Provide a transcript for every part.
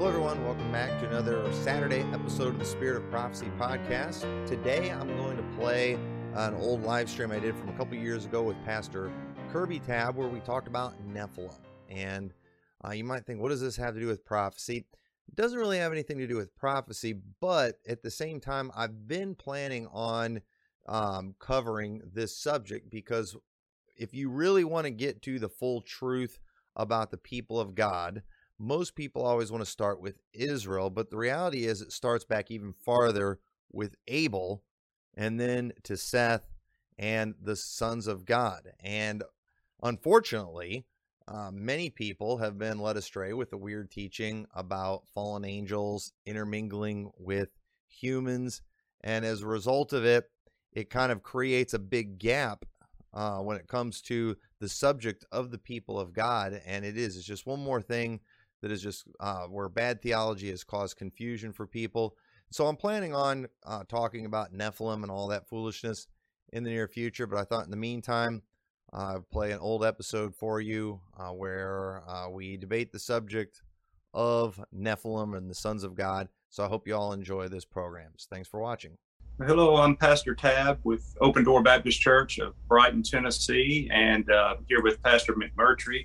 Hello everyone, welcome back to another Saturday episode of the Spirit of Prophecy podcast. Today I'm going to play an old live stream I did from a couple years ago with Pastor Kirby Tabb where we talked about Nephilim. And you might think, what does this have to do with prophecy? It doesn't really have anything to do with prophecy, but at the same time I've been planning on covering this subject, because if you really want to get to the full truth about the people of God, most people always want to start with Israel, but the reality is it starts back even farther with Abel and then to Seth and the sons of God. And unfortunately, many people have been led astray with the weird teaching about fallen angels intermingling with humans. And as a result of it, it kind of creates a big gap when it comes to the subject of the people of God. And it's just one more thing that is just where bad theology has caused confusion for people. So I'm planning on talking about Nephilim and all that foolishness in the near future, but I thought in the meantime, I'd play an old episode for you where we debate the subject of Nephilim and the sons of God. So I hope you all enjoy this program. So thanks for watching. Hello, I'm Pastor Tabb with Open Door Baptist Church of Brighton, Tennessee, and here with Pastor McMurtry,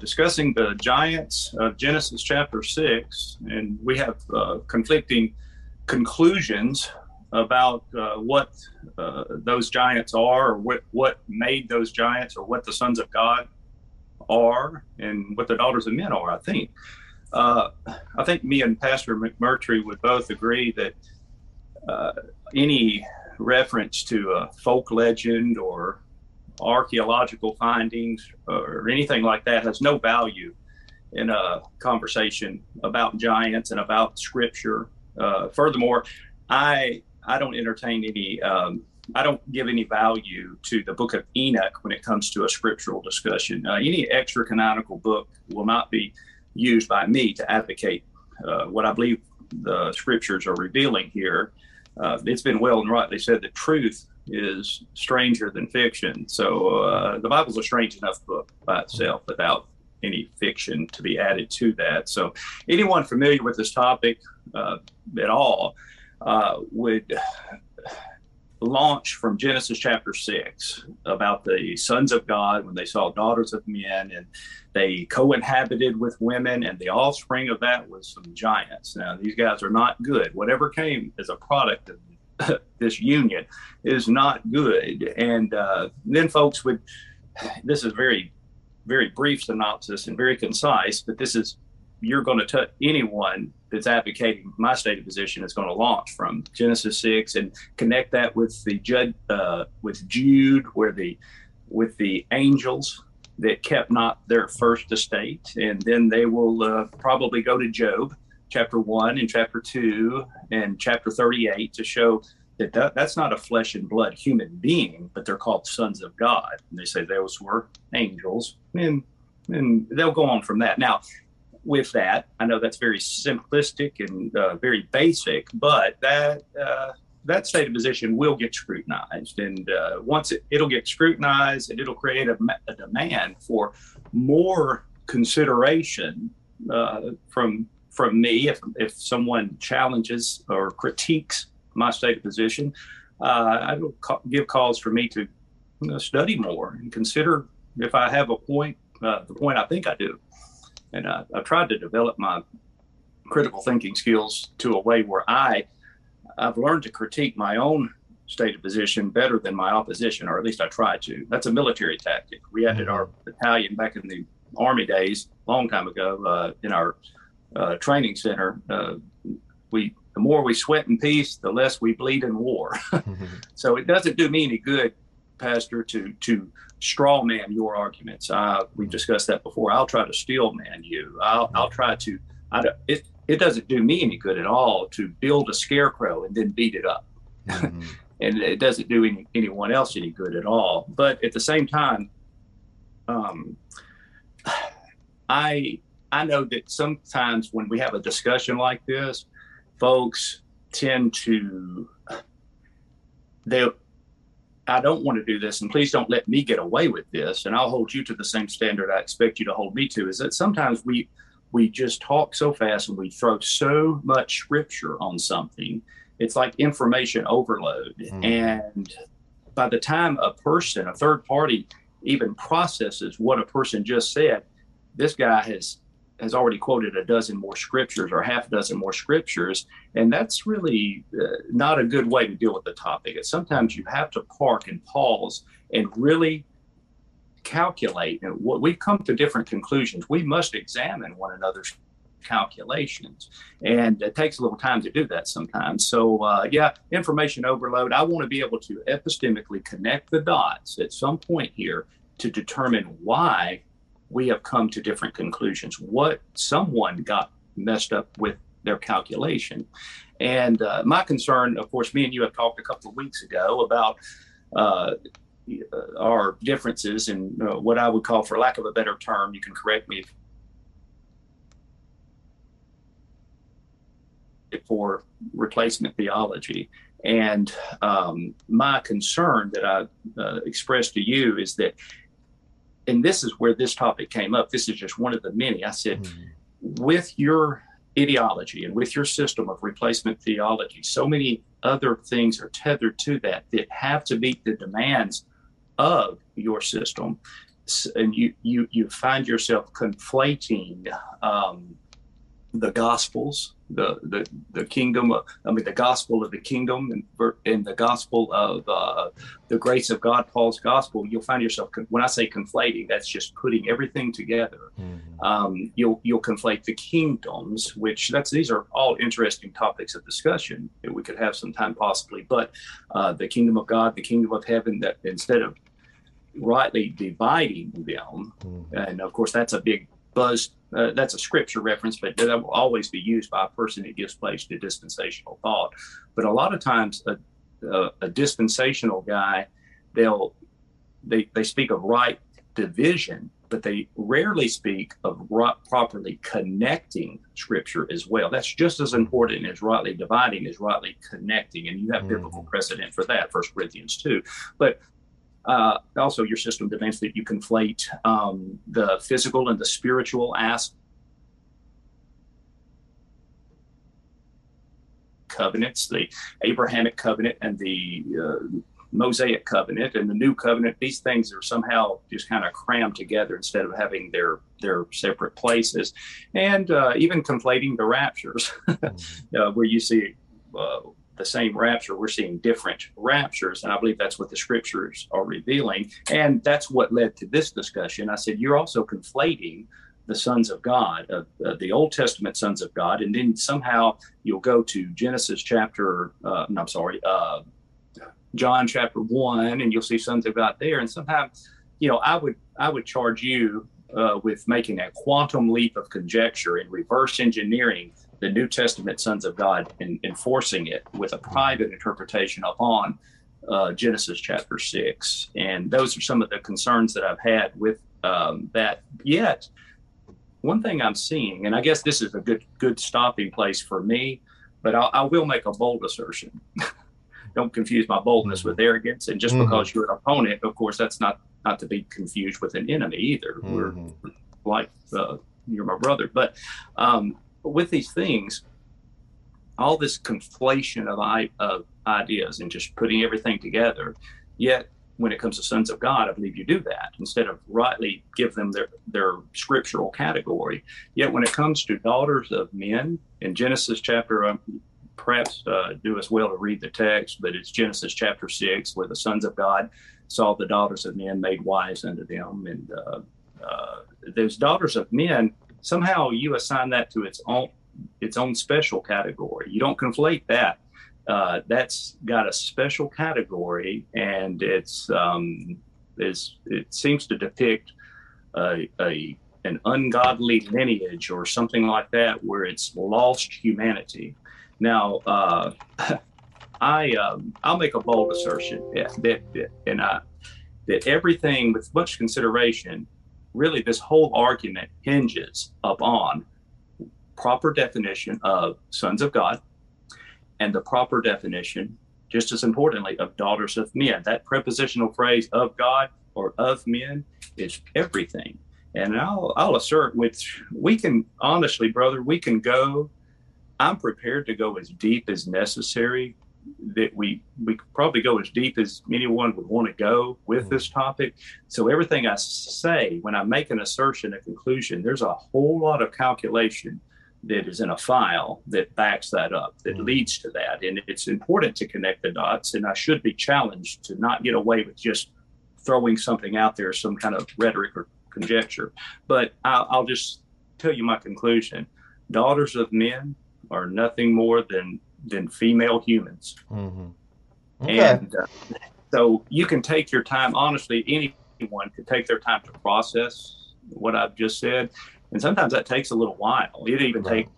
discussing the giants of Genesis chapter 6, and we have conflicting conclusions about what those giants are, or what made those giants, or what the sons of God are, and what the daughters of men are, I think. I think me and Pastor McMurtry would both agree that any reference to a folk legend or archaeological findings or anything like that has no value in a conversation about giants and about scripture. Furthermore, I don't entertain any, I don't give any value to the book of Enoch when it comes to a scriptural discussion. Any extra canonical book will not be used by me to advocate what I believe the scriptures are revealing here. It's been well and rightly said that truth is stranger than fiction. So the Bible's a strange enough book by itself without any fiction to be added to that. So anyone familiar with this topic at all would launch from Genesis chapter 6 about the sons of God when they saw daughters of men and they co-inhabited with women, and the offspring of that was some giants. Now, these guys are not good. Whatever came as a product of this union is not good. And then folks would, this is very, very brief synopsis and very concise, but this is, you're going to anyone that's advocating my stated position is going to launch from Genesis 6 and connect that with the with Jude, with the angels that kept not their first estate. And then they will probably go to Job chapter 1 and chapter 2 and chapter 38 to show that that's not a flesh and blood human being, but they're called sons of God. And they say those were angels, and they'll go on from that. Now, with that, I know that's very simplistic and very basic, but that stated position will get scrutinized. And once it'll get scrutinized, and it'll create a demand for more consideration from me if someone challenges or critiques my stated position. I will give calls for me to study more and consider if I have a point, the point I think I do. And I've tried to develop my critical thinking skills to a way where I've learned to critique my own stated position better than my opposition, or at least I try to. That's a military tactic. We had in our battalion back in the Army days, long time ago, in our training center, the more we sweat in peace, the less we bleed in war. So it doesn't do me any good, Pastor, to straw man your arguments. We've discussed that before. I'll try to steel man you. I'll try to. It doesn't do me any good at all to build a scarecrow and then beat it up, and it doesn't do anyone else any good at all. But at the same time, I know that sometimes when we have a discussion like this, folks tend to I don't want to do this, and please don't let me get away with this, and I'll hold you to the same standard I expect you to hold me to, is that sometimes we we just talk so fast and we throw so much scripture on something. It's like information overload. Mm. And by the time a person, a third party, even processes what a person just said, this guy has already quoted a dozen more scriptures or half a dozen more scriptures. And that's really not a good way to deal with the topic. It's sometimes you have to park and pause and really calculate. And we've come to different conclusions. We must examine one another's calculations, and it takes a little time to do that sometimes. So information overload. I want to be able to epistemically connect the dots at some point here to determine why we have come to different conclusions, what someone got messed up with their calculation. And my concern, of course, me and you have talked a couple of weeks ago about our differences and what I would call, for lack of a better term, you can correct me for replacement theology. And my concern that I expressed to you is that, and this is where this topic came up, this is just one of the many. I said, with your ideology and with your system of replacement theology, so many other things are tethered to that have to meet the demands of your system. And you find yourself conflating the gospels, the kingdom of, the gospel of the kingdom and the gospel of the grace of God, Paul's gospel. You'll find yourself, when I say conflating, that's just putting everything together. You'll conflate the kingdoms, which these are all interesting topics of discussion that we could have sometime possibly, but the kingdom of God, the kingdom of heaven, that instead of rightly dividing them, and of course that's a big buzz. That's a scripture reference, but that will always be used by a person that gives place to dispensational thought. But a lot of times a dispensational guy, they speak of right division, but they rarely speak of right, properly connecting scripture as well. That's just as important as rightly dividing is rightly connecting. And you have biblical precedent for that, 1 Corinthians 2. But also, your system demands that you conflate the physical and the spiritual aspect, covenants, the Abrahamic covenant and the Mosaic covenant and the new covenant. These things are somehow just kind of crammed together instead of having their separate places, and even conflating the raptures, where you see the same rapture, we're seeing different raptures. And I believe that's what the scriptures are revealing. And that's what led to this discussion. I said, you're also conflating the sons of God, the Old Testament sons of God. And then somehow you'll go to Genesis chapter, John chapter 1, and you'll see sons of God there. And sometimes, I would charge you with making a quantum leap of conjecture and reverse engineering the New Testament sons of God and enforcing it with a private interpretation upon Genesis chapter 6. And those are some of the concerns that I've had with that. Yet, one thing I'm seeing, and I guess this is a good stopping place for me, but I will make a bold assertion. Don't confuse my boldness with arrogance. And just because you're an opponent, of course, that's not to be confused with an enemy either. We're like, you're my brother. But with these things, all this conflation of ideas and just putting everything together, yet when it comes to sons of God, I believe you do that instead of rightly give them their scriptural category. Yet when it comes to daughters of men in Genesis chapter, perhaps do as well to read the text, but it's Genesis chapter 6, where the sons of God saw the daughters of men made wives unto them. And those daughters of men, somehow you assign that to its own special category. You don't conflate that. That's got a special category, and it seems to depict an ungodly lineage or something like that, where it's lost humanity. Now, I'll make a bold assertion that everything with much consideration. Really, this whole argument hinges upon proper definition of sons of God and the proper definition, just as importantly, of daughters of men. That prepositional phrase of God or of men is everything. And I'll assert, which we can, honestly, brother, we can go. I'm prepared to go as deep as necessary, that we could probably go as deep as anyone would want to go with this topic. So everything I say, when I make an assertion, a conclusion, there's a whole lot of calculation that is in a file that backs that up, that leads to that. And it's important to connect the dots. And I should be challenged to not get away with just throwing something out there, some kind of rhetoric or conjecture. But I'll just tell you my conclusion. Daughters of men are nothing more than female humans. Okay. And so you can take your time. Honestly, anyone could take their time to process what I've just said. And sometimes that takes a little while. It even take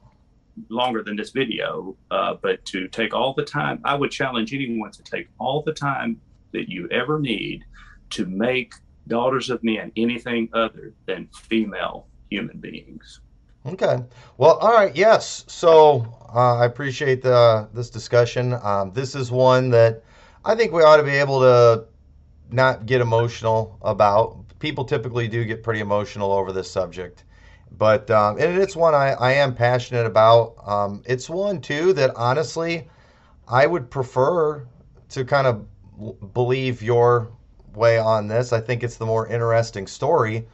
longer than this video, but to take all the time, I would challenge anyone to take all the time that you ever need to make daughters of men anything other than female human beings. Okay. Well, all right. Yes. So I appreciate this discussion. This is one that I think we ought to be able to not get emotional about. People typically do get pretty emotional over this subject. But and it's one I am passionate about. It's one, too, that honestly, I would prefer to kind of believe your way on this. I think it's the more interesting story,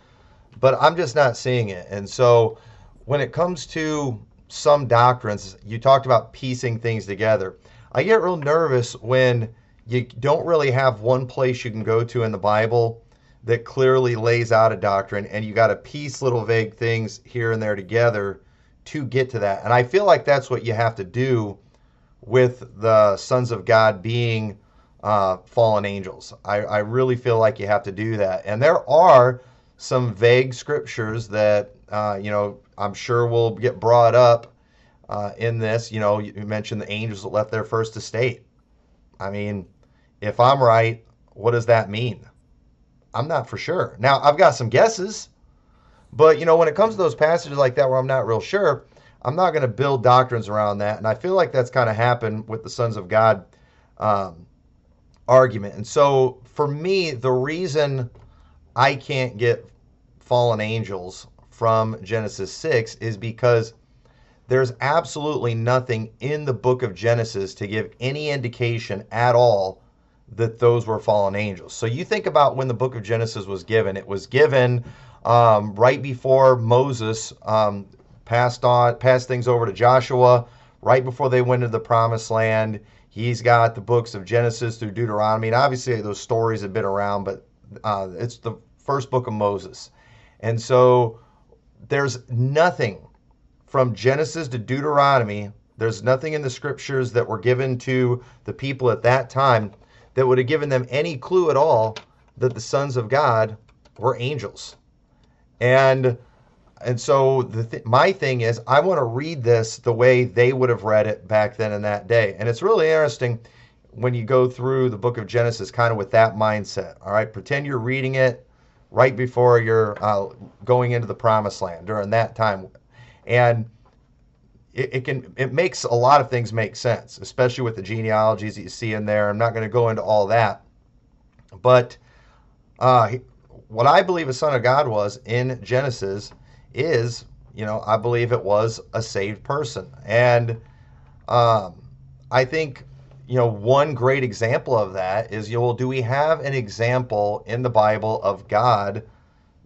but I'm just not seeing it. And so when it comes to some doctrines, you talked about piecing things together. I get real nervous when you don't really have one place you can go to in the Bible that clearly lays out a doctrine, and you got to piece little vague things here and there together to get to that. And I feel like that's what you have to do with the sons of God being fallen angels. I really feel like you have to do that. And there are some vague scriptures that, I'm sure will get brought up in this. You know, you mentioned the angels that left their first estate. I mean, if I'm right, what does that mean? I'm not for sure. Now, I've got some guesses, but, when it comes to those passages like that where I'm not real sure, I'm not going to build doctrines around that. And I feel like that's kind of happened with the sons of God argument. And so for me, the reason I can't get fallen angels from Genesis 6 is because there's absolutely nothing in the book of Genesis to give any indication at all that those were fallen angels. So you think about when the book of Genesis was given. It was given right before Moses passed things over to Joshua, right before they went into the promised land. He's got the books of Genesis through Deuteronomy. And obviously those stories have been around, but it's the first book of Moses. And so there's nothing from Genesis to Deuteronomy. There's nothing in the scriptures that were given to the people at that time that would have given them any clue at all that the sons of God were angels. And so my thing is, I want to read this the way they would have read it back then in that day. And it's really interesting when you go through the book of Genesis kind of with that mindset. All right, pretend you're reading it right before you're going into the promised land during that time. And it makes a lot of things make sense, especially with the genealogies that you see in there. I'm not going to go into all that, but what I believe a son of God was in Genesis is, I believe it was a saved person. And I think, one great example of that is, do we have an example in the Bible of God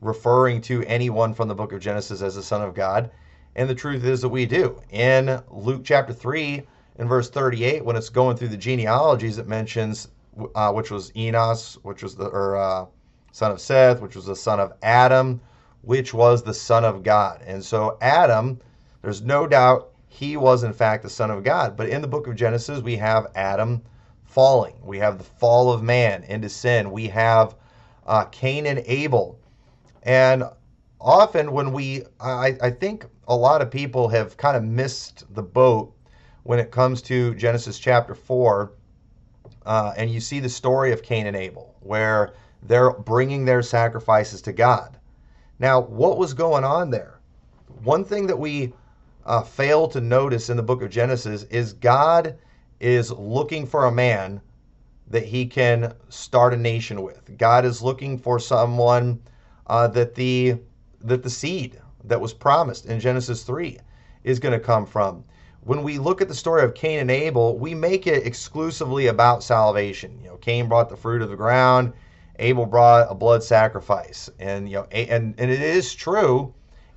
referring to anyone from the book of Genesis as the son of God? And the truth is that we do. In Luke chapter 3 and verse 38, when it's going through the genealogies, it mentions, which was Enos, which was the son of Seth, which was the son of Adam, which was the son of God. And so Adam, there's no doubt he was in fact the son of God. But in the book of Genesis, we have Adam falling. We have the fall of man into sin. We have Cain and Abel. And often when I think a lot of people have kind of missed the boat when it comes to Genesis chapter 4, and you see the story of Cain and Abel, where they're bringing their sacrifices to God. Now, what was going on there? One thing that we fail to notice in the book of Genesis is God is looking for a man that he can start a nation with. God is looking for someone that the that the seed that was promised in Genesis 3 is going to come from. When we look at the story of Cain and Abel, we make it exclusively about salvation. You know, Cain brought the fruit of the ground, Abel brought a blood sacrifice. And you know, and it is true,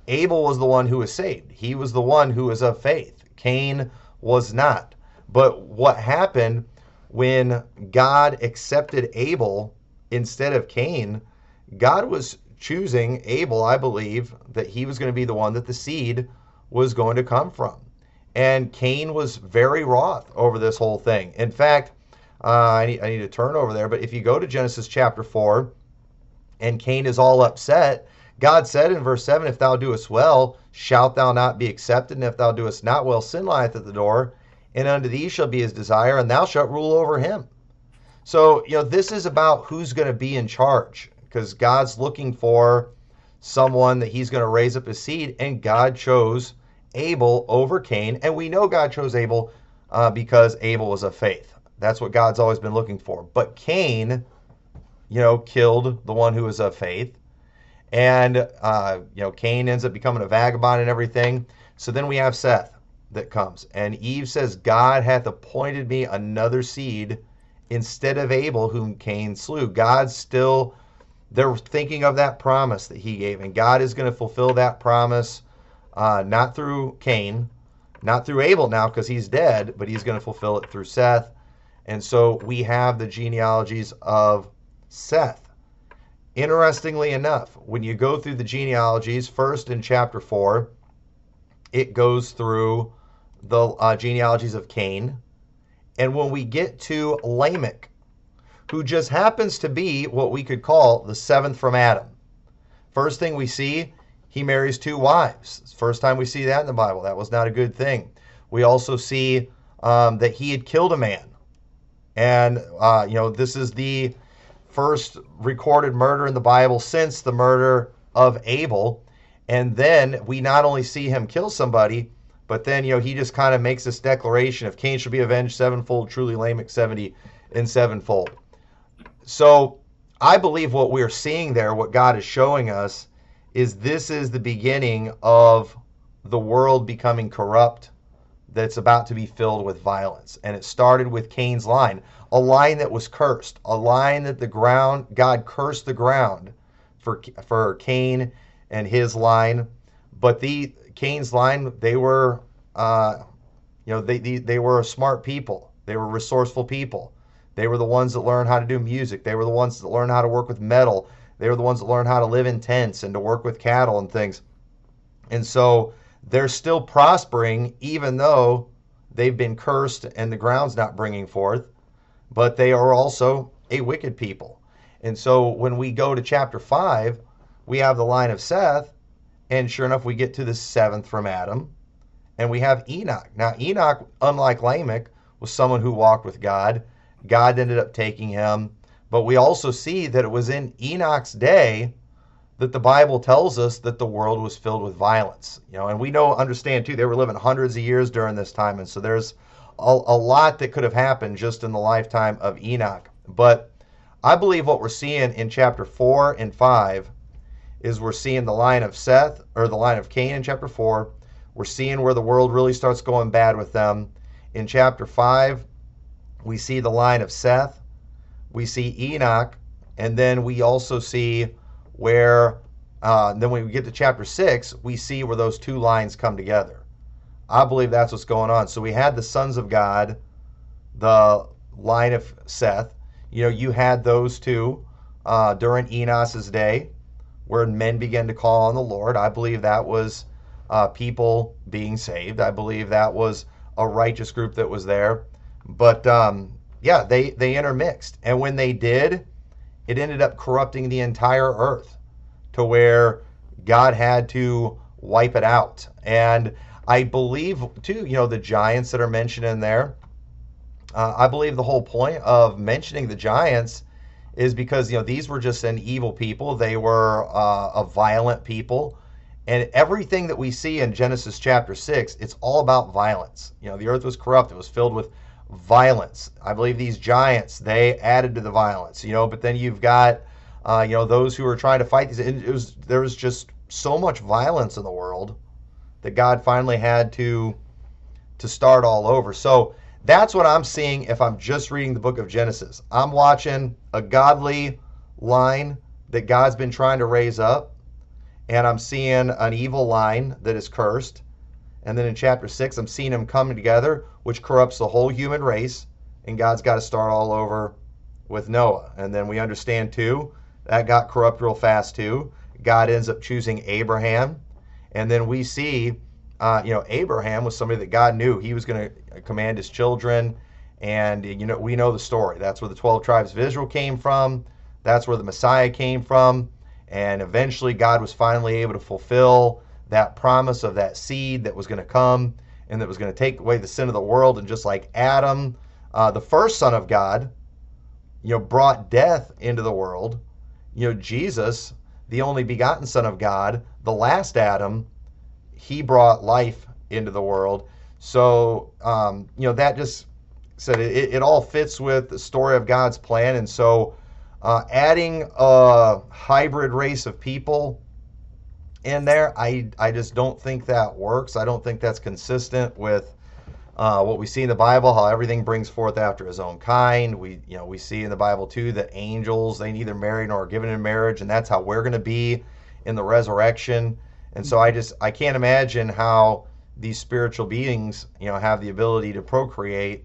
Abel was the one who was saved. He was the one who was of faith. Cain was not. But what happened when God accepted Abel instead of Cain, God was choosing Abel, I believe, that he was going to be the one that the seed was going to come from. And Cain was very wroth over this whole thing. In fact, I need to turn over there, but if you go to Genesis chapter 4, and Cain is all upset, God said in verse 7, "If thou doest well, shalt thou not be accepted, and if thou doest not well, sin lieth at the door, and unto thee shall be his desire, and thou shalt rule over him." So, you know, this is about who's going to be in charge, because God's looking for someone that he's going to raise up his seed, and God chose Abel over Cain. And we know God chose Abel because Abel was of faith. That's what God's always been looking for. But Cain, you know, killed the one who was of faith. And, you know, Cain ends up becoming a vagabond and everything. So then we have Seth that comes. And Eve says, "God hath appointed me another seed instead of Abel, whom Cain slew." God's still, they're thinking of that promise that he gave. And God is going to fulfill that promise. Not through Cain, not through Abel now because he's dead, but he's going to fulfill it through Seth. And so we have the genealogies of Seth. Interestingly enough, when you go through the genealogies, first in chapter 4, it goes through the genealogies of Cain. And when we get to Lamech, who just happens to be what we could call the seventh from Adam, first thing we see, he marries two wives. It's the first time we see that in the Bible. That was not a good thing. We also see that he had killed a man. And, you know, this is the first recorded murder in the Bible since the murder of Abel. And then we not only see him kill somebody, but then, you know, he just kind of makes this declaration of Cain shall be avenged sevenfold, truly Lamech 70 and sevenfold. So I believe what we're seeing there, what God is showing us, is this is the beginning of the world becoming corrupt that's about to be filled with violence. And it started with Cain's line, a line that was cursed, a line that the ground, God cursed the ground for Cain and his line. But the Cain's line, they were, you know, they were smart people. They were resourceful people. They were the ones that learned how to do music. They were the ones that learned how to work with metal. They were the ones that learned how to live in tents and to work with cattle and things. And so they're still prospering, even though they've been cursed and the ground's not bringing forth. But they are also a wicked people. And so when we go to chapter 5, we have the line of Seth. And sure enough, we get to the seventh from Adam. And we have Enoch. Now, Enoch, unlike Lamech, was someone who walked with God. God ended up taking him. But we also see that it was in Enoch's day that the Bible tells us that the world was filled with violence. You know, and we know, understand too, they were living hundreds of years during this time. And so there's a lot that could have happened just in the lifetime of Enoch. But I believe what we're seeing in chapter 4 and 5 is we're seeing the line of Seth, or the line of Cain in chapter 4. We're seeing where the world really starts going bad with them. In chapter 5, we see the line of Seth. We see Enoch, and then we also see where, then when we get to chapter 6, we see where those two lines come together. I believe that's what's going on. So we had the sons of God, the line of Seth. You know, you had those two during Enos's day where men began to call on the Lord. I believe that was people being saved. I believe that was a righteous group that was there. But, yeah, they intermixed. And when they did, it ended up corrupting the entire earth to where God had to wipe it out. And I believe, too, you know, the giants that are mentioned in there, I believe the whole point of mentioning the giants is because, you know, these were just an evil people. They were a violent people. And everything that we see in Genesis chapter 6, it's all about violence. You know, the earth was corrupt. It was filled with violence. I believe these giants, they added to the violence, you know, but then you've got, you know, those who are trying to fight these. There was just so much violence in the world that God finally had to start all over. So that's what I'm seeing if I'm just reading the book of Genesis. I'm watching a godly line that God's been trying to raise up, and I'm seeing an evil line that is cursed. And then in chapter 6, I'm seeing them coming together, which corrupts the whole human race, and God's got to start all over with Noah. And then we understand, too, that got corrupt real fast, too. God ends up choosing Abraham. And then we see, Abraham was somebody that God knew. He was going to command his children. And, we know the story. That's where the 12 tribes of Israel came from. That's where the Messiah came from. And eventually God was finally able to fulfill that promise of that seed that was going to come and that was going to take away the sin of the world. And just like Adam, the first son of God, brought death into the world, Jesus, the only begotten son of God, the last Adam, he brought life into the world. So, that just said it all fits with the story of God's plan. And so adding a hybrid race of people in there, I just don't think that works. I don't think that's consistent with what we see in the Bible, how everything brings forth after his own kind. We see in the Bible too that angels, they neither marry nor are given in marriage, and that's how we're going to be in the resurrection. And so I can't imagine how these spiritual beings, have the ability to procreate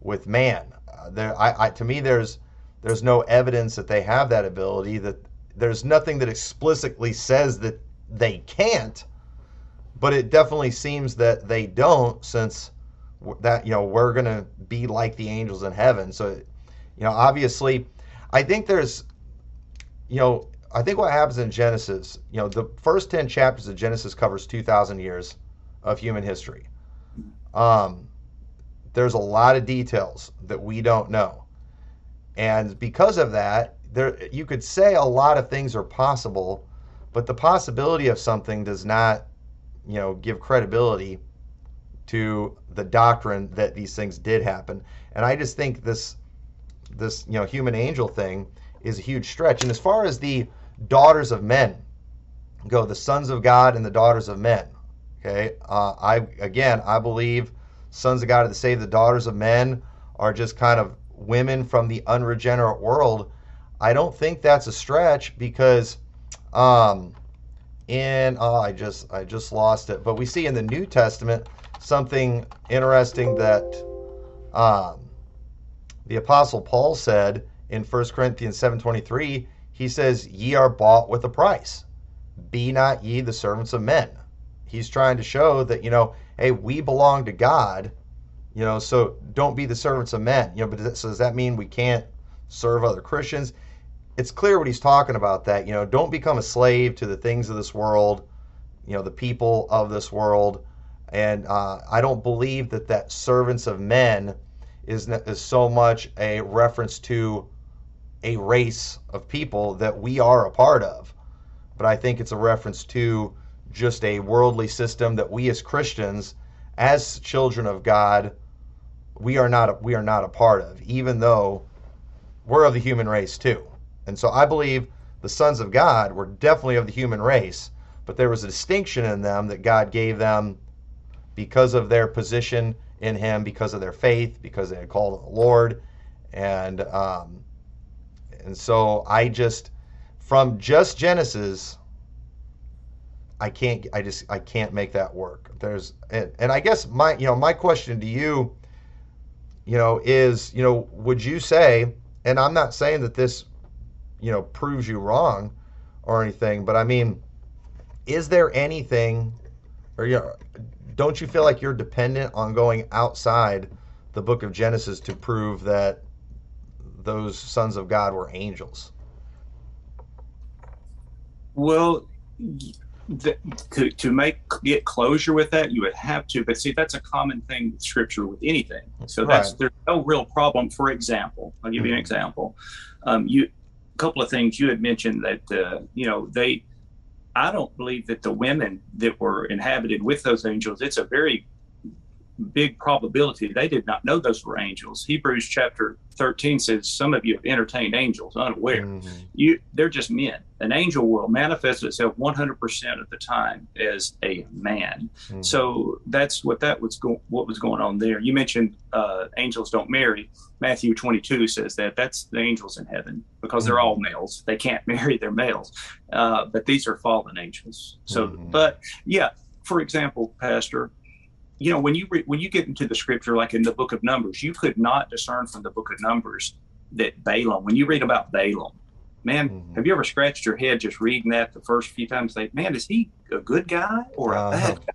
with man. To me, there's no evidence that they have that ability. That there's nothing that explicitly says that they can't, but it definitely seems that they don't, since that, we're going to be like the angels in heaven. So, obviously, I think there's, I think what happens in Genesis, the first 10 chapters of Genesis covers 2,000 years of human history. There's a lot of details that we don't know. And because of that, you could say a lot of things are possible, but the possibility of something does not, give credibility to the doctrine that these things did happen. And I just think this human angel thing is a huge stretch. And as far as the daughters of men go, the sons of God and the daughters of men, okay? I believe sons of God that save the daughters of men are just kind of women from the unregenerate world. I don't think that's a stretch, because I just lost it. But we see in the New Testament something interesting that the Apostle Paul said in 1 Corinthians 7:23. He says, "Ye are bought with a price. Be not ye the servants of men." He's trying to show that, hey, we belong to God, so don't be the servants of men. But so does that mean we can't serve other Christians? It's clear what he's talking about, that, don't become a slave to the things of this world, the people of this world. And I don't believe that servants of men is so much a reference to a race of people that we are a part of. But I think it's a reference to just a worldly system that we as Christians, as children of God, we are not a part of, even though we're of the human race too. And so I believe the sons of God were definitely of the human race, but there was a distinction in them that God gave them because of their position in him, because of their faith, because they had called on the Lord. And so from just Genesis, I can't make that work. And I guess my question to you, is, would you say, and I'm not saying that this, proves you wrong or anything, but I mean, is there anything, or, don't you feel like you're dependent on going outside the book of Genesis to prove that those sons of God were angels? Well, to get closure with that, you would have to. But see, that's a common thing with Scripture, with anything. So there's no real problem. For example, I'll give you an example. A couple of things you had mentioned that, I don't believe that the women that were inhabited with those angels, it's a very big probability they did not know those were angels. Hebrews chapter 13 says, some of you have entertained angels unaware. Mm-hmm. They're just men. An angel will manifest itself 100% of the time as a man. Mm-hmm. So that's what was going on there. You mentioned angels don't marry. Matthew 22 says that. That's the angels in heaven, because mm-hmm. they're all males. They can't marry, they're males. But these are fallen angels. So, mm-hmm. but yeah, for example, Pastor, you know, when you get into the scripture, like in the book of Numbers, you could not discern from the book of Numbers that Balaam, when you read about Balaam, man, mm-hmm. have you ever scratched your head just reading that the first few times? Like, man, is he a good guy or a bad guy?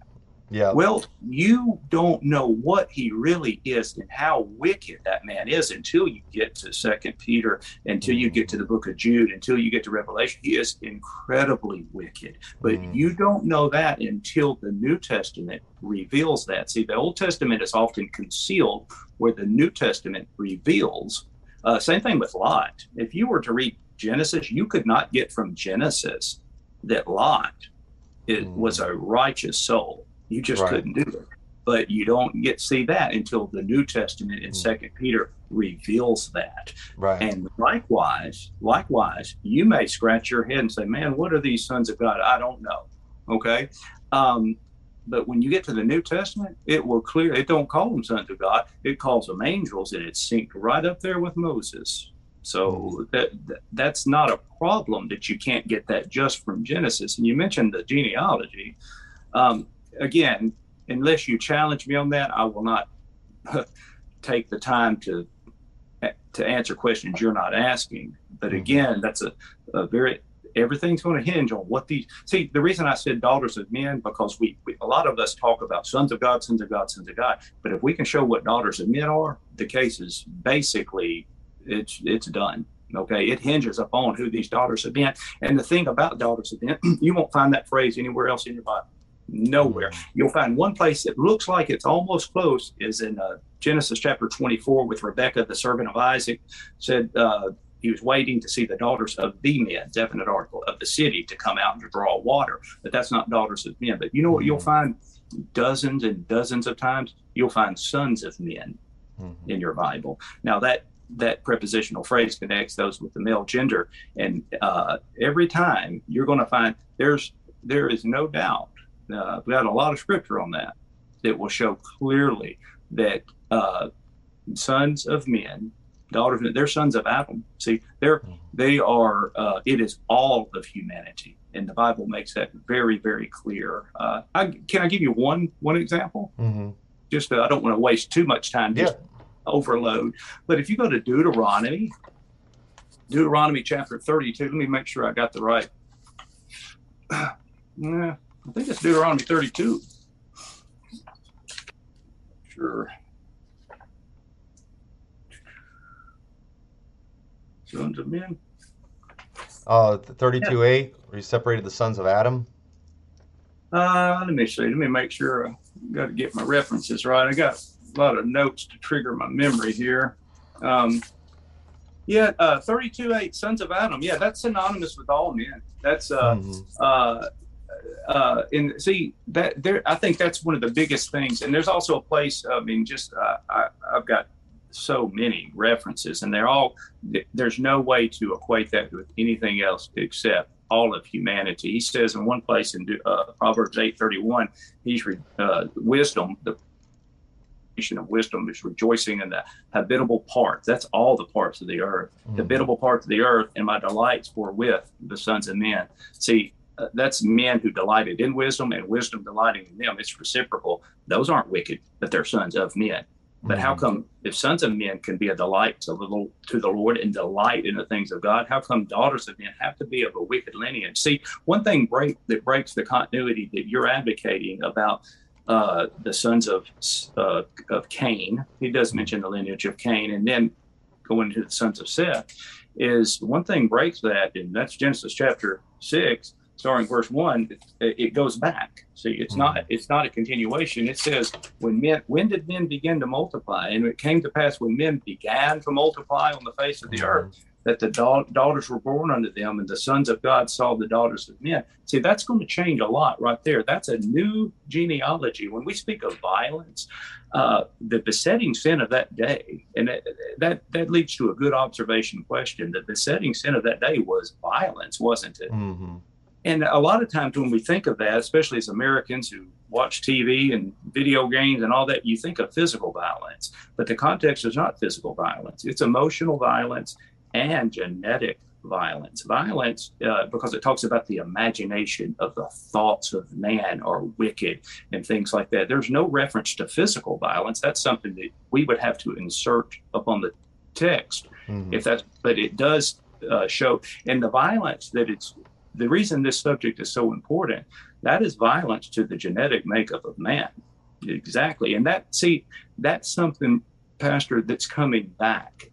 Yeah. Well, you don't know what he really is and how wicked that man is until you get to 2 Peter, until mm-hmm. you get to the book of Jude, until you get to Revelation. He is incredibly wicked. But mm-hmm. you don't know that until the New Testament reveals that. See, the Old Testament is often concealed where the New Testament reveals. Same thing with Lot. If you were to read Genesis, you could not get from Genesis that Lot mm-hmm. was a righteous soul. You just couldn't do it. But you don't see that until the New Testament in 2 Peter reveals that. Right. And likewise, you may scratch your head and say, man, what are these sons of God? I don't know. Okay. But when you get to the New Testament, it will clear. It don't call them sons of God. It calls them angels, and it's synced right up there with Moses. So that's not a problem that you can't get that just from Genesis. And you mentioned the genealogy. Again, unless you challenge me on that, I will not take the time to answer questions you're not asking. But again, that's a very, everything's going to hinge on what these, see, the reason I said daughters of men, because we a lot of us talk about sons of God, sons of God, sons of God. But if we can show what daughters of men are, the case is basically, it's done. Okay, it hinges upon who these daughters have been. And the thing about daughters of men, you won't find that phrase anywhere else in your Bible. Nowhere. You'll find one place that looks like it's almost close is in Genesis chapter 24 with Rebekah, the servant of Isaac, said he was waiting to see the daughters of the men, definite article, of the city to come out and to draw water. But that's not daughters of men. But you know what you'll find dozens and dozens of times? You'll find sons of men in your Bible. Now that prepositional phrase connects those with the male gender. And every time you're going to find there is no doubt. We got a lot of scripture on that will show clearly that sons of men, daughters, they're sons of Adam. See, they are. It is all of humanity, and the Bible makes that very, very clear. Can I give you one example? Mm-hmm. Just I don't want to waste too much time. Just overload. But if you go to Deuteronomy chapter 32. Let me make sure I got the right. Yeah. I think it's Deuteronomy 32. Sure. Sons of men. 32a, where you separated the sons of Adam. Let me see. Let me make sure. I got to get my references right. I got a lot of notes to trigger my memory here. 32:8, sons of Adam. Yeah, that's synonymous with all men. That's and see that there, I think that's one of the biggest things. And there's also a place, I mean, just I've got so many references, and there's no way to equate that with anything else except all of humanity. He says in one place in Proverbs 8:31, he's wisdom, the of wisdom is rejoicing in the habitable parts. That's all the parts of the earth, the habitable parts of the earth, and my delights for with the sons of men. See, that's men who delighted in wisdom and wisdom delighting in them. It's reciprocal. Those aren't wicked, but they're sons of men. But how come if sons of men can be a delight to the Lord and delight in the things of God, how come daughters of men have to be of a wicked lineage? See, one thing that breaks the continuity that you're advocating about the sons of Cain, he does mention the lineage of Cain, and then going to the sons of Seth, is one thing breaks that, and that's Genesis chapter 6. Starting verse 1, it goes back. See, it's not a continuation. It says, when did men begin to multiply? And it came to pass when men began to multiply on the face of the earth that the daughters were born unto them, and the sons of God saw the daughters of men. See, that's going to change a lot right there. That's a new genealogy. When we speak of violence, the besetting sin of that day, and that leads to a good observation question. The besetting sin of that day was violence, wasn't it? Mm-hmm. And a lot of times when we think of that, especially as Americans who watch TV and video games and all that, you think of physical violence, but the context is not physical violence. It's emotional violence and genetic violence. Violence, because it talks about the imagination of the thoughts of man are wicked and things like that. There's no reference to physical violence. That's something that we would have to insert upon the text. Mm-hmm. But it does show, and the violence that it's, the reason this subject is so important, that is violence to the genetic makeup of man. Exactly. And that's something, Pastor, that's coming back.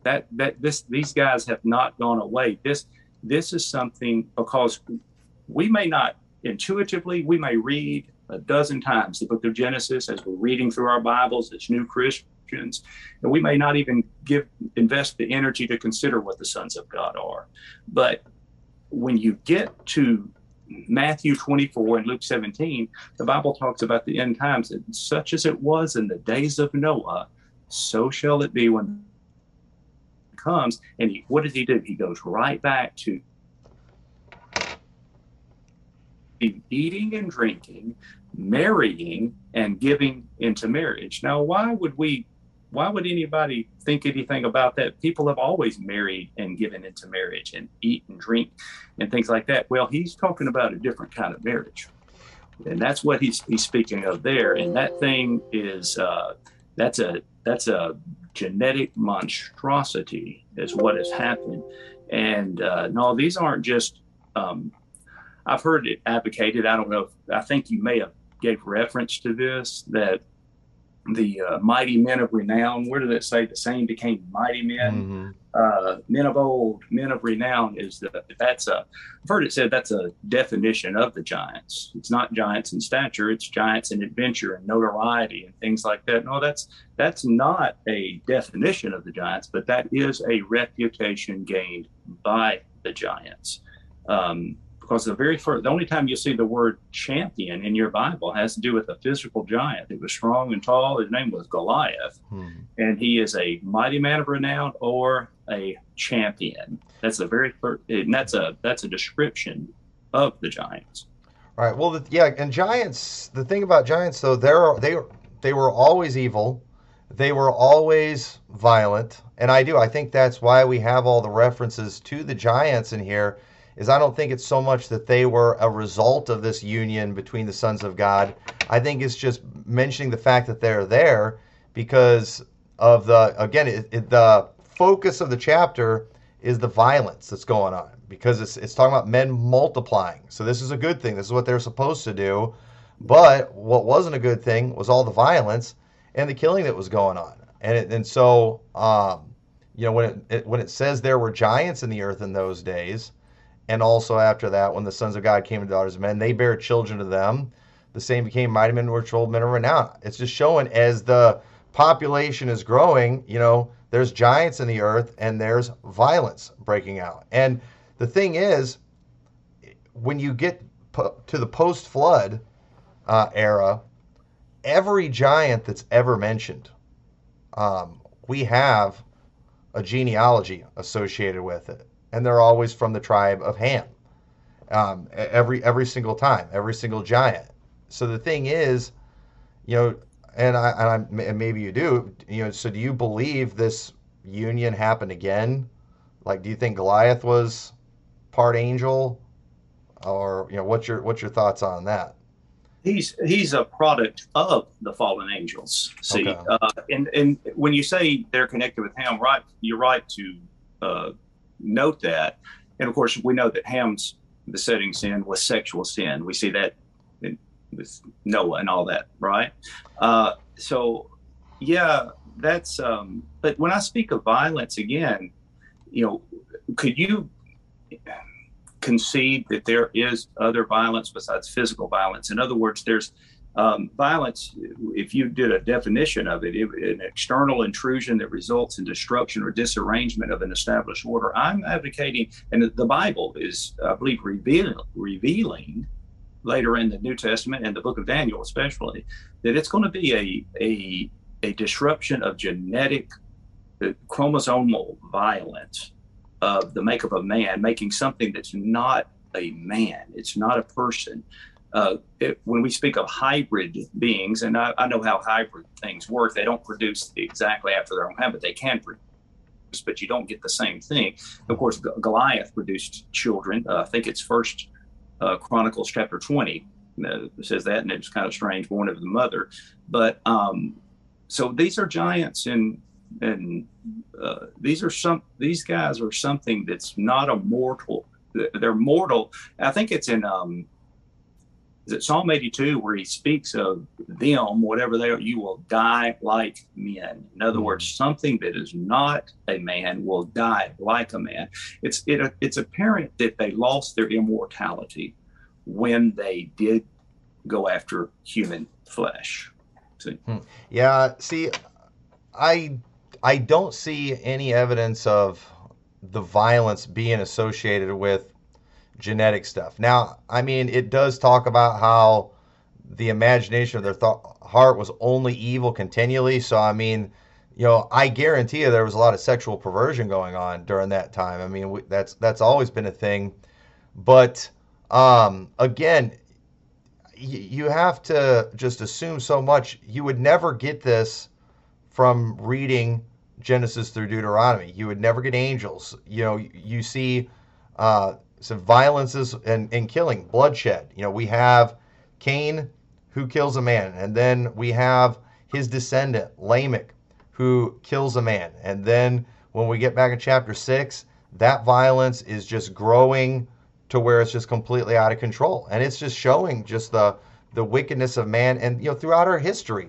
These guys have not gone away. This is something, because we may not intuitively, we may read a dozen times the book of Genesis as we're reading through our Bibles as new Christians, and we may not even invest the energy to consider what the sons of God are. But when you get to Matthew 24 and Luke 17, the Bible talks about the end times, and such as it was in the days of Noah, so shall it be when it comes. And what does he do? He goes right back to eating and drinking, marrying, and giving into marriage. Now, why would anybody think anything about that? People have always married and given into marriage and eat and drink and things like that. Well, he's talking about a different kind of marriage. And that's what he's speaking of there. And that thing is, that's a genetic monstrosity is what has happened. And no, these aren't just, I've heard it advocated. I don't know. I think you may have gave reference to this, that the mighty men of renown, where did it say the same became mighty men? Mm-hmm. Men of old, men of renown I've heard it said that's a definition of the giants. It's not giants in stature, it's giants in adventure and notoriety and things like that. No, that's not a definition of the giants, but that is a reputation gained by the giants. Because the only time you see the word champion in your Bible has to do with a physical giant. He was strong and tall. His name was Goliath. Mm-hmm. And he is a mighty man of renown or a champion. That's the very first, and that's a description of the giants. All right. Well, and giants, the thing about giants, though, they were always evil. They were always violent. And I think that's why we have all the references to the giants in here. Is I don't think it's so much that they were a result of this union between the sons of God. I think it's just mentioning the fact that they're there because of the focus of the chapter is the violence that's going on, because it's talking about men multiplying. So this is a good thing. This is what they're supposed to do. But what wasn't a good thing was all the violence and the killing that was going on. And so when it says there were giants in the earth in those days. And also after that, when the sons of God came to the daughters of men, they bare children to them. The same became mighty men, which were men of renown. It's just showing as the population is growing, there's giants in the earth and there's violence breaking out. And the thing is, when you get to the post-flood era, every giant that's ever mentioned, we have a genealogy associated with it. And they're always from the tribe of Ham, every single time, every single giant. So the thing is, and maybe you do, so do you believe this union happened again? Like, do you think Goliath was part angel, or what's your thoughts on that? He's a product of the fallen angels. See, okay. And when you say they're connected with Ham, right? You're right to note that. And of course, we know that Ham's besetting sin was sexual sin. We see that with Noah and all that, right? So, yeah, that's, but when I speak of violence again, could you concede that there is other violence besides physical violence? In other words, there's Violence, if you did a definition of it, an external intrusion that results in disruption or disarrangement of an established order. I'm advocating, and the Bible is, I believe, revealing later in the New Testament and the book of Daniel especially, that it's going to be a disruption of genetic chromosomal violence of the makeup of man, making something that's not a man, it's not a person. When we speak of hybrid beings, and I know how hybrid things work, they don't produce exactly after their own kind, but they can produce, but you don't get the same thing. Of course, Goliath produced children. I think it's First Chronicles chapter 20 says that, and it's kind of strange, born of the mother. But so these are giants, and these guys are something that's not a mortal. They're mortal. I think it's in. Is it Psalm 82 where he speaks of them, whatever they are, you will die like men. In other words, something that is not a man will die like a man. It's apparent that they lost their immortality when they did go after human flesh. See? Yeah, see, I don't see any evidence of the violence being associated with genetic stuff. Now, I mean, it does talk about how the imagination of their heart was only evil continually. So, I mean, you know, I guarantee you there was a lot of sexual perversion going on during that time. I mean, that's always been a thing. But again, you have to just assume so much. You would never get this from reading Genesis through Deuteronomy. You would never get angels. You know, you see so violences and killing, bloodshed. You know, we have Cain who kills a man, and then we have his descendant, Lamech, who kills a man. And then when we get back in chapter 6, that violence is just growing to where it's just completely out of control. And it's just showing just the wickedness of man. And, you know, throughout our history,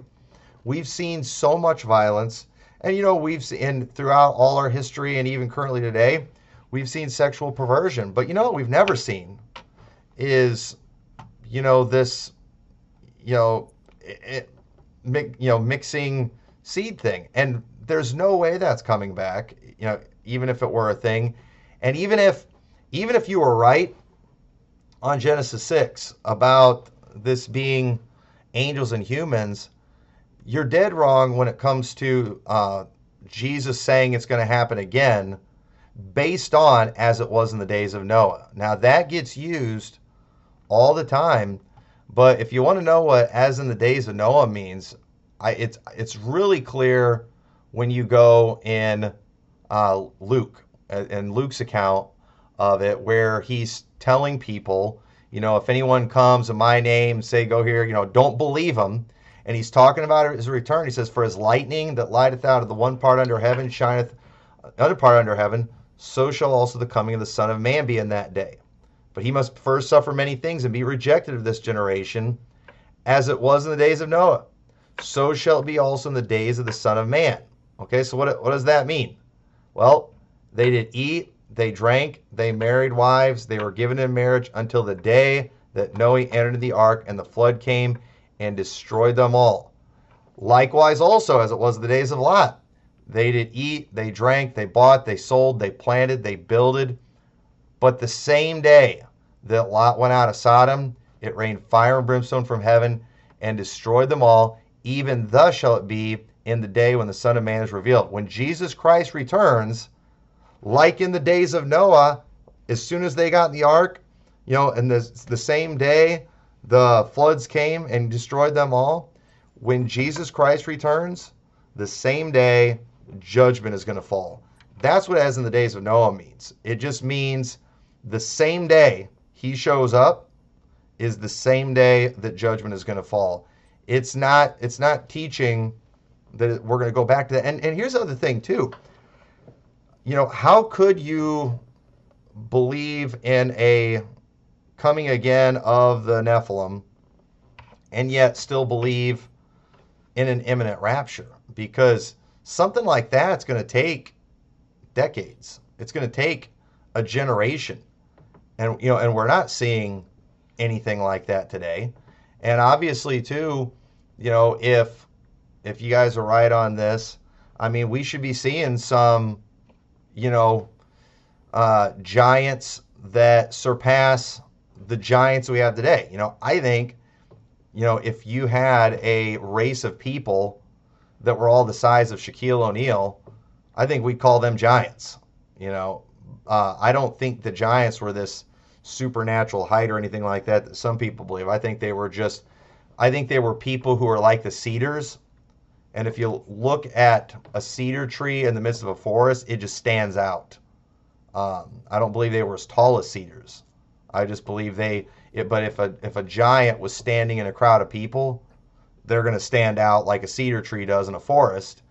we've seen so much violence. And, you know, we've seen throughout all our history and even currently today, we've seen sexual perversion. But you know what we've never seen is, you know, this, you know, mixing seed thing. And there's no way that's coming back, you know, even if it were a thing. And even if you were right on Genesis 6 about this being angels and humans, you're dead wrong when it comes to Jesus saying it's going to happen again, based on as it was in the days of Noah. Now that gets used all the time, but if you want to know what "as in the days of Noah" means, it's really clear when you go in Luke and Luke's account of it, where he's telling people, you know, if anyone comes in my name, say go here, you know, don't believe him. And he's talking about his return. He says, "For as lightning that lighteth out of the one part under heaven shineth another part under heaven, so shall also the coming of the Son of Man be in that day. But he must first suffer many things and be rejected of this generation, as it was in the days of Noah. So shall it be also in the days of the Son of Man." Okay, so what does that mean? Well, they did eat, they drank, they married wives, they were given in marriage until the day that Noah entered the ark, and the flood came and destroyed them all. Likewise also, as it was in the days of Lot, they did eat, they drank, they bought, they sold, they planted, they builded. But the same day that Lot went out of Sodom, it rained fire and brimstone from heaven and destroyed them all. Even thus shall it be in the day when the Son of Man is revealed. When Jesus Christ returns, like in the days of Noah, as soon as they got in the ark, you know, and the same day the floods came and destroyed them all. When Jesus Christ returns, the same day, judgment is going to fall. That's what "as in the days of Noah" means. It just means the same day he shows up is the same day that judgment is going to fall. It's not teaching that we're going to go back to that. And here's the other thing too. You know, how could you believe in a coming again of the Nephilim and yet still believe in an imminent rapture? Because something like that's going to take decades. It's going to take a generation. And, you know, and we're not seeing anything like that today. And obviously, too, you know, if you guys are right on this, I mean, we should be seeing some, you know, giants that surpass the giants we have today. You know, I think, you know, if you had a race of people that were all the size of Shaquille O'Neal, I think we'd call them giants. You know, I don't think the giants were this supernatural height or anything like that that some people believe. I think they were just, I think they were people who are like the cedars. And if you look at a cedar tree in the midst of a forest, it just stands out. I don't believe they were as tall as cedars. I just believe but if a giant was standing in a crowd of people, they're going to stand out like a cedar tree does in a forest.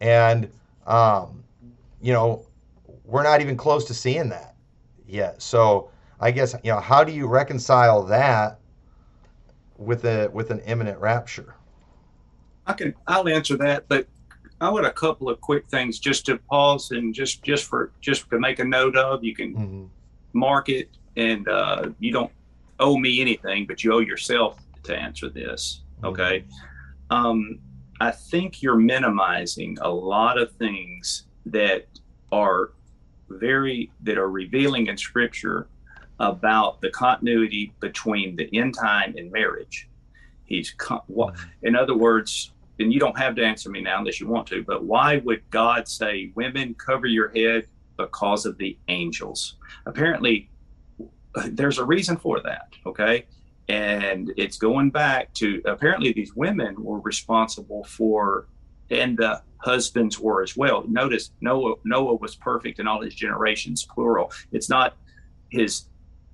And, you know, we're not even close to seeing that yet. So I guess, you know, how do you reconcile that with an imminent rapture? I'll answer that, but I want a couple of quick things just to pause and just to make a note of. You can mark it, and you don't owe me anything, but you owe yourself to answer this. Okay. I think you're minimizing a lot of things that are revealing in Scripture about the continuity between the end time and marriage. In other words, and you don't have to answer me now unless you want to, but why would God say, women, cover your head because of the angels? Apparently, there's a reason for that, okay? And it's going back to, apparently these women were responsible for, and the husbands were as well. Notice Noah was perfect in all his generations, plural. It's not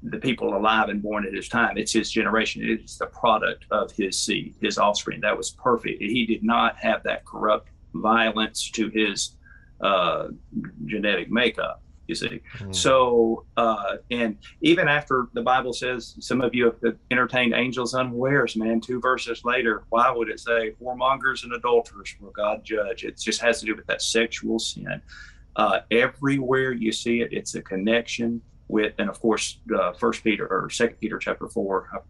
the people alive and born at his time. It's his generation. It's the product of his seed, his offspring. That was perfect. He did not have that corrupt violence to his genetic makeup, you see. So, and even after the Bible says, some of you have entertained angels unawares, man, 2 verses later, why would it say whoremongers and adulterers will God judge? It just has to do with that sexual sin. Everywhere you see it, it's a connection with, and of course, 2 Peter chapter 4,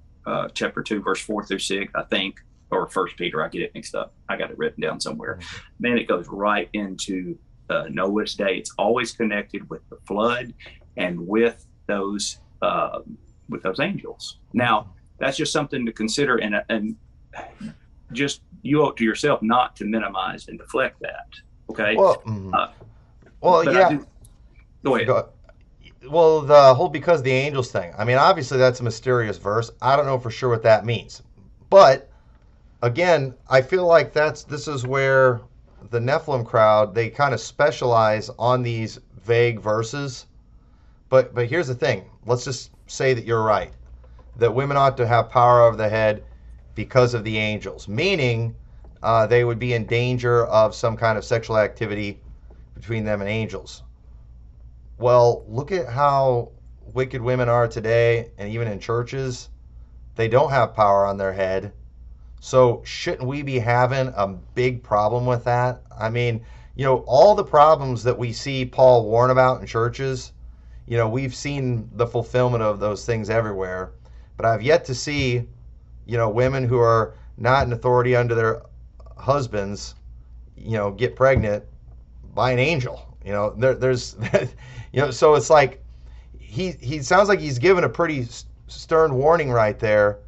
chapter 2, verse 4 through 6, I think, or 1 Peter, I get it mixed up. I got it written down somewhere. Man, it goes right into Noah's day. It's always connected with the flood and with those angels. Now, that's just something to consider, and just you owe it to yourself not to minimize and deflect that. Okay. Well, yeah. Go ahead. Well, the whole because the angels thing. I mean, obviously that's a mysterious verse. I don't know for sure what that means. But again, I feel like this is where the Nephilim crowd, they kind of specialize on these vague verses. But here's the thing. Let's just say that you're right, that women ought to have power over the head because of the angels, meaning they would be in danger of some kind of sexual activity between them and angels. Well, look at how wicked women are today, and even in churches, they don't have power on their head. So shouldn't we be having a big problem with that? I mean, you know, all the problems that we see Paul warn about in churches, you know, we've seen the fulfillment of those things everywhere. But I've yet to see, you know, women who are not in authority under their husbands, you know, get pregnant by an angel. You know, there's, you know, so it's like he sounds like he's given a pretty stern warning right there.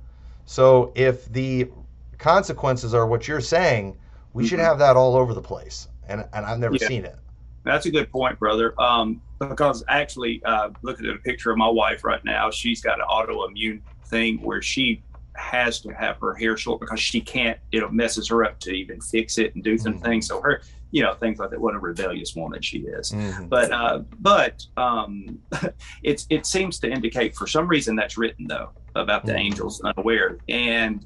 So if the consequences are what you're saying, we should have that all over the place. And I've never seen it. That's a good point, brother. Because actually, looking at a picture of my wife right now, she's got an autoimmune thing where she has to have her hair short because she can't, it messes her up to even fix it and do some things. So her, you know, things like that. What a rebellious woman she is. But it seems to indicate, for some reason, that's written though about the angels unaware, and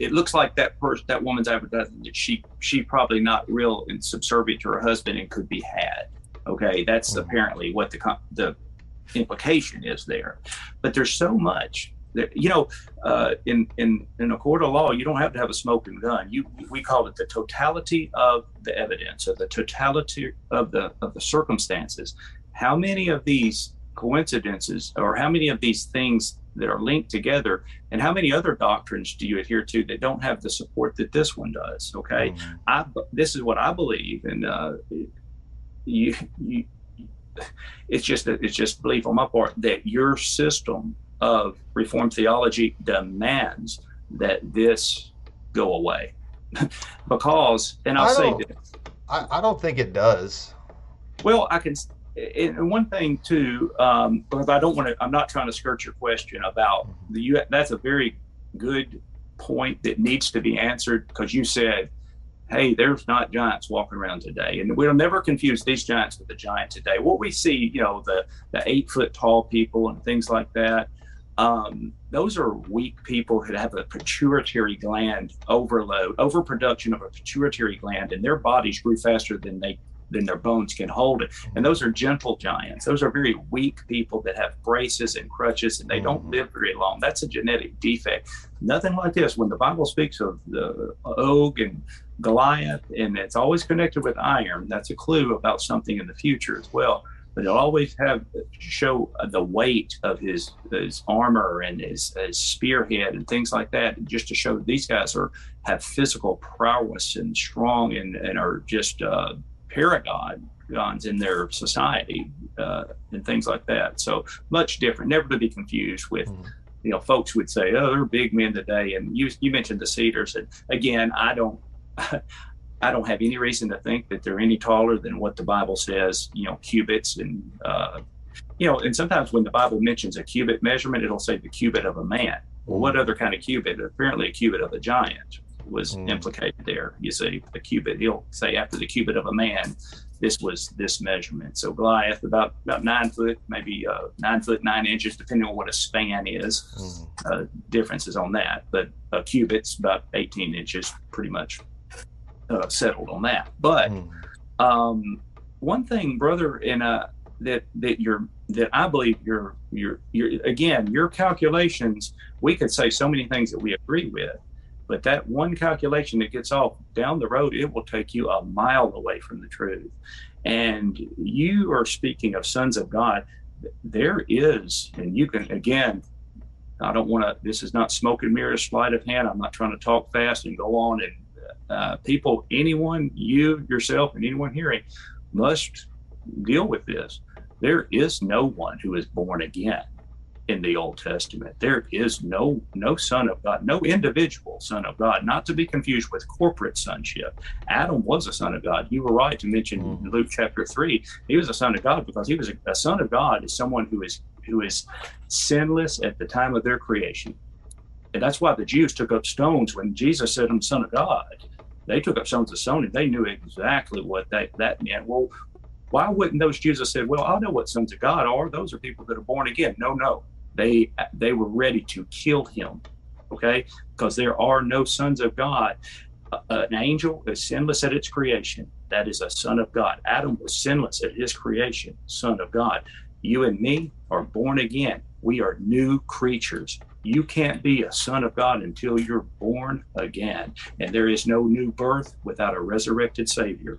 it looks like that woman's advertising that she probably not real and subservient to her husband and could be had. Okay, that's apparently what the implication is there. But there's so much. You know, in a court of law, you don't have to have a smoking gun. We call it the totality of the evidence, or the totality of the circumstances. How many of these coincidences, or how many of these things that are linked together. And how many other doctrines do you adhere to that don't have the support that this one does? Okay, mm-hmm. This is what I believe, and it's just belief on my part that your system of Reformed theology demands that this go away. Because, and I'll say this, I don't think it does. Well, I can. And one thing too, because I don't want to, I'm not trying to skirt your question about the, that's a very good point that needs to be answered, because you said, hey, there's not giants walking around today. And we'll never confuse these giants with the giant today. What we see, you know, the 8 foot tall people and things like that, those are weak people who have a pituitary gland overload, overproduction of a pituitary gland, and their bodies grew faster than their bones can hold it. And those are gentle giants. Those are very weak people that have braces and crutches, and they don't live very long. That's a genetic defect. Nothing like this. When the Bible speaks of the Og and Goliath, and it's always connected with iron, that's a clue about something in the future as well. But it'll always show the weight of his armor and his spearhead and things like that, just to show these guys have physical prowess and strong and are just paragons in their society and things like that. So much different, never to be confused with, you know, folks would say, oh, they're big men today. And you mentioned the Cedars, and again, I don't have any reason to think that they're any taller than what the Bible says, you know, cubits, and you know, and sometimes when the Bible mentions a cubit measurement, it'll say the cubit of a man. Well, what other kind of cubit? Apparently a cubit of a giant was implicated there. You see, the cubit, he'll say after the cubit of a man, this was this measurement. So Goliath, about 9 foot, maybe 9 foot 9 inches, depending on what a span is. Differences on that, but a cubit's about 18 inches, pretty much settled on that. But one thing, brother, in that I believe your again, your calculations, we could say so many things that we agree with. But that one calculation that gets off down the road, it will take you a mile away from the truth. And you are speaking of sons of God. There is, and you can, again, I don't want to, this is not smoke and mirrors, sleight of hand. I'm not trying to talk fast and go on. And people, anyone, you, yourself, and anyone hearing must deal with this. There is no one who is born again in the Old Testament. There is no son of God, no individual son of God, not to be confused with corporate sonship. Adam was a son of God. You were right to mention Luke chapter 3. He was a son of God because he was a son of God is someone who is sinless at the time of their creation. And that's why the Jews took up stones when Jesus said, I'm son of God. They took up stones to stone, and they knew exactly what that meant. Well, why wouldn't those Jews have said, well, I know what sons of God are. Those are people that are born again. No. They were ready to kill him, okay? Because there are no sons of God. An angel is sinless at its creation. That is a son of God. Adam was sinless at his creation, son of God. You and me are born again. We are new creatures. You can't be a son of God until you're born again. And there is no new birth without a resurrected Savior.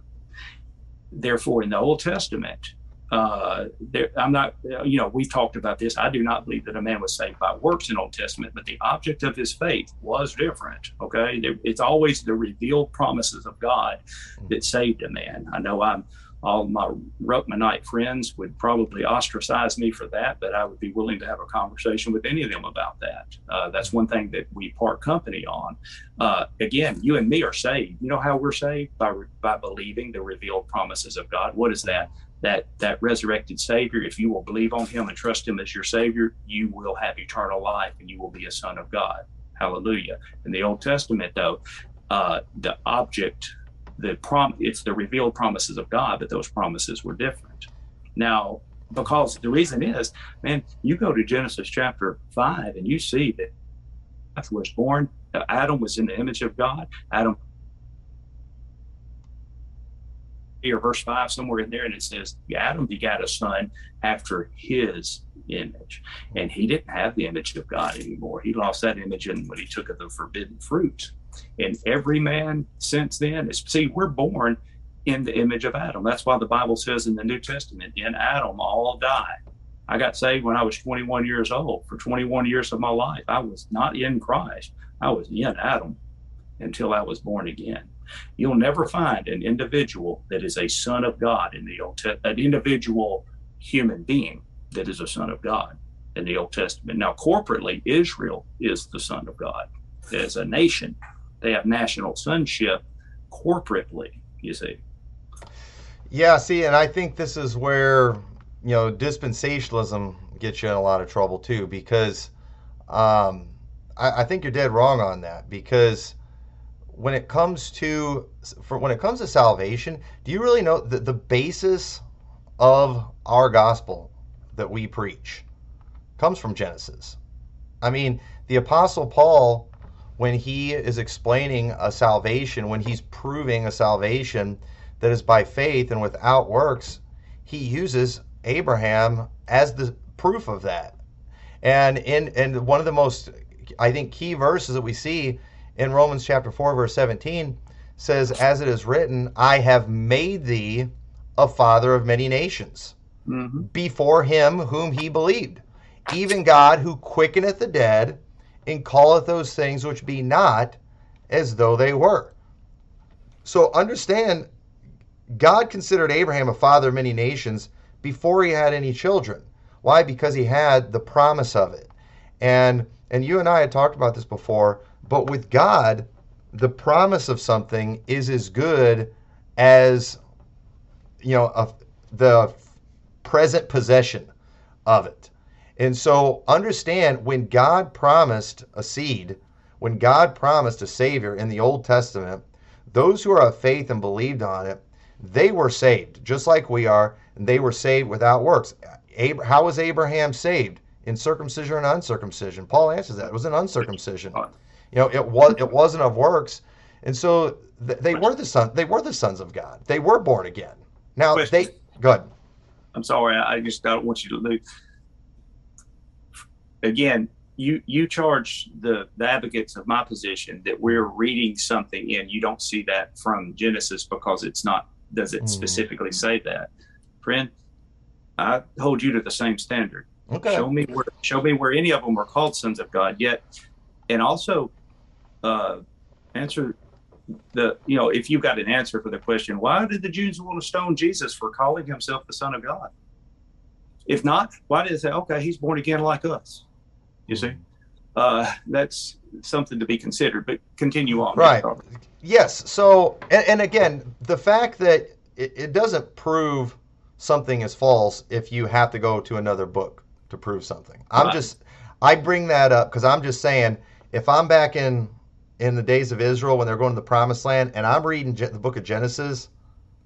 Therefore, in the Old Testament, I'm not, you know, we talked about this. I do not believe that a man was saved by works in Old Testament, but the object of his faith was different. Okay. It's always the revealed promises of God that saved a man. I know all my Ruckmanite friends would probably ostracize me for that, but I would be willing to have a conversation with any of them about that. That's one thing that we part company on. Again, you and me are saved. You know how we're saved? By believing the revealed promises of God. What is that? That resurrected Savior. If you will believe on him and trust him as your Savior, you will have eternal life and you will be a son of God. Hallelujah. In the Old Testament, though, the object, it's the revealed promises of God, but those promises were different. Now, because the reason is, man, you go to Genesis chapter 5 and you see that God was born. Adam was in the image of God. Adam, or verse 5, somewhere in there, and it says Adam begat a son after his image, and he didn't have the image of God anymore. He lost that image when he took of the forbidden fruit. And every man since then we're born in the image of Adam. That's why the Bible says in the New Testament, in Adam all die. I got saved when I was 21 years old. For 21 years of my life, I was not in Christ. I was in Adam until I was born again. You'll never find an individual that is a son of God in the Old Testament, an individual human being that is a son of God in the Old Testament. Now, corporately, Israel is the son of God. As a nation, they have national sonship corporately, you see. Yeah, see, and I think this is where, you know, dispensationalism gets you in a lot of trouble too, because I think you're dead wrong on that. Because when it comes to salvation, do you really know that the basis of our gospel that we preach comes from Genesis? I mean, the Apostle Paul, when he is explaining a salvation, when he's proving a salvation that is by faith and without works, he uses Abraham as the proof of that. And in one of the most, I think, key verses that we see in Romans chapter 4, verse 17, says, as it is written, I have made thee a father of many nations, before him whom he believed, even God who quickeneth the dead and calleth those things which be not as though they were. So understand, God considered Abraham a father of many nations before he had any children. Why? Because he had the promise of it. And you and I had talked about this before, but with God, the promise of something is as good as, you know, the present possession of it. And so understand, when God promised a seed, when God promised a Savior in the Old Testament, those who are of faith and believed on it, they were saved, just like we are, and they were saved without works. How was Abraham saved? In circumcision and uncircumcision? Paul answers that. It was an uncircumcision. You know, it wasn't of works. And so they were the sons of God. They were born again. Now go ahead. I'm sorry, I just don't want you to lose. Again, you charge the advocates of my position that we're reading something in. You don't see that from Genesis because it's not. Does it specifically say that? Friend, I hold you to the same standard. Okay. Show me where any of them are called sons of God yet. And also answer the, you know, if you've got an answer for the question, why did the Jews want to stone Jesus for calling himself the Son of God? If not, why did they say, okay, he's born again like us? You see, that's something to be considered, but continue on. Right. Yes. So, and again, the fact that it doesn't prove something is false if you have to go to another book to prove something. I bring that up because I'm just saying, if I'm back in the days of Israel when they're going to the promised land and I'm reading the book of Genesis,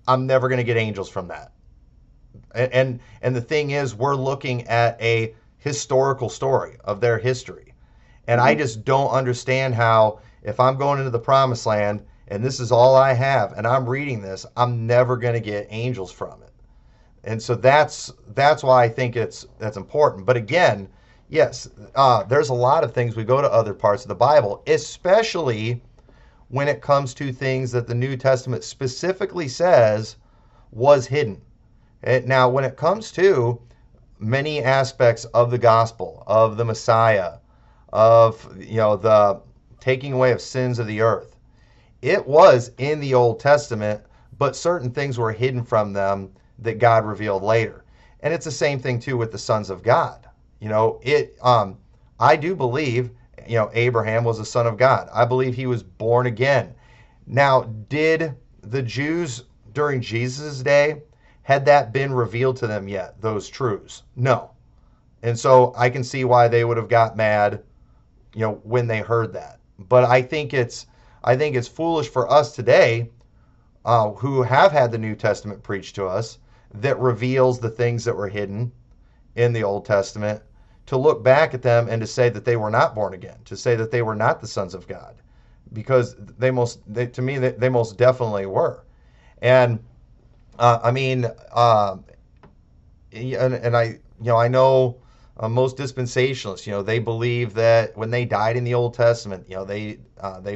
I'm never going to get angels from that. And the thing is, we're looking at a historical story of their history. And I just don't understand how, if I'm going into the promised land and this is all I have and I'm reading this, I'm never going to get angels from it. And so that's why I think that's important. But again, yes, there's a lot of things we go to other parts of the Bible, especially when it comes to things that the New Testament specifically says was hidden. Now, when it comes to many aspects of the gospel, of the Messiah, of, you know, the taking away of sins of the earth, it was in the Old Testament, but certain things were hidden from them that God revealed later. And it's the same thing too with the sons of God. You know, I do believe, you know, Abraham was a son of God. I believe he was born again. Now, did the Jews during Jesus' day, had that been revealed to them yet, those truths? No. And so I can see why they would have got mad, you know, when they heard that. But I think it's foolish for us today, who have had the New Testament preached to us that reveals the things that were hidden in the Old Testament, to look back at them and to say that they were not born again, to say that they were not the sons of God, because to me, they most definitely were. And I mean, and I, you know, I know most dispensationalists, you know, they believe that when they died in the Old Testament, you know, they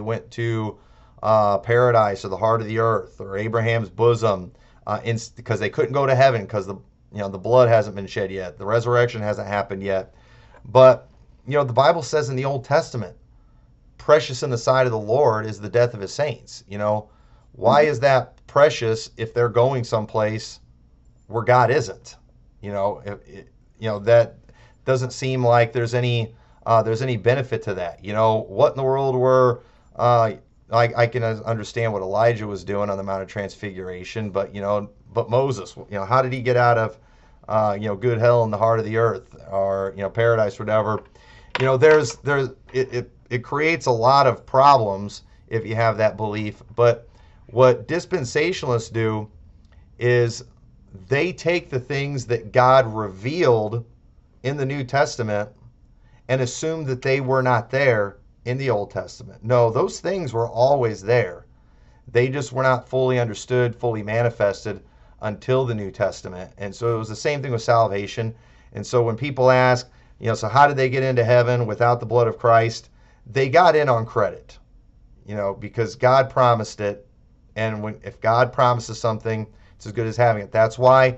went to paradise or the heart of the earth or Abraham's bosom because they couldn't go to heaven because the You know, the blood hasn't been shed yet. The resurrection hasn't happened yet. But, you know, the Bible says in the Old Testament, precious in the sight of the Lord is the death of his saints. You know, why is that precious if they're going someplace where God isn't? You know, that doesn't seem like there's any benefit to that. You know, what in the world were, I can understand what Elijah was doing on the Mount of Transfiguration, but, you know, but Moses, you know, how did he get out of, you know, good hell in the heart of the earth, or, you know, paradise, whatever? You know, it creates a lot of problems if you have that belief. But what dispensationalists do is they take the things that God revealed in the New Testament and assume that they were not there in the Old Testament. No, those things were always there. They just were not fully understood, fully manifested until the New Testament. And so it was the same thing with salvation. And so when people ask, you know, so how did they get into heaven without the blood of Christ? They got in on credit, you know, because God promised it. And when, if God promises something, it's as good as having it. That's why,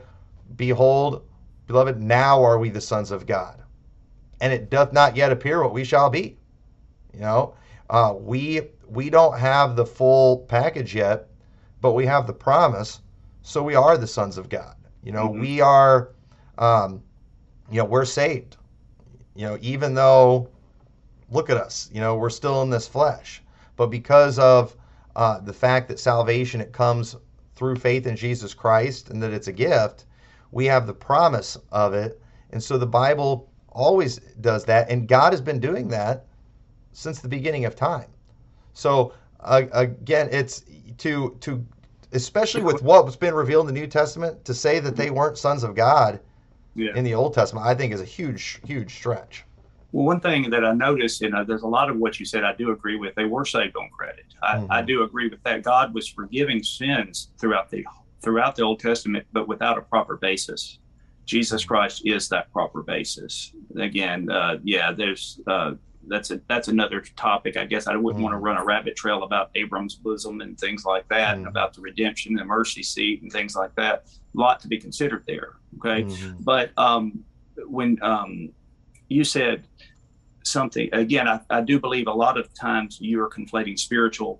behold, beloved, now are we the sons of God. And it doth not yet appear what we shall be. You know, we don't have the full package yet, but we have the promise. So we are the sons of God. You know, we are, you know, we're saved. You know, even though, look at us, you know, we're still in this flesh. But because of the fact that salvation, it comes through faith in Jesus Christ and that it's a gift, we have the promise of it. And so the Bible always does that. And God has been doing that since the beginning of time. So again, it's to especially with what's been revealed in the New Testament, to say that they weren't sons of God in the Old Testament, I think is a huge, huge stretch. Well, one thing that I noticed, and there's a lot of what you said I do agree with, they were saved on credit. I do agree with that. God was forgiving sins throughout the Old Testament, but without a proper basis. Jesus Christ is that proper basis. Again, that's another topic. I guess I wouldn't want to run a rabbit trail about Abram's bosom and things like that, and about the redemption, the mercy seat, and things like that. A lot to be considered there. Okay, but when you said something again, I do believe a lot of times you are conflating spiritual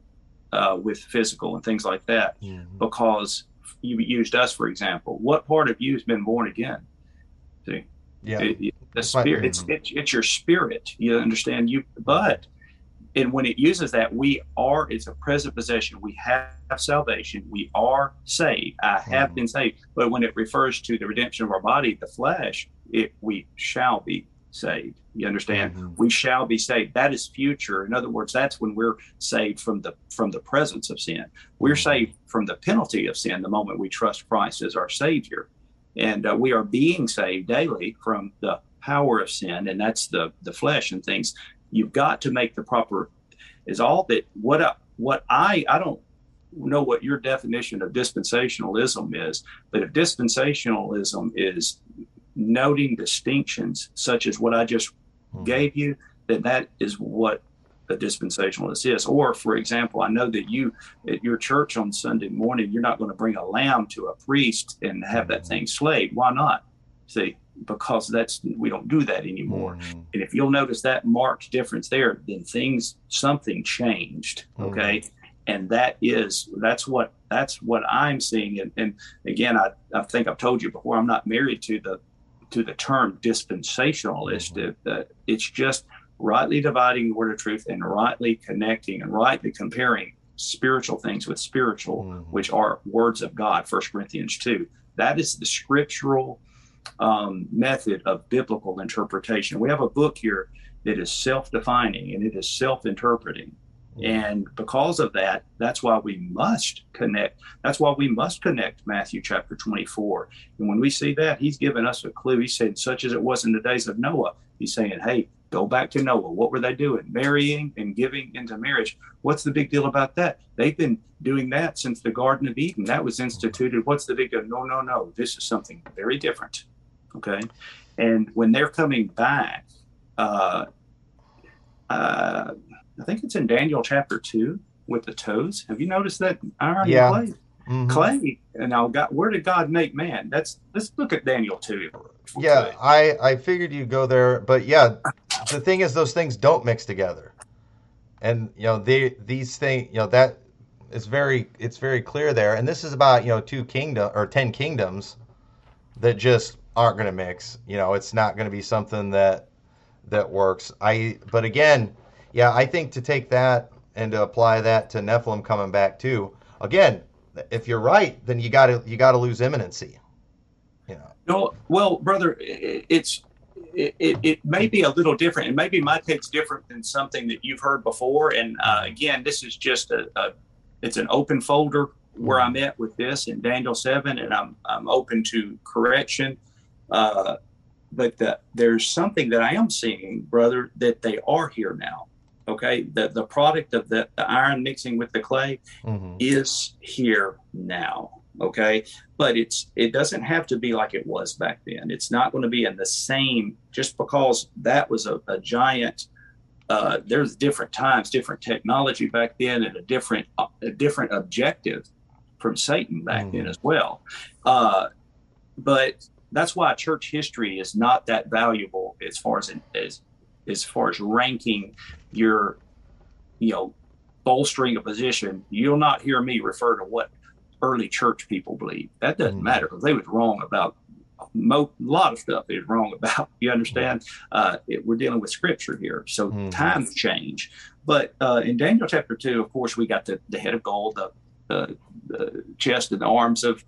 with physical and things like that, because you used us for example. What part of you has been born again? See. Yeah, the spirit. It's your spirit. You understand you, but and when it uses that, we are. It's a present possession. We have salvation. We are saved. I have been saved. But when it refers to the redemption of our body, the flesh, we shall be saved. You understand? We shall be saved. That is future. In other words, that's when we're saved from the presence of sin. We're saved from the penalty of sin the moment we trust Christ as our Savior. And we are being saved daily from the power of sin, and that's the flesh and things. You've got to make the proper is all that. I don't know what your definition of dispensationalism is, but if dispensationalism is noting distinctions such as what I just gave you, then that is what a dispensationalist is. Or, for example, I know that you at your church on Sunday morning, you're not going to bring a lamb to a priest and have that thing slayed. Why not? See, because we don't do that anymore. And if you'll notice that marked difference there, then something changed. Okay. And that's what I'm seeing. And again, I think I've told you before, I'm not married to the term dispensationalist. It's just rightly dividing the word of truth and rightly connecting and rightly comparing spiritual things with spiritual, which are words of God, 1 Corinthians 2. That is the scriptural method of biblical interpretation. We have a book here that is self-defining and it is self-interpreting. And because of that, that's why we must connect Matthew chapter 24. And when we see that, he's given us a clue. He said, such as it was in the days of Noah. He's saying, hey, go back to Noah. What were they doing? Marrying and giving into marriage. What's the big deal about that? They've been doing that since the Garden of Eden. That was instituted. What's the big deal? No. This is something very different. Okay. And when they're coming back, I think it's in Daniel chapter 2 with the toes. Have you noticed that irony play? mm-hmm. claiming, you know, God, where did God make man? Let's look at Daniel 2. Yeah, I figured you'd go there, but yeah, the thing is, those things don't mix together, and you know these things, you know, that is very clear there. And this is about, you know, 10 kingdoms that just aren't going to mix. You know, it's not going to be something that works. But again, yeah, I think to take that and to apply that to Nephilim coming back too. Again, if you're right, then you got to lose imminency. You know. No, well, brother, it may be a little different, and maybe my take's different than something that you've heard before. And again, this is just it's an open folder where I'm at with this in Daniel 7, and I'm open to correction. But there's something that I am seeing, brother, that they are here now. Okay, the product of the iron mixing with the clay mm-hmm. is here now. Okay, but it doesn't have to be like it was back then. It's not going to be in the same, just because that was a giant. There's different times, different technology back then, and a different objective from Satan back mm-hmm. then as well. But that's why church history is not that valuable as far as ranking your, you know, bolstering a position. You'll not hear me refer to what early church people believe. That doesn't mm-hmm. matter, because they was wrong about a lot of stuff. They was wrong about, you understand? Mm-hmm. We're dealing with scripture here, so mm-hmm. times change. But in Daniel chapter 2, of course, we got the head of gold, the chest and the arms of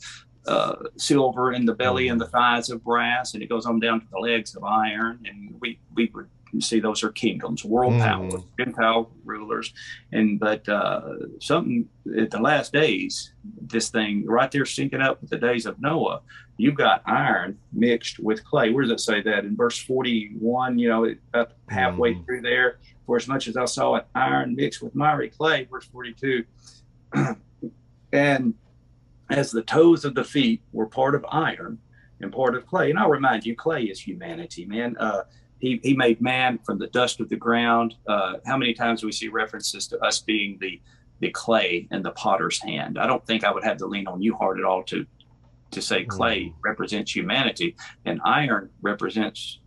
silver, and the belly and the thighs of brass, and it goes on down to the legs of iron. And we would see those are kingdoms, world powers, Gentile rulers. And but something at the last days, this thing right there syncing up with the days of Noah. You've got iron mixed with clay. Where does it say that? In verse 41, you know, about halfway through there, for as much as I saw an iron mixed with miry clay, verse 42. And as the toes of the feet were part of iron and part of clay. And I'll remind you, clay is humanity, man. He made man from the dust of the ground. How many times do we see references to us being the clay in the potter's hand? I don't think I would have to lean on you hard at all to say clay represents humanity, and iron represents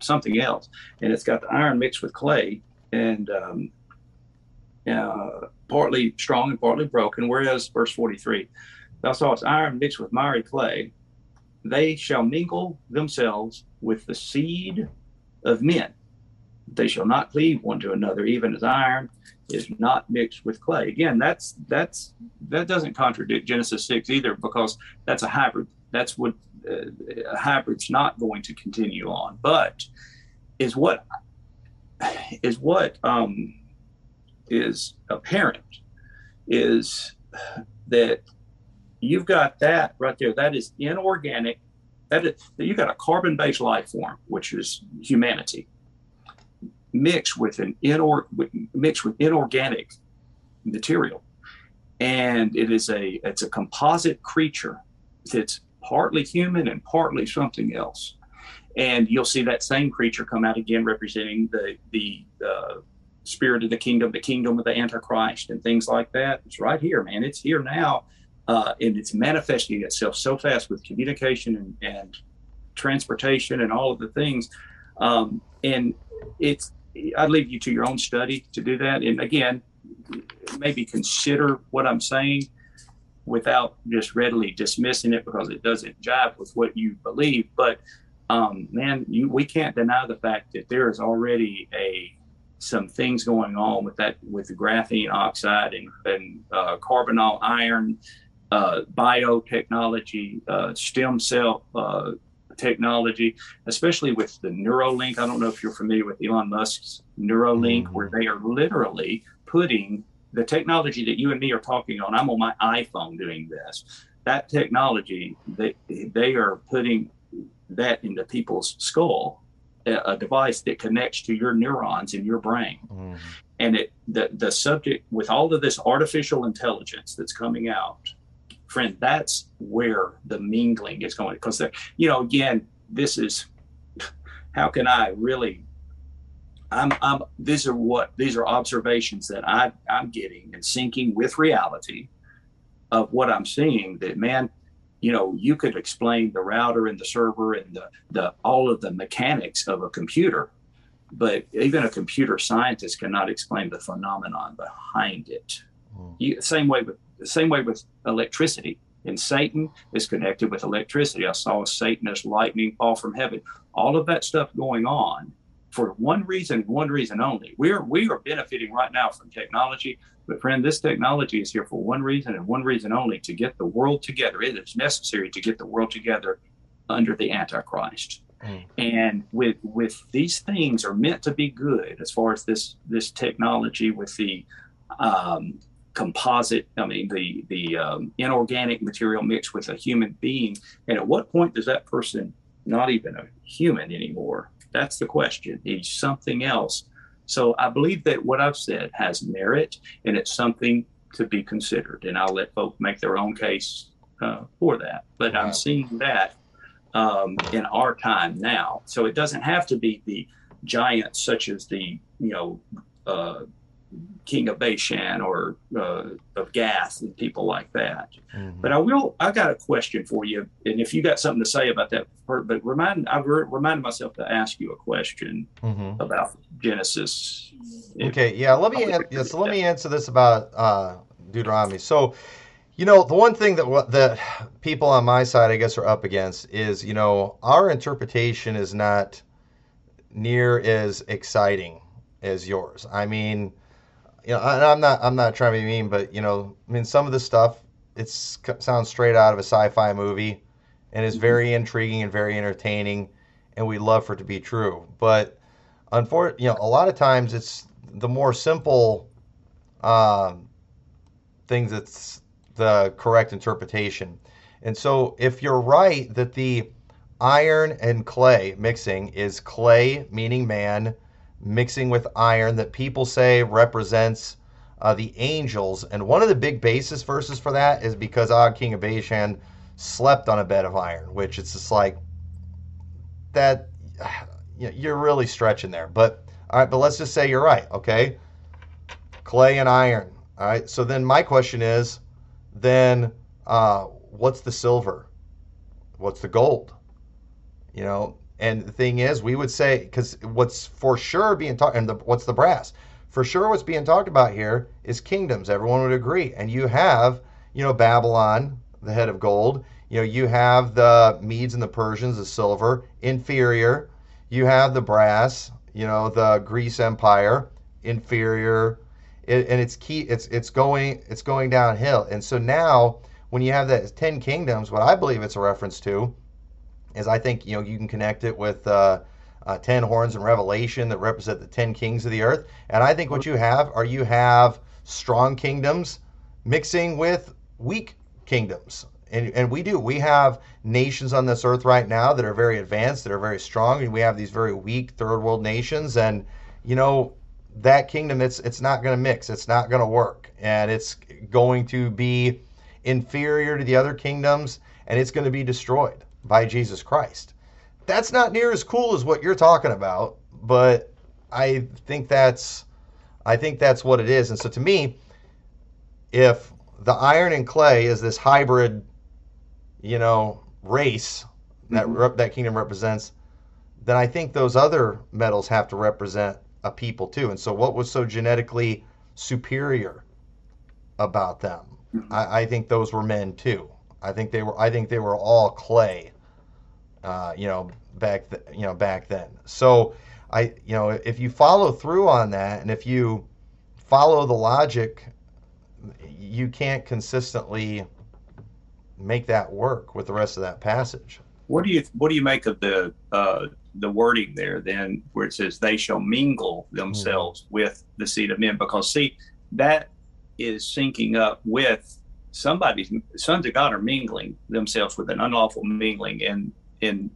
something else. And it's got the iron mixed with clay, and partly strong and partly broken. Whereas verse 43, thou sawest iron mixed with miry clay. They shall mingle themselves with the seed of men. They shall not cleave one to another, even as iron is not mixed with clay. Again, that doesn't contradict Genesis 6 either, because that's a hybrid. That's what a hybrid's not going to continue on. But what is apparent is that you've got that right there. That is inorganic. That you've got a carbon-based life form, which is humanity, mixed with inorganic material, and it's a composite creature that's partly human and partly something else. And you'll see that same creature come out again, representing the spirit of the kingdom of the Antichrist, and things like that. It's right here, man. It's here now. And it's manifesting itself so fast with communication and transportation and all of the things. I'd leave you to your own study to do that. And again, maybe consider what I'm saying without just readily dismissing it, because it doesn't jive with what you believe. But we can't deny the fact that there is already some things going on with the graphene oxide and carbonyl iron, biotechnology, stem cell technology, especially with the Neuralink. I don't know if you're familiar with Elon Musk's Neuralink, where they are literally putting the technology that you and me are talking on. I'm on my iPhone doing this. That technology, they are putting that into people's skull, a device that connects to your neurons in your brain. And the subject, with all of this artificial intelligence that's coming out, friend, that's where the mingling is going, because you know, again, this is how can I really I'm these are observations that I'm getting and syncing with reality. of what I'm seeing, that, man, you know, you could explain the router and the server and the all of the mechanics of a computer, but even a computer scientist cannot explain the phenomenon behind it. Mm. Same way with electricity. And Satan is connected with electricity. I saw Satan as lightning fall from heaven. All of that stuff going on for one reason only. We are benefiting right now from technology. But friend, this technology is here for one reason and one reason only, to get the world together. It is necessary to get the world together under the Antichrist. Mm. And with these things are meant to be good, as far as this technology with the composite, I mean, the inorganic material mixed with a human being. And at what point does that person not even a human anymore? That's the question. He's something else. So I believe that what I've said has merit, and it's something to be considered. And I'll let folk make their own case for that. But wow. I'm seeing that in our time now. So it doesn't have to be the giants such as the, King of Bashan or of Gath and people like that. Mm-hmm. But I got a question for you, and if you got something to say about that, but I reminded myself to ask you a question about Genesis. Okay, yeah. Let me answer this about Deuteronomy. So, the one thing that people on my side, I guess, are up against is, our interpretation is not near as exciting as yours. I mean, and I'm not trying to be mean, but some of the stuff sounds straight out of a sci-fi movie, and is very intriguing and very entertaining, and we love for it to be true. But unfortunately, a lot of times it's the more simple things that's the correct interpretation. And so, if you're right that the iron and clay mixing is clay, meaning man, mixing with iron, that people say represents the angels. And one of the big basis verses for that is because Og, king of Bashan, slept on a bed of iron, which it's just like that. You're really stretching there. But all right, but let's just say you're right, okay? Clay and iron. All right. So then my question is, what's the silver? What's the gold? And the thing is, we would say, because what's for sure being talked, and what's the brass? For sure what's being talked about here is kingdoms. Everyone would agree. And you have, Babylon, the head of gold. You have the Medes and the Persians, the silver, inferior. You have the brass, the Greece Empire, inferior. And it's key. It's going downhill. And so now, when you have that 10 kingdoms, what I believe it's a reference to is, I think, you can connect it with 10 horns in Revelation that represent the 10 kings of the earth. And I think what you have strong kingdoms mixing with weak kingdoms. And we have nations on this earth right now that are very advanced, that are very strong. And we have these very weak third world nations. And, that kingdom, it's not going to mix. It's not going to work. And it's going to be inferior to the other kingdoms. And it's going to be destroyed by Jesus Christ. That's not near as cool as what you're talking about, but I think that's what it is. And so to me, if the iron and clay is this hybrid, race that kingdom represents, then I think those other metals have to represent a people too. And so what was so genetically superior about them? Mm-hmm. I think those were men too. I think they were all clay, back then. So if you follow through on that, and if you follow the logic, you can't consistently make that work with the rest of that passage. What do you make of the wording there then, where it says they shall mingle themselves with the seed of men? Because that is syncing up with somebody's sons of God are mingling themselves with an unlawful mingling in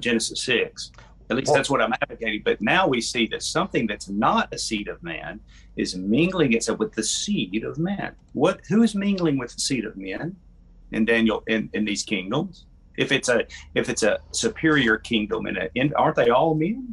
Genesis 6. At least that's what I'm advocating. But now we see that something that's not a seed of man is mingling itself with the seed of man. Who is mingling with the seed of men in Daniel in these kingdoms? If it's a superior kingdom, and aren't they all men?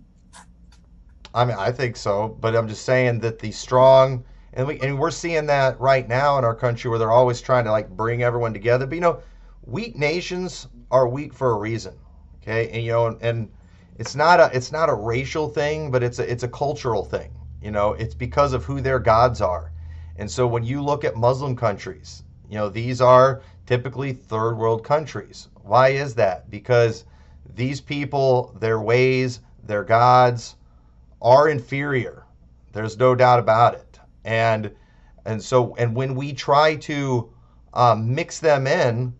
I mean, I think so. But I'm just saying that the strong And we're seeing that right now in our country, where they're always trying to like bring everyone together. But you know, weak nations are weak for a reason. Okay, and you know, and it's not a racial thing, but it's a cultural thing. You know, it's because of who their gods are. And so when you look at Muslim countries, you know, these are typically third world countries. Why is that? Because these people, their ways, their gods are inferior. There's no doubt about it. And so when we try to mix them in,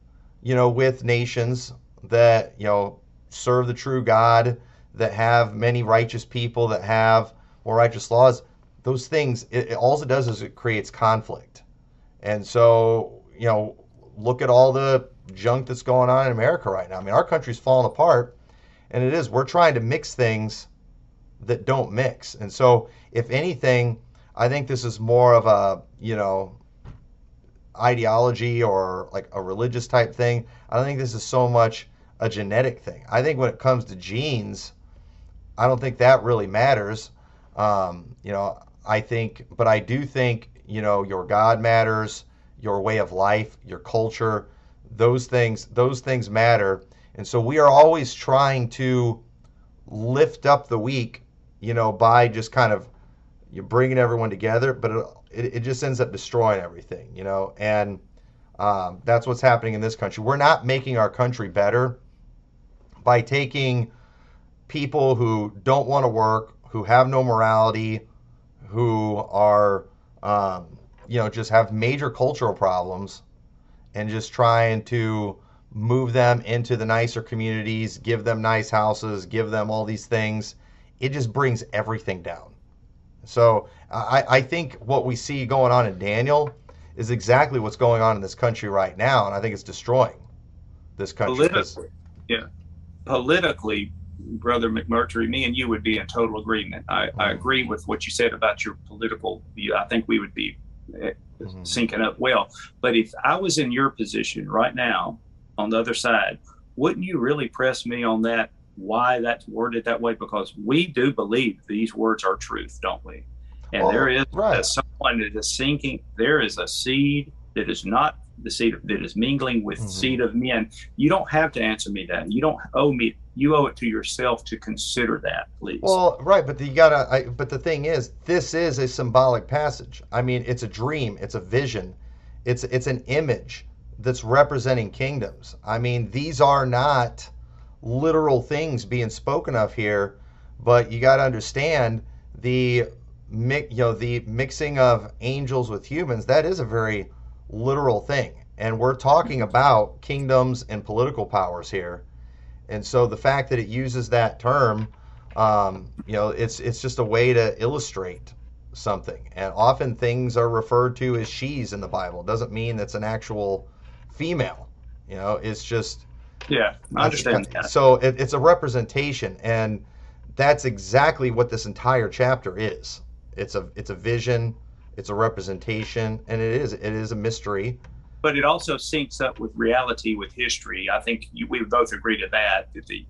you know, with nations that, you know, serve the true God, that have many righteous people, that have more righteous laws, those things, all it does is it creates conflict. And so, you know, look at all the junk that's going on in America right now. I mean, our country's falling apart, and we're trying to mix things that don't mix. And so, if anything, I think this is more of a, you know, ideology or like a religious type thing. I don't think this is so much a genetic thing. I think when it comes to genes, I don't think that really matters. You know, but I do think, you know, your God matters, your way of life, your culture, those things matter. And so we are always trying to lift up the weak, you know, by just kind of bringing everyone together, but it just ends up destroying everything, you know. And that's what's happening in this country. We're not making our country better by taking people who don't want to work, who have no morality, who are, you know, just have major cultural problems, and just trying to move them into the nicer communities, give them nice houses, give them all these things. It just brings everything down. So I think what we see going on in Daniel is exactly what's going on in this country right now, and I think it's destroying this country. Politically, yeah. Politically, Brother McMurtry, me and you would be in total agreement. I agree with what you said about your political view. I think we would be syncing up well. But if I was in your position right now on the other side, wouldn't you really press me on that, why that's worded that way? Because we do believe these words are truth, don't we? And someone that is sinking, there is a seed that is not the seed that is mingling with seed of men. You don't have to answer me that. You don't owe me. You owe it to yourself to consider that, please. Well, right, but but the thing is, this is a symbolic passage. I mean, it's a dream, it's a vision, it's an image that's representing kingdoms. I mean, these are not literal things being spoken of here, but you got to understand the mixing of angels with humans. That is a very literal thing, and we're talking about kingdoms and political powers here. And so the fact that it uses that term, you know, it's just a way to illustrate something. And often things are referred to as she's in the Bible. It doesn't mean that's an actual female. You know, it's just, yeah, I understand that. So it's a representation, and that's exactly what this entire chapter is. It's a vision, it's a representation, and it is a mystery. But it also syncs up with reality, with history. I think we both agree to that. The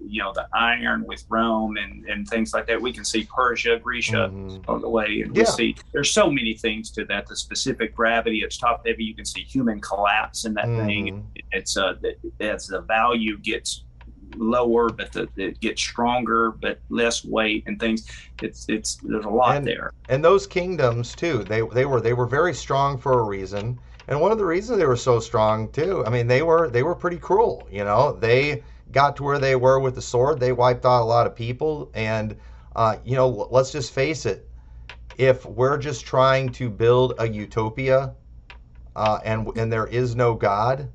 iron with Rome and things like that. We can see Persia, Grecia on the way, and we see there's so many things to that. The specific gravity, it's top heavy. You can see human collapse in that thing. It's as the value gets lower, but it gets stronger, but less weight and things. It's there's a lot there. And those kingdoms too. They were very strong for a reason. And one of the reasons they were so strong too, I mean, they were pretty cruel, you know. They got to where they were with the sword. They wiped out a lot of people. And you know, let's just face it, if we're just trying to build a utopia, and there is no God,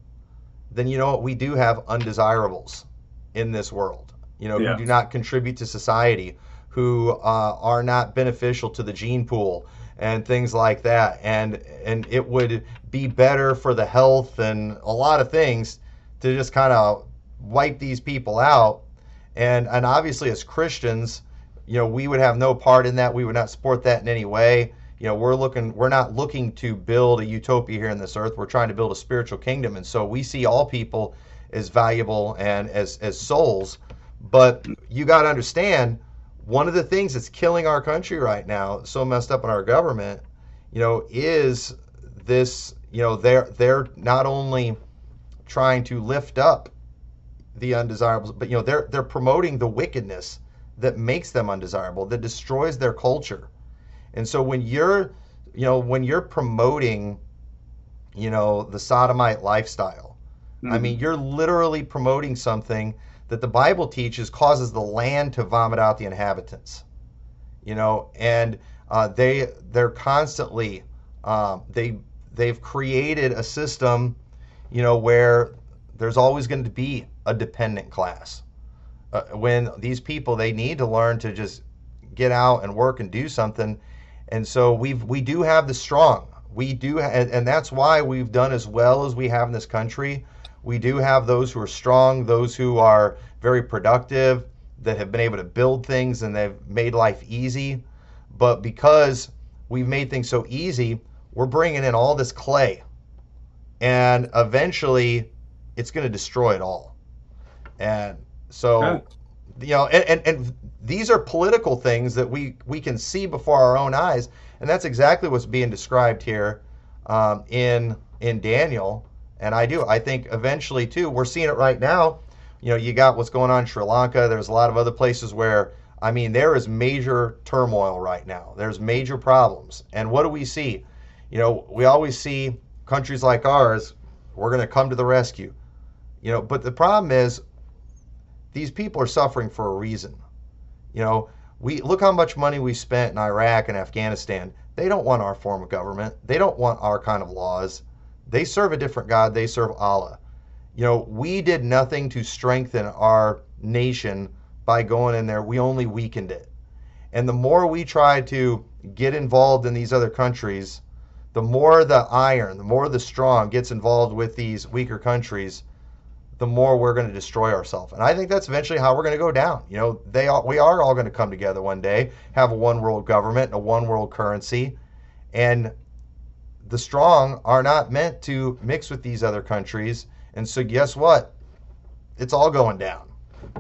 then you know what, we do have undesirables in this world, you know, who do not contribute to society, who are not beneficial to the gene pool and things like that. And it would be better for the health and a lot of things to just kind of wipe these people out. And obviously as Christians, you know, we would have no part in that. We would not support that in any way. You know, we're not looking to build a utopia here on this earth. We're trying to build a spiritual kingdom. And so we see all people as valuable and as souls. But you got to understand, one of the things that's killing our country right now, so messed up in our government, you know, is this, you know, they're not only trying to lift up the undesirables, but, you know, they're promoting the wickedness that makes them undesirable, that destroys their culture. And so when you're, you know, when you're promoting, you know, the sodomite lifestyle, mm-hmm. I mean, you're literally promoting something that the Bible teaches causes the land to vomit out the inhabitants, you know, and they're constantly, they've created a system, you know, where there's always going to be a dependent class. When these people, they need to learn to just get out and work and do something. And so we do have the strong. We do, and that's why we've done as well as we have in this country. We do have those who are strong, those who are very productive, that have been able to build things and they've made life easy. But because we've made things so easy, we're bringing in all this clay, and eventually it's going to destroy it all. And so, you know, and these are political things that we can see before our own eyes, and that's exactly what's being described here in Daniel. And I think eventually too, we're seeing it right now. You know, you got what's going on in Sri Lanka. There's a lot of other places where, I mean, there is major turmoil right now. There's major problems. And what do we see? You know, we always see countries like ours, we're going to come to the rescue. You know, but the problem is, these people are suffering for a reason. You know, we look how much money we spent in Iraq and Afghanistan. They don't want our form of government. They don't want our kind of laws. They serve a different God. They serve Allah. You know, we did nothing to strengthen our nation by going in there. We only weakened it. And the more we try to get involved in these other countries, the more the iron, the more the strong gets involved with these weaker countries, the more we're going to destroy ourselves. And I think that's eventually how we're going to go down. You know, we are all going to come together one day, have a one world government and a one world currency. And the strong are not meant to mix with these other countries. And so guess what? It's all going down,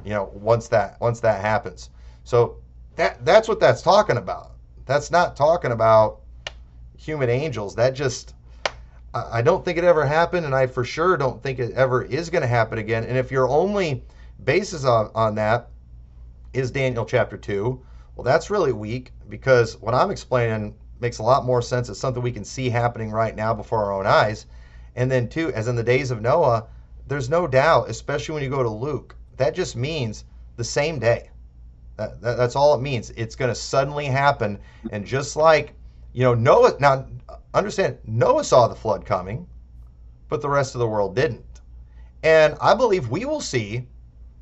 you know, once that happens. So that's what that's talking about. That's not talking about human angels. That just, I don't think it ever happened, and I for sure don't think it ever is going to happen again. And if your only basis on that is Daniel chapter 2, well, that's really weak, because what I'm explaining makes a lot more sense. It's something we can see happening right now before our own eyes. And then two, as in the days of Noah, there's no doubt, especially when you go to Luke, that just means the same day. That's all it means. It's going to suddenly happen. And just like, you know, Noah, now understand, Noah saw the flood coming, but the rest of the world didn't. And I believe we will see,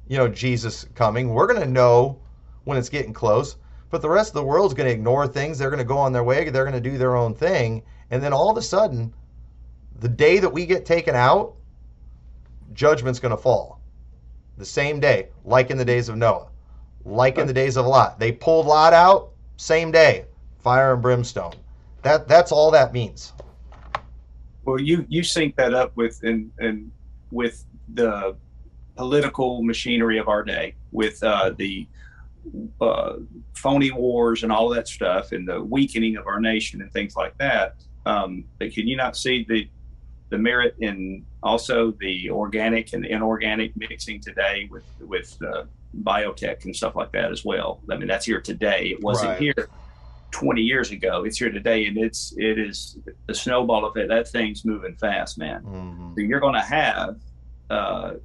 you know, Jesus coming. We're going to know when it's getting close, but the rest of the world's going to ignore things. They're going to go on their way. They're going to do their own thing. And then all of a sudden, the day that we get taken out, judgment's going to fall. The same day, like in the days of Noah, like in the days of Lot. They pulled Lot out, same day, fire and brimstone. That's all that means. Well, you sync that up with and with the political machinery of our day, with the phony wars and all that stuff, and the weakening of our nation and things like that. But can you not see the merit in also the organic and inorganic mixing today with biotech and stuff like that as well? I mean, that's here today. It wasn't here 20 years ago. It's here today, and it is the snowball effect. That thing's moving fast, man. Mm-hmm. So you're going to have a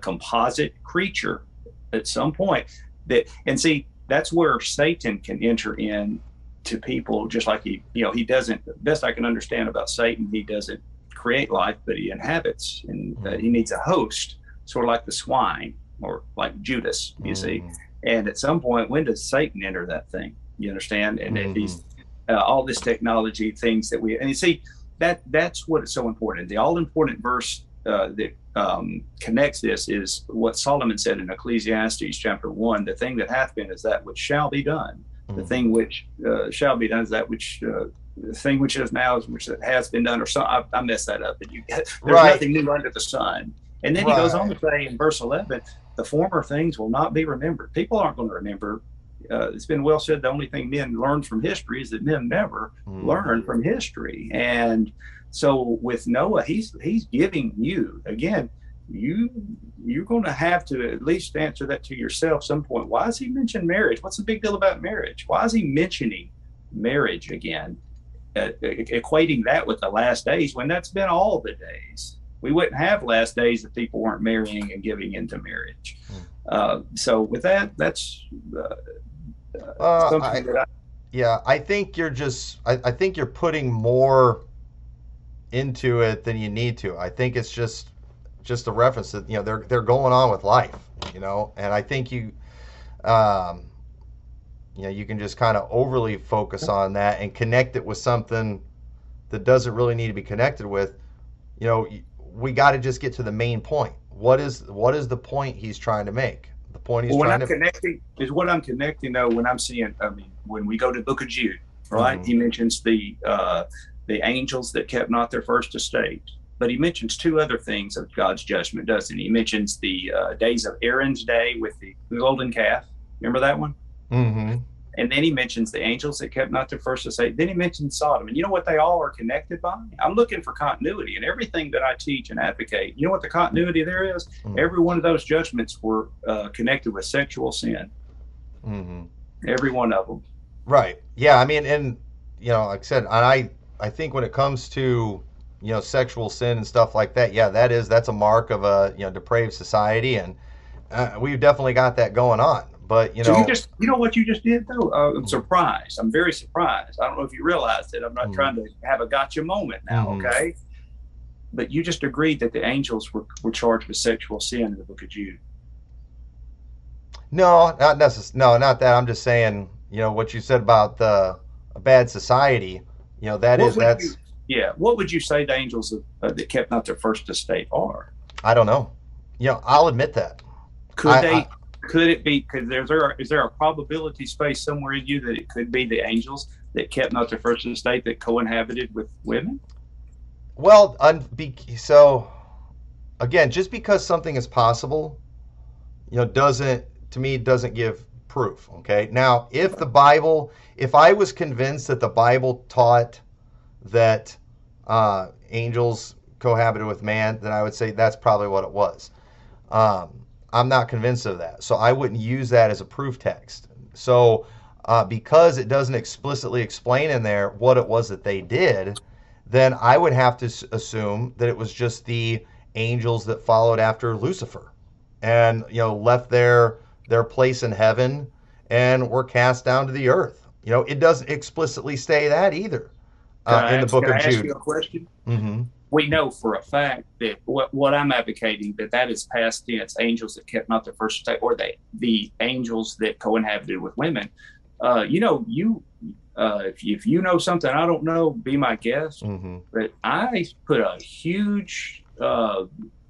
composite creature at some point. And see, that's where Satan can enter in to people, just like he doesn't. Best I can understand about Satan, he doesn't create life, but he inhabits, and mm-hmm. He needs a host, sort of like the swine or like Judas, you mm-hmm. see. And at some point, when does Satan enter that thing? You understand? And mm-hmm. these all this technology, things that we, and you see, that's what is so important. The all important verse that connects this is what Solomon said in Ecclesiastes chapter 1: the thing that hath been is that which shall be done. Mm-hmm. The thing which shall be done is that which the thing which is now is which has been done, or so. I messed that up. And there's nothing new under the sun. And then he goes on to say in verse 11, the former things will not be remembered. People aren't going to remember it's been well said, the only thing men learn from history is that men never learn from history. And so with Noah, he's giving you, again, you're going to have to at least answer that to yourself at some point. Why does he mention marriage? What's the big deal about marriage? Why is he mentioning marriage again, equating that with the last days when that's been all the days? We wouldn't have last days if people weren't marrying and giving into marriage. So with that, that's something I think you're just, I think you're putting more into it than you need to. I think it's just a reference that, you know, they're going on with life, you know, and I think you, you know, you can just kind of overly focus on that and connect it with something that doesn't really need to be connected with. You know, we got to just get to the main point. What is the point he's trying to make? The point he's trying to connecting is what I'm connecting though. When I'm seeing, I mean, when we go to the Book of Jude, right? He mentions the angels that kept not their first estate. But he mentions two other things of God's judgment, doesn't he? He mentions the days of Aaron's day with the golden calf. Remember that one? Mm-hmm. And then he mentions the angels that kept not their first estate. Then he mentions Sodom. And you know what they all are connected by? I'm looking for continuity in everything that I teach and advocate. You know what the continuity there is? Mm-hmm. Every one of those judgments were connected with sexual sin. Mm-hmm. Every one of them. Right. Yeah, I mean, and, you know, like I said, I think when it comes to, you know, sexual sin and stuff like that, yeah, that's a mark of a, you know, depraved society, and we've definitely got that going on. But, you know, so you know what you just did though? I'm surprised. I'm very surprised. I don't know if you realized it. I'm not trying to have a gotcha moment now, okay? But you just agreed that the angels were charged with sexual sin in the Book of Jude. No, not necessarily. No, not that. I'm just saying, you know, what you said about the bad society. You know, what would you say the angels that kept not their first estate are? I don't know. You know, I'll admit that. Is there a probability space somewhere in you that it could be the angels that kept not their first estate that co-inhabited with women? Well, so again, just because something is possible, you know, to me doesn't give proof. Okay. Now, if I was convinced that the Bible taught that angels cohabited with man, then I would say that's probably what it was. I'm not convinced of that, so I wouldn't use that as a proof text. So because it doesn't explicitly explain in there what it was that they did, then I would have to assume that it was just the angels that followed after Lucifer and, you know, left their place in heaven and were cast down to the earth. You know, it doesn't explicitly say that either. In the Book of Jude. Can I ask you a question? Mm-hmm. We know for a fact that what I'm advocating, that is past tense, angels that kept not their first estate, or the angels that co-inhabited with women. You know, if you know something I don't know, be my guest. Mm-hmm. But I put a huge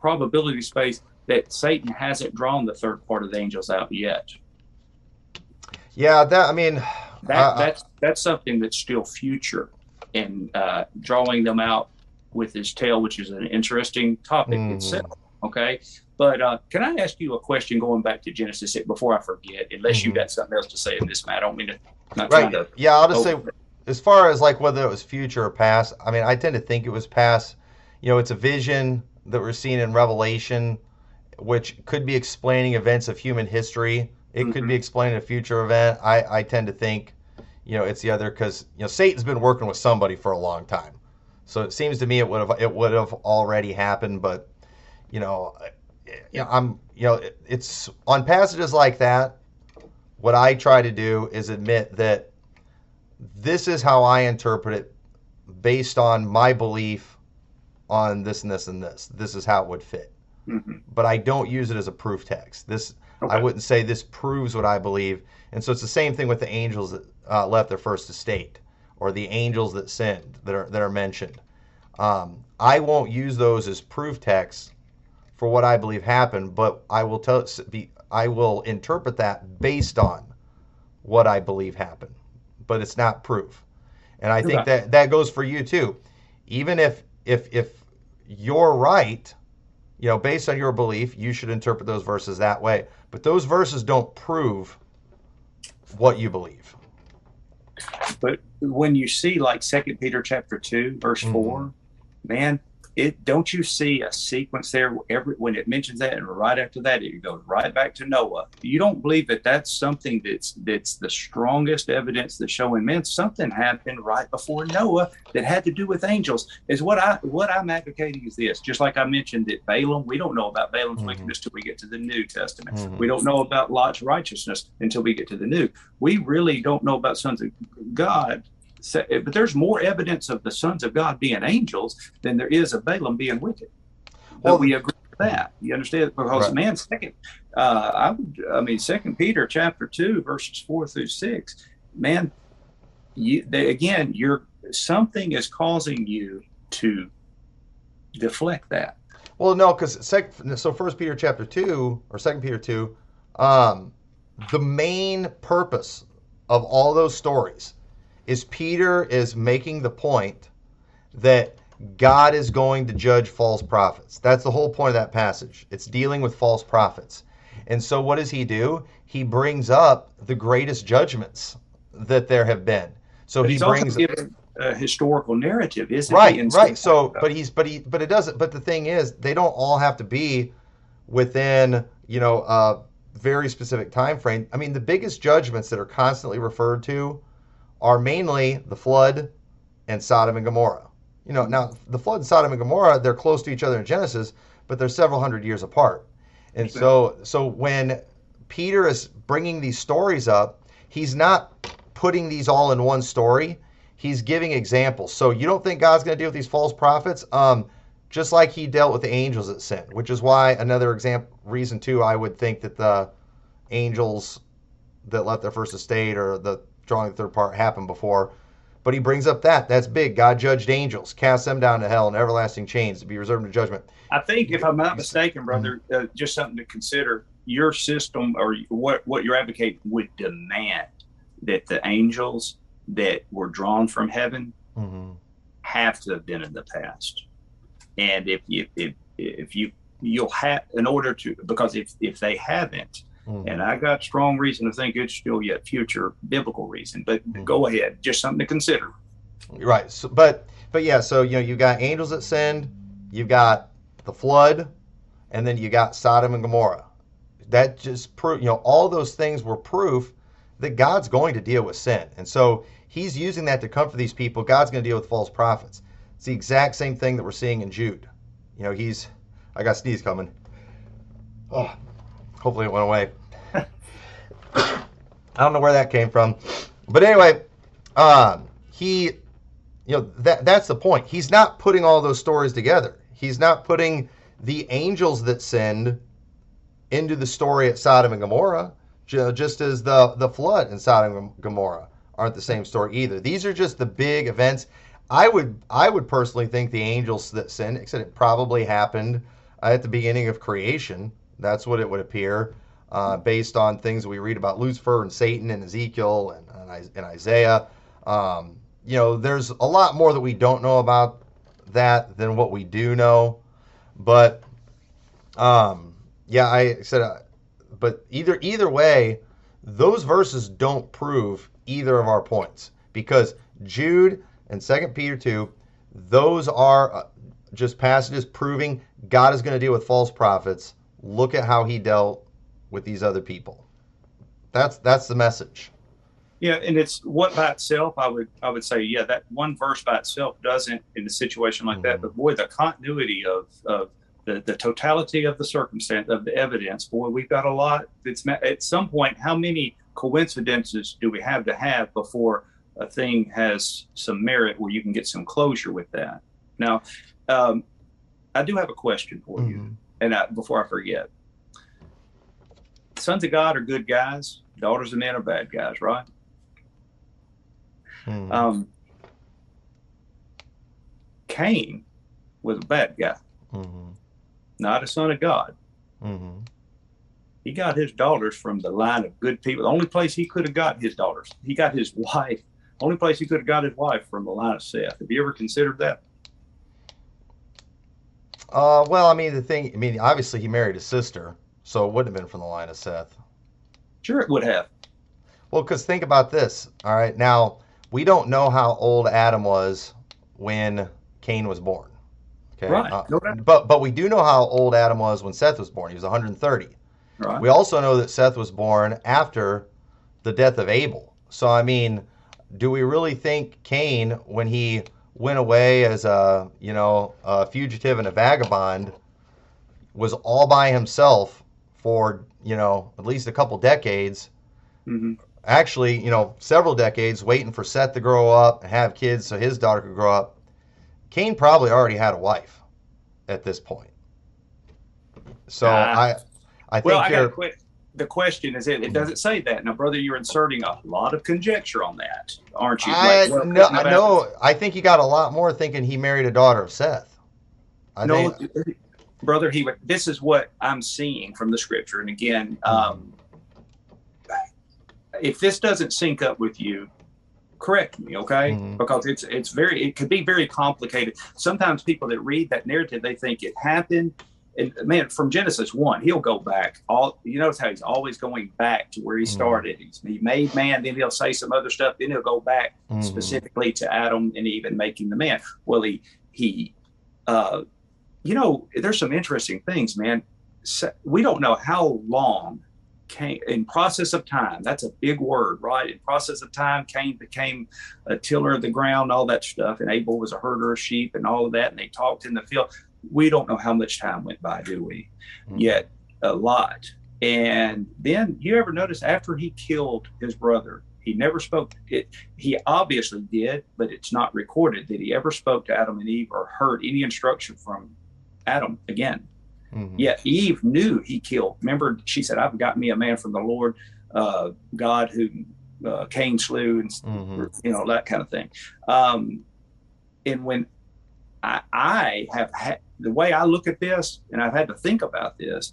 probability space that Satan hasn't drawn the third part of the angels out yet. Yeah, that's something that's still future. And drawing them out with his tail, which is an interesting topic itself, okay? But can I ask you a question going back to Genesis 6 before I forget, unless you got something else to say in this, man. I don't mean to... Yeah, I'll just say, as far as like whether it was future or past, I mean, I tend to think it was past. You know, it's a vision that we're seeing in Revelation, which could be explaining events of human history. It could be explaining a future event. I tend to think, you know, it's the other, because, you know, Satan's been working with somebody for a long time, so it seems to me it would have already happened. But, you know, it's on passages like that. What I try to do is admit that this is how I interpret it, based on my belief on this and this and this. This is how it would fit. Mm-hmm. But I don't use it as a proof text. I wouldn't say this proves what I believe. And so it's the same thing with the angels that left their first estate, or the angels that sinned that are mentioned. I won't use those as proof texts for what I believe happened, but I will interpret that based on what I believe happened. But it's not proof. And I think that goes for you too. Even if you're right, you know, based on your belief, you should interpret those verses that way. But those verses don't prove what you believe. But when you see like 2 Peter chapter 2, verse 4, man, don't you see a sequence there? When it mentions that, and right after that, it goes right back to Noah. You don't believe that that's something that's the strongest evidence that's showing, man, something happened right before Noah that had to do with angels. Is what I'm advocating is this. Just like I mentioned that Balaam, we don't know about Balaam's weakness till we get to the New Testament. We don't know about Lot's righteousness until we get to the New. We really don't know about sons of God. But there's more evidence of the sons of God being angels than there is of Balaam being wicked. Well, we agree with that. You understand? Because, right. Man, Second Peter chapter 2, verses 4 through 6, man, something is causing you to deflect that. Well, no, because so First Peter chapter 2 or 2 Peter 2, the main purpose of all those stories is Peter is making the point that God is going to judge false prophets. That's the whole point of that passage. It's dealing with false prophets. And so what does he do? He brings up the greatest judgments that there have been. So but he brings also given a historical narrative, isn't right, he? Right. So, but the thing is, they don't all have to be within, a very specific time frame. I mean, the biggest judgments that are constantly referred to are mainly the flood and Sodom and Gomorrah. Now the flood and Sodom and Gomorrah, they're close to each other in Genesis, but they're several hundred years apart. And so when Peter is bringing these stories up, he's not putting these all in one story. He's giving examples. So you don't think God's going to deal with these false prophets? Just like he dealt with the angels that sinned, which is why another reason too, I would think that the angels that left their first estate or the drawing the third part happened before, but he brings up that's big. God judged angels, cast them down to hell in everlasting chains to be reserved to judgment. I think, if I'm not mistaken, brother, just something to consider. Your system or what you're advocating would demand that the angels that were drawn from heaven have to have been in the past, and if you'll have in order to, because if they haven't. And I got strong reason to think it's still yet future biblical reason, but go ahead, just something to consider. Right. So, so you've got angels that sinned, you've got the flood, and then you got Sodom and Gomorrah. That just proved, all those things were proof that God's going to deal with sin. And so he's using that to comfort these people. God's going to deal with false prophets. It's the exact same thing that we're seeing in Jude. I got sneeze coming. Oh. Hopefully it went away. I don't know where that came from. But anyway, that's the point. He's not putting all those stories together. He's not putting the angels that sinned into the story at Sodom and Gomorrah, just as the flood and Sodom and Gomorrah aren't the same story either. These are just the big events. I would personally think the angels that sinned, except it probably happened at the beginning of creation. That's what it would appear, based on things we read about Lucifer and Satan and Ezekiel and Isaiah. There's a lot more that we don't know about that than what we do know. But but either way, those verses don't prove either of our points, because Jude and 2 Peter 2, those are just passages proving God is going to deal with false prophets. Look at how he dealt with these other people. That's the message. Yeah, and it's what by itself, I would say, yeah, that one verse by itself doesn't in a situation like that. But boy, the continuity of the totality of the circumstance of the evidence, boy, we've got a lot. It's at some point, how many coincidences do we have to have before a thing has some merit where you can get some closure with that? Now, I do have a question for you. And before I forget, sons of God are good guys. Daughters of men are bad guys, right? Cain was a bad guy, not a son of God. He got his daughters from the line of good people. The only place he could have got his daughters, he got his wife. Only place he could have got his wife from the line of Seth. Have you ever considered that? Obviously he married his sister, so it wouldn't have been from the line of Seth. Sure, it would have. Well, because think about this. All right. Now, we don't know how old Adam was when Cain was born. Okay. Right. But we do know how old Adam was when Seth was born. He was 130. Right. We also know that Seth was born after the death of Abel. So, I mean, do we really think Cain, when he went away as a, you know, a fugitive and a vagabond, was all by himself for, you know, at least a couple decades, mm-hmm. actually, you know, several decades, waiting for Seth to grow up and have kids so his daughter could grow up? Cain probably already had a wife at this point. So I think the question is, it doesn't say that. Now, brother, you're inserting a lot of conjecture on that, aren't you? No, I think you got a lot more thinking he married a daughter of Seth. Brother, this is what I'm seeing from the scripture. And again, if this doesn't sync up with you, correct me, okay? Mm-hmm. Because it could be very complicated. Sometimes people that read that narrative, they think it happened. And man, from Genesis 1, he'll go back. You notice how he's always going back to where he started. Mm-hmm. He made man, then he'll say some other stuff, then he'll go back mm-hmm. specifically to Adam and Eve and making the man. Well, you know, there's some interesting things, man. We don't know how long Cain, in process of time, that's a big word, right? In process of time, Cain became a tiller of the ground, all that stuff. And Abel was a herder of sheep and all of that. And they talked in the field. We don't know how much time went by, do we? Mm-hmm. Yet a lot. And then you ever notice after he killed his brother, he never spoke. He obviously did, but it's not recorded that he ever spoke to Adam and Eve or heard any instruction from Adam again. Mm-hmm. Yet Eve knew he killed. Remember, she said, I've got me a man from the Lord, God, who Cain slew, and mm-hmm. you know, that kind of thing. And when I have had, the way I look at this, and I've had to think about this,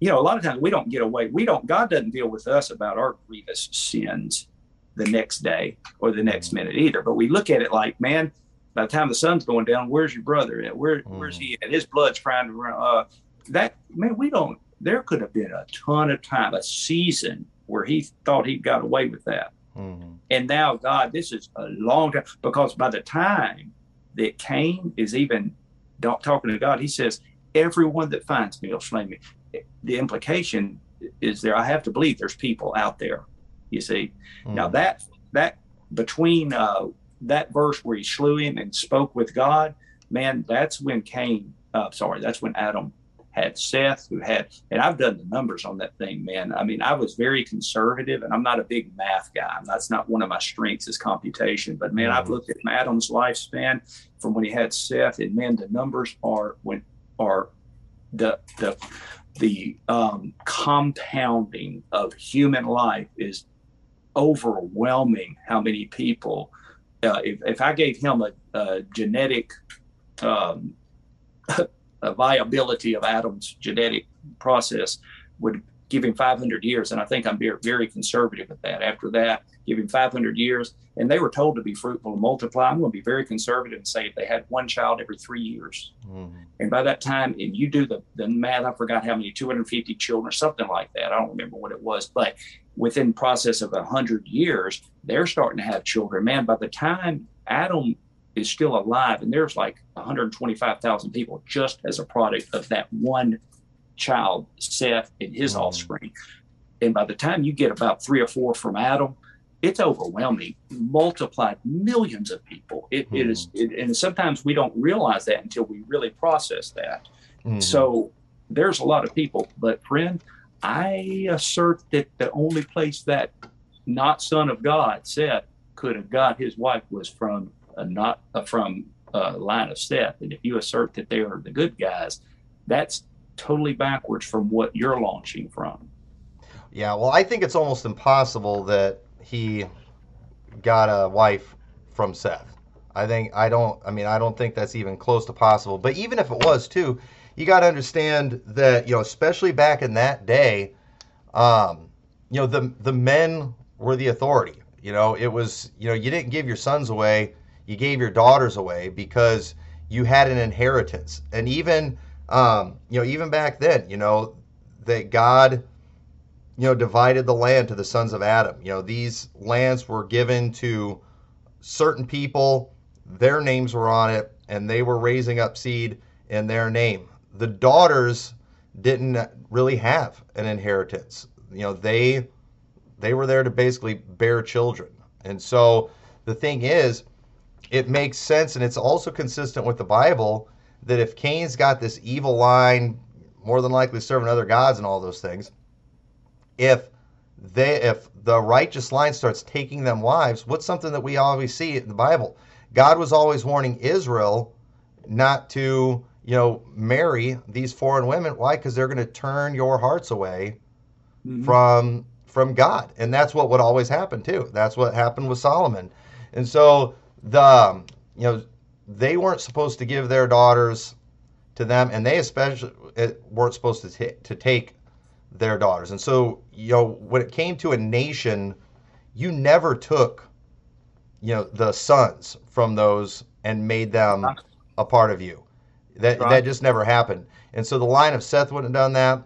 you know, a lot of times we don't get away. God doesn't deal with us about our grievous sins the next day or the next minute either. But we look at it like, man, by the time the sun's going down, where's your brother at? Where's he at? His blood's trying to run. There could have been a ton of time, a season where he thought he got away with that. Mm-hmm. And now, God, this is a long time, because by the time that Cain is even talking to God, he says, everyone that finds me will slay me. The implication is there. I have to believe there's people out there, you see. Mm-hmm. Now, that between, that verse where he slew him and spoke with God, man, that's when Adam had Seth, who had, and I've done the numbers on that thing, man. I mean, I was very conservative, and I'm not a big math guy. That's not one of my strengths is computation, but man, I've looked at Adam's lifespan from when he had Seth, and man, the numbers are the compounding of human life is overwhelming. How many people, if I gave him a genetic a viability of Adam's genetic process, would give him 500 years. And I think I'm very conservative at that. After that, give him 500 years. And they were told to be fruitful and multiply. I'm going to be very conservative and say if they had one child every 3 years. Mm-hmm. And by that time, if you do the math, I forgot how many, 250 children or something like that. I don't remember what it was. But within the process of 100 years, they're starting to have children. Man, by the time Adam is still alive, and there's like 125,000 people just as a product of that one child, Seth, and his offspring. And by the time you get about 3 or 4 from Adam, it's overwhelming, multiplied millions of people. And sometimes we don't realize that until we really process that. Mm-hmm. So there's a lot of people, but friend, I assert that the only place that not son of God, Seth, could have got his wife was from line of Seth. And if you assert that they are the good guys, that's totally backwards from what you're launching from. Yeah, well, I think it's almost impossible that he got a wife from Seth. I don't think that's even close to possible. But even if it was too, you got to understand that, you know, especially back in that day, you know, the men were the authority. You know, it was, you know, you didn't give your sons away, you gave your daughters away because you had an inheritance. And even, you know, even back then, you know, that God divided the land to the sons of Adam. These lands were given to certain people, their names were on it, and they were raising up seed in their name. The daughters didn't really have an inheritance. They were there to basically bear children. And so the thing is, it makes sense, and it's also consistent with the Bible, that if Cain's got this evil line, more than likely serving other gods and all those things, if the righteous line starts taking them wives, what's something that we always see in the Bible? God was always warning Israel not to, marry these foreign women. Why? Because they're going to turn your hearts away from God. And that's what would always happen too. That's what happened with Solomon. And so they weren't supposed to give their daughters to them, and they especially weren't supposed to take their daughters. And so, when it came to a nation, you never took, the sons from those and made them a part of you. That just never happened. And so the line of Seth wouldn't have done that.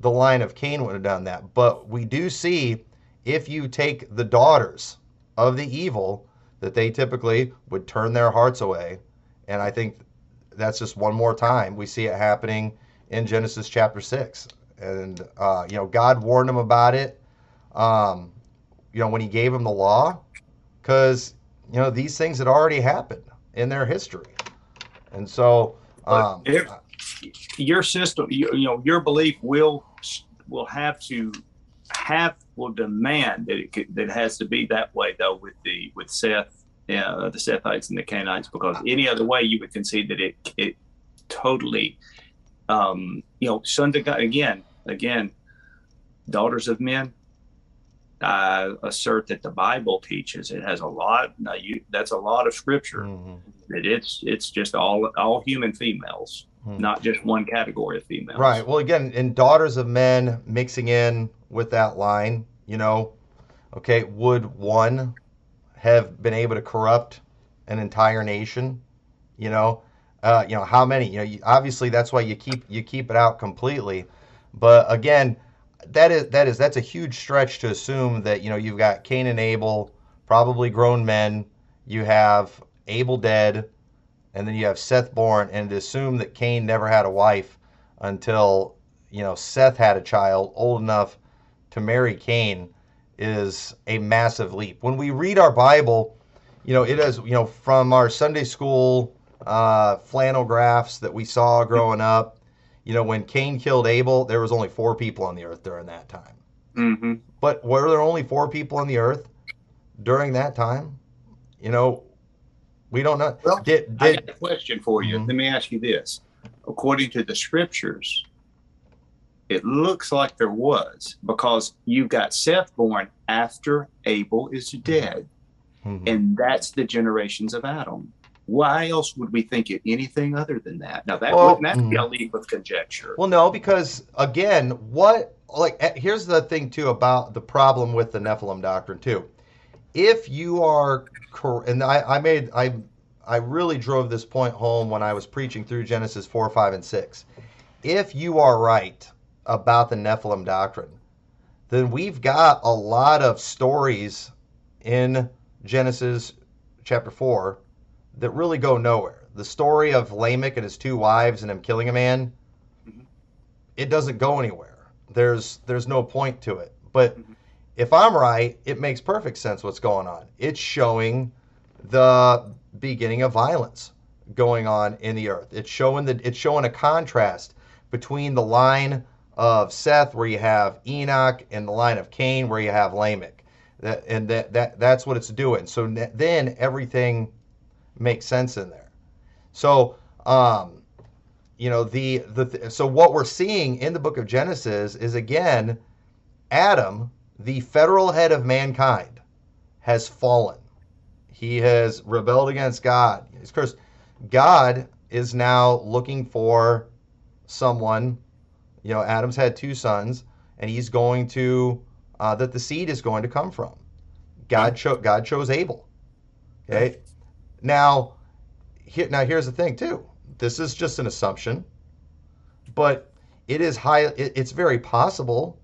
The line of Cain wouldn't have done that. But we do see, if you take the daughters of the evil, that they typically would turn their hearts away. And I think that's just one more time we see it happening in Genesis chapter 6. And, God warned him about it, when he gave him the law, because, these things had already happened in their history. And so your system, your belief will demand that it has to be that way, though, with Seth, the Sethites and the Canaanites, because any other way you would concede that it totally, sons of God, again, daughters of men. I assert that the Bible teaches it has a lot. Now that's a lot of scripture. Mm-hmm. That it's just all human females, mm-hmm. not just one category of females. Right. Well, again, in daughters of men, mixing in with that line, would one have been able to corrupt an entire nation? How many? Obviously that's why you keep it out completely. But again, that's a huge stretch to assume that, you've got Cain and Abel, probably grown men, you have Abel dead, and then you have Seth born, and to assume that Cain never had a wife until, Seth had a child old enough to marry Cain is a massive leap. When we read our Bible, it is, from our Sunday school flannel graphs that we saw growing up, when Cain killed Abel, there was only 4 people on the earth during that time. Mm-hmm. But were there only 4 people on the earth during that time? We don't know. Well, I got a question for you. Mm-hmm. Let me ask you this. According to the scriptures, it looks like there was, because you've got Seth born after Abel is dead. Mm-hmm. And that's the generations of Adam. Why else would we think it anything other than that? Now, that would be a leap of conjecture. Well, no, because, again, here's the thing, too, about the problem with the Nephilim doctrine, too. If you are, and I really drove this point home when I was preaching through Genesis 4, 5, and 6. If you are right about the Nephilim doctrine, then we've got a lot of stories in Genesis chapter 4 that really go nowhere. The story of Lamech and his 2 wives and him killing a man, mm-hmm. it doesn't go anywhere. There's no point to it. But mm-hmm. if I'm right, it makes perfect sense what's going on. It's showing the beginning of violence going on in the earth. It's showing a contrast between the line of Seth, where you have Enoch, and the line of Cain, where you have Lamech. That's what it's doing. So then everything makes sense in there. So so what we're seeing in the book of Genesis is, again, Adam, the federal head of mankind, has fallen. He has rebelled against God. He's cursed. God is now looking for someone. Adam's had 2 sons, and he's going to that the seed is going to come from. God chose Abel. Okay. Now, here's the thing, too. This is just an assumption, but it's very possible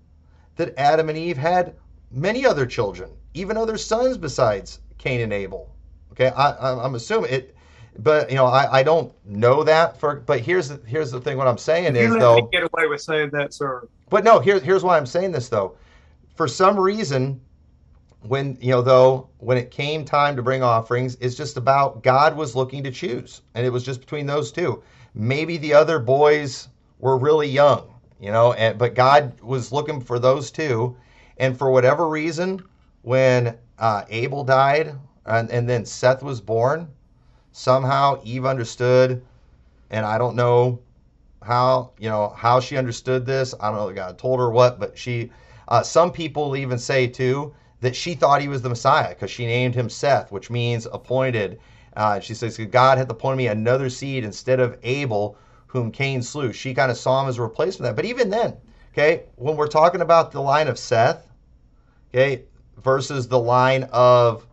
that Adam and Eve had many other children, even other sons besides Cain and Abel. Okay, I'm assuming it, but you know, I don't know that for. But here's the thing. What I'm saying is, though, you get away with saying that, sir. But no, here's why I'm saying this though. For some reason, when it came time to bring offerings, it's just about God was looking to choose, and it was just between those two. Maybe the other boys were really young, but God was looking for those two. And for whatever reason, when Abel died and then Seth was born, somehow Eve understood, and I don't know how she understood this. I don't know if God told her what, but she, some people even say too, that she thought he was the Messiah because she named him Seth, which means appointed. She says, God hath appointed me another seed instead of Abel, whom Cain slew. She kind of saw him as a replacement for that. But even then, okay, when we're talking about the line of Seth, okay, versus the line of,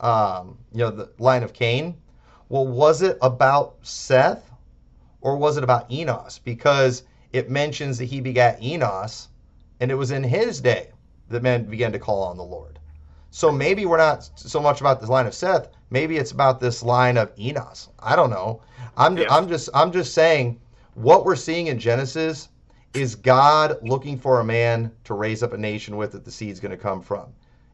the line of Cain, well, was it about Seth or was it about Enos? Because it mentions that he begat Enos, and it was in his day that men began to call on the Lord. So maybe we're not so much about this line of Seth. Maybe it's about this line of Enos. I don't know. I'm just saying what we're seeing in Genesis is God looking for a man to raise up a nation with that the seed's going to come from.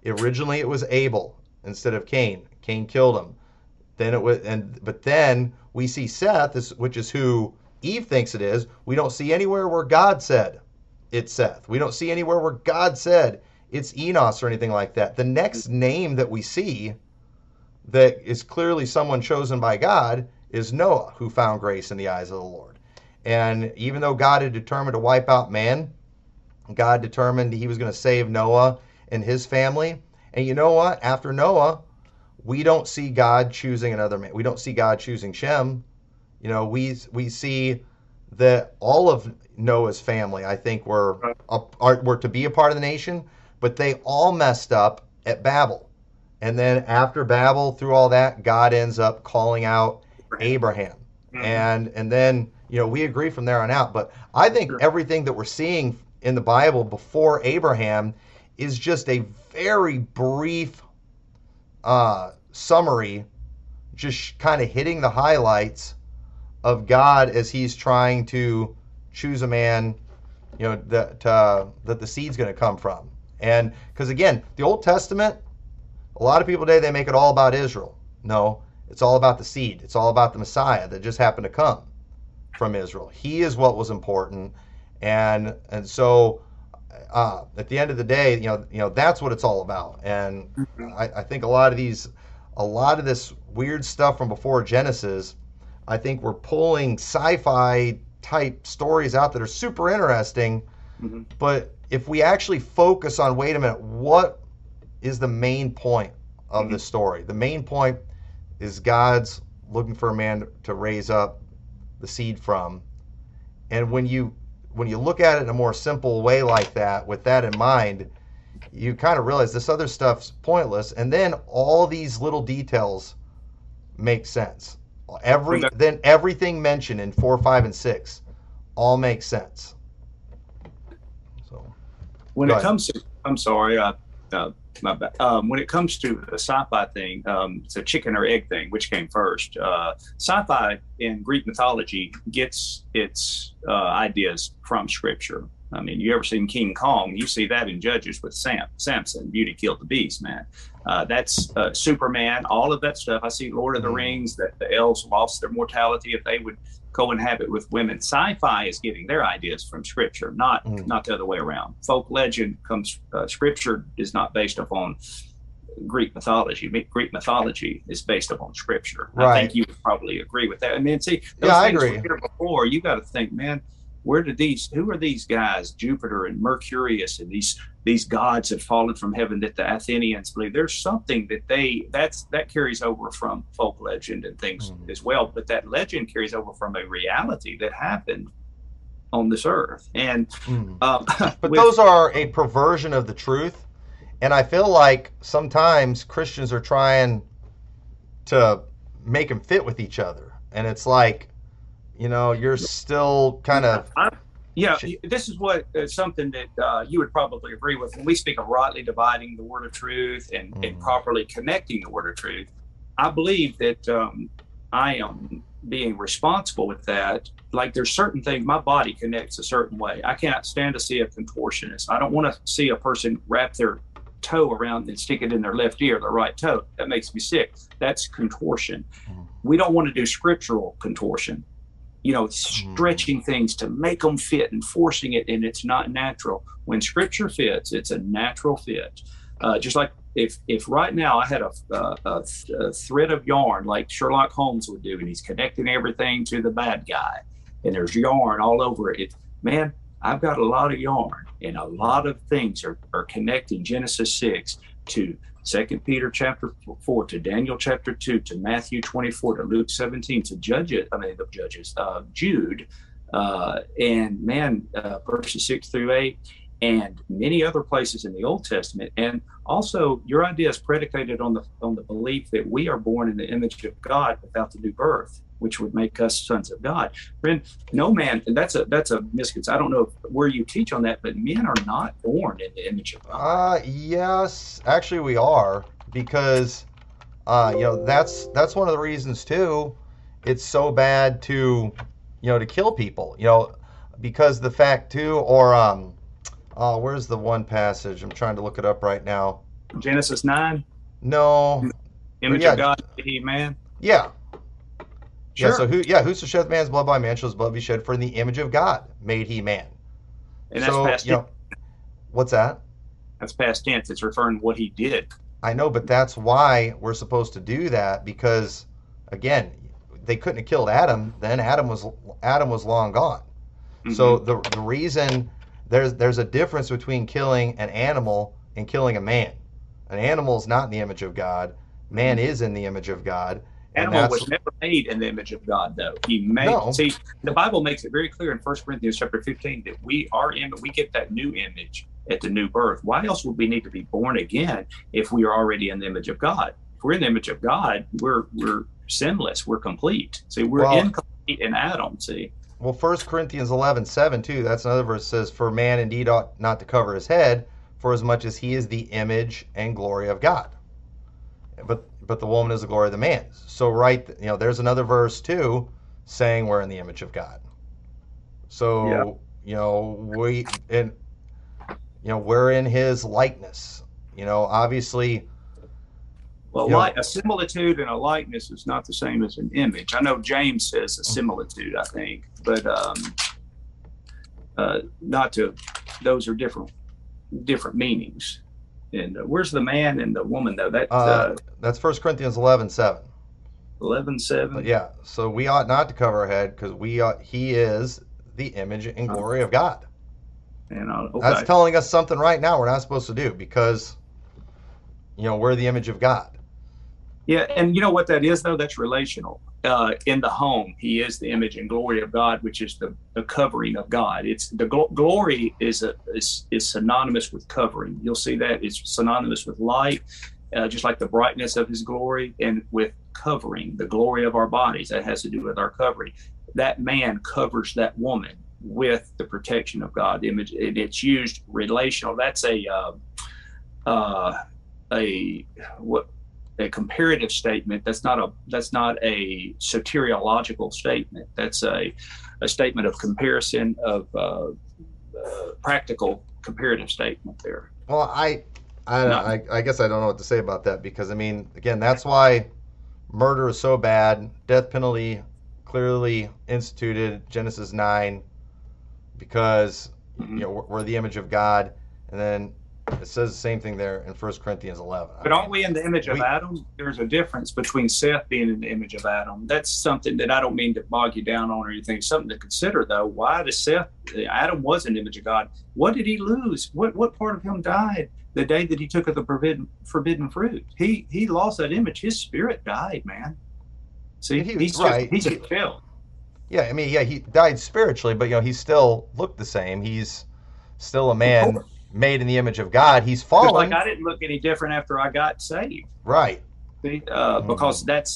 Originally it was Abel instead of Cain. Cain killed him. Then it was, but then we see Seth, which is who Eve thinks it is. We don't see anywhere where God said it's Seth. We don't see anywhere where God said it's Enos or anything like that. The next name that we see that is clearly someone chosen by God is Noah, who found grace in the eyes of the Lord. And even though God had determined to wipe out man, God determined he was going to save Noah and his family. And you know what? After Noah, we don't see God choosing another man. We don't see God choosing Shem. We see that all of Noah's family, I think, were to be a part of the nation, but they all messed up at Babel. And then after Babel, through all that, God ends up calling out Abraham. Mm-hmm. And then, we agree from there on out. But I think everything that we're seeing in the Bible before Abraham is just a very brief summary, just kind of hitting the highlights of God as he's trying to choose a man, that the seed's going to come from. And because, again, the Old Testament, a lot of people today, they make it all about Israel. No, it's all about the seed. It's all about the Messiah that just happened to come from Israel. He is what was important. And so at the end of the day, that's what it's all about. And I think a lot of this weird stuff from before Genesis, I think we're pulling sci-fi type stories out that are super interesting. Mm-hmm. But if we actually focus on, wait a minute, what is the main point of the story? The main point is God's looking for a man to raise up the seed from. And when you look at it in a more simple way like that, with that in mind, you kind of realize this other stuff's pointless. And then all these little details make sense. Then everything mentioned in 4, 5, and 6 all makes sense. So when it comes to, I'm sorry, my bad. When it comes to the sci-fi thing, it's a chicken or egg thing, which came first. Sci-fi in Greek mythology gets its ideas from scripture. I mean, you ever seen King Kong? You see that in Judges with Samson. Beauty killed the beast, man. That's Superman, all of that stuff. I see Lord of the Rings, that the elves lost their mortality if they would co-inhabit with women. Sci-fi is getting their ideas from scripture, not the other way around. Folk legend comes, scripture is not based upon Greek mythology. Greek mythology is based upon scripture. Right. I think you would probably agree with that. I mean, see, those things were here before. You got to think, man, who are these guys, Jupiter and Mercurius, and these gods have fallen from heaven that the Athenians believe? There's something that carries over from folk legend and things as well, but that legend carries over from a reality that happened on this earth. And but those are a perversion of the truth, and I feel like sometimes Christians are trying to make them fit with each other, and it's like, you're still kind of Yeah, this is what something that you would probably agree with. When we speak of rightly dividing the word of truth and properly connecting the word of truth, I believe that I am being responsible with that. Like, there's certain things my body connects a certain way. I cannot stand to see a contortionist. I don't want to see a person wrap their toe around and stick it in their left ear, their right toe. That makes me sick. That's contortion. We don't want to do scriptural contortion, you know, stretching things to make them fit and forcing it, and it's not natural. When scripture fits, it's a natural fit. Just like if right now I had a thread of yarn like Sherlock Holmes would do, and he's connecting everything to the bad guy, and there's yarn all over it. Man, I've got a lot of yarn, and a lot of things are connecting Genesis 6 to 2 Peter chapter 4, to Daniel chapter 2, to Matthew 24, to Luke 17, to Jude, and man, verses 6 through 8, and many other places in the Old Testament. And also, your idea is predicated on the belief that we are born in the image of God without the new birth, which would make us sons of God. Friend, no man, and that's a misconception. I don't know where you teach on that, but men are not born in the image of God. Yes, actually we are, because you know, that's one of the reasons too it's so bad to, you know, to kill people, you know, because the fact too, or where's the one passage? I'm trying to look it up right now. Genesis 9? No. Image of God, he man. Yeah. Sure. Yeah, so whoso shed man's blood by man, shall his blood be shed, for in the image of God made he man. And that's past tense. You know, what's that? That's past tense. It's referring to what he did. I know, but that's why we're supposed to do that, because again, they couldn't have killed Adam. Then Adam was long gone. Mm-hmm. So the reason there's a difference between killing an animal and killing a man. An animal is not in the image of God. Man is in the image of God. Animal was never made in the image of God, though. See, the Bible makes it very clear in 1 Corinthians chapter 15 that we get that new image at the new birth. Why else would we need to be born again if we are already in the image of God? If we're in the image of God, we're sinless, we're complete. See, we're incomplete in Adam, see. Well, 1 Corinthians 11:7 too, that's another verse that says, "For man indeed ought not to cover his head, for as much as he is the image and glory of God. But the woman is the glory of the man." So you know, there's another verse too saying we're in the image of God. So you know, we're in his likeness. You know, obviously. Well, a similitude and a likeness is not the same as an image. I know James says a similitude, I think, but those are different meanings. And where's the man and the woman, though? That's 1 Corinthians 11:7. 11:7. Yeah. So we ought not to cover our head, because he is the image and glory of God. And that's telling us something right now we're not supposed to do, because, you know, we're the image of God. Yeah, and you know what that is, though? That's relational. In the home, he is the image and glory of God, which is the covering of God. It's the glory is synonymous with covering. You'll see that it's synonymous with light, just like the brightness of his glory, and with covering, the glory of our bodies. That has to do with our covering. That man covers that woman with the protection of God image, and it's used relational. That's a comparative statement. That's not a soteriological statement. That's a statement of comparison, of practical comparative statement there. Well, I guess I don't know what to say about that, because I mean, again, that's why murder is so bad. Death penalty clearly instituted, Genesis 9, because you know, we're the image of God, and then it says the same thing there in 1 Corinthians 11. But aren't we in the image of Adam? There's a difference between Seth being in the image of Adam. That's something that I don't mean to bog you down on or anything. Something to consider, though. Why does Adam was an image of God? What did he lose? What part of him died the day that he took of the forbidden fruit? He lost that image. His spirit died, man. See, he's killed. Yeah, I mean, he died spiritually, but you know, he still looked the same. He's still a man made in the image of God. He's fallen. Like, I didn't look any different after I got saved. Right. See, because that's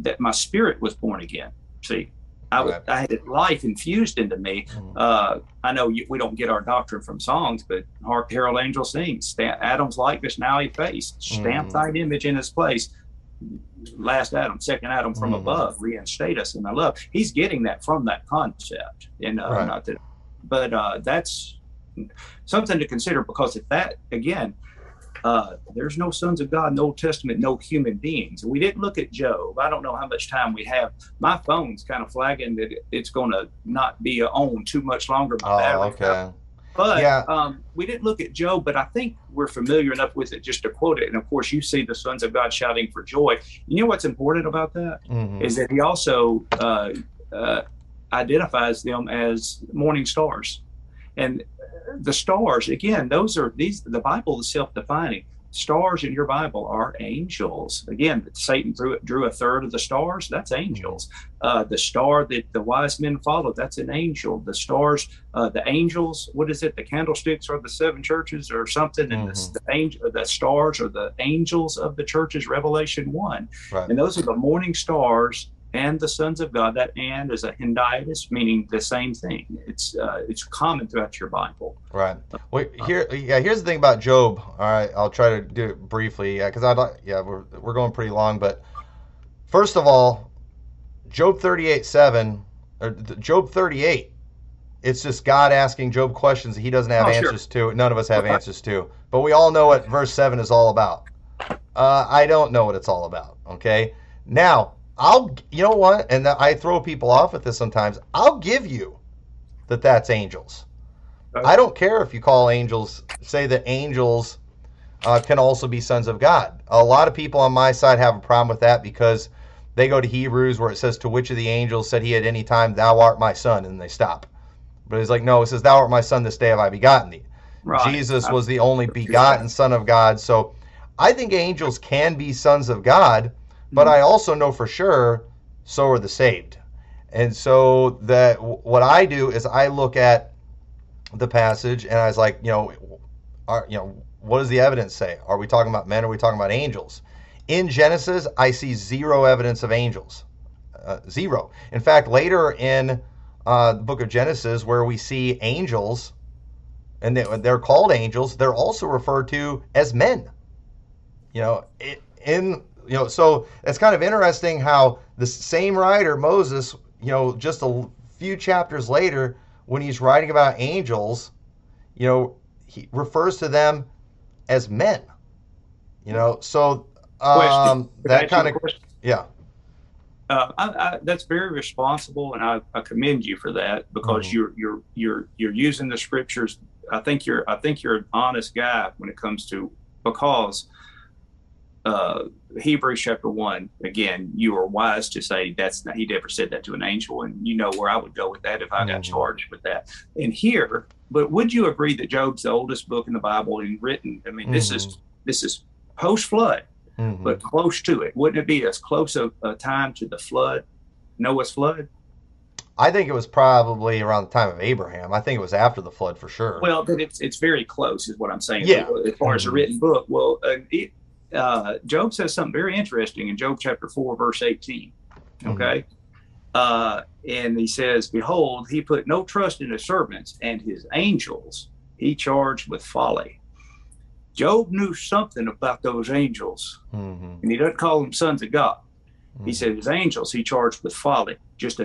that my spirit was born again. See, I had life infused into me. I know we don't get our doctrine from songs, but Hark the Herald Angels Sing, Adam's likeness now he faced, stamp thine image in his place. Last Adam, second Adam from above, reinstate us in thy love. He's getting that from that concept, and not that, but that's something to consider, because if that again, there's no sons of God in the Old Testament, no human beings. We didn't look at Job. I don't know how much time we have. My phone's kind of flagging that it's going to not be on too much longer. But we didn't look at Job, but I think we're familiar enough with it just to quote it. And of course, you see the sons of God shouting for joy. You know what's important about that is that he also identifies them as morning stars. And the stars, again, those are these. The Bible is self-defining. Stars in your Bible are angels. Again, Satan drew a third of the stars. That's angels. The star that the wise men followed, that's an angel. The stars, the angels, what is it? The candlesticks are the seven churches or something. And the stars are the angels of the churches, Revelation 1. Right. And those are the morning stars and the sons of God. That "and" is a henditis, meaning the same thing. It's common throughout your Bible. Right. Well, here's the thing about Job. All right, I'll try to do it briefly because we're going pretty long. But first of all, Job 38. It's just God asking Job questions that he doesn't have answers to. None of us have answers to. But we all know what verse 7 is all about. I don't know what it's all about. Okay. Now, you know what? And I throw people off with this sometimes. I'll give you that that's angels. Okay. I don't care if you call angels, say that angels can also be sons of God. A lot of people on my side have a problem with that because they go to Hebrews where it says, to which of the angels said he at any time, thou art my son, and they stop. But it's like, no, it says, thou art my son, this day have I begotten thee. Right. Jesus was the only begotten son of God. So I think angels can be sons of God. But I also know for sure, so are the saved. And so what I do is I look at the passage and I was like, what does the evidence say? Are we talking about men? Or are we talking about angels? In Genesis, I see zero evidence of angels. Zero. In fact, later in the book of Genesis where we see angels, and they're called angels, they're also referred to as men. So it's kind of interesting how the same writer, Moses, just a few chapters later, when he's writing about angels, he refers to them as men. So that kind of question. Yeah. That's very responsible, and I commend you for that, because you're using the scriptures. I think you're an honest guy when it comes to, because Hebrews chapter 1, again, you are wise to say that's not, he never said that to an angel, and you know where I would go with that if I got charged with that. And here, but would you agree that Job's the oldest book in the Bible and written? I mean, this is post-flood, but close to it. Wouldn't it be as close a time to the flood, Noah's flood? I think it was probably around the time of Abraham. I think it was after the flood for sure. Well, but it's very close is what I'm saying. Yeah. As far as a written book, well, Job says something very interesting in Job chapter 4, verse 18. Okay. And he says, behold, he put no trust in his servants, and his angels he charged with folly. Job knew something about those angels, and he doesn't call them sons of God. He said his angels he charged with folly. Just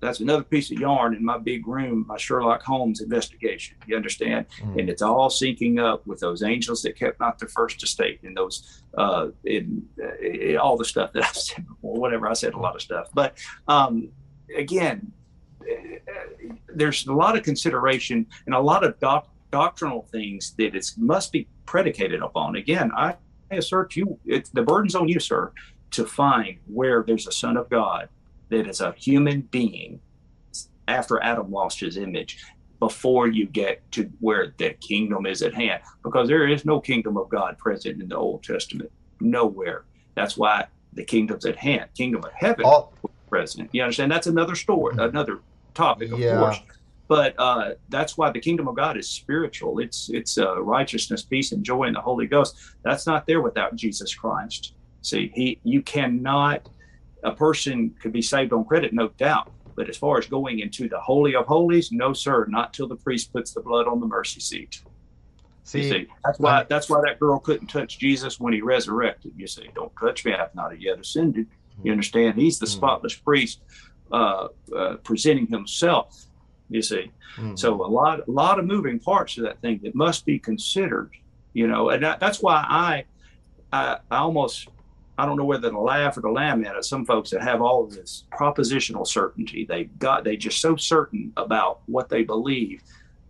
that's another piece of yarn in my big room, my Sherlock Holmes investigation. You understand? And it's all syncing up with those angels that kept not their first estate, and those, all the stuff that I've said before, whatever. I said a lot of stuff. But again, there's a lot of consideration and a lot of doctrinal things that it must be predicated upon. Again, I assert the burden's on you, sir, to find where there's a son of God that is a human being after Adam lost his image, before you get to where the kingdom is at hand, because there is no kingdom of God present in the Old Testament, nowhere. That's why the kingdom's at hand, kingdom of heaven present. You understand? That's another story, another topic, of course. But that's why the kingdom of God is spiritual. It's righteousness, peace, and joy in the Holy Ghost. That's not there without Jesus Christ. See, you cannot a person could be saved on credit, no doubt. But as far as going into the Holy of Holies, no, sir, not till the priest puts the blood on the mercy seat. See, that's why that girl couldn't touch Jesus when he resurrected. You see, don't touch me, I've not yet ascended. You understand? He's the spotless priest presenting himself, you see. So a lot of moving parts to that thing that must be considered, you know. And that's why I almost, I don't know whether to laugh or to lament at some folks that have all of this propositional certainty. They're just so certain about what they believe,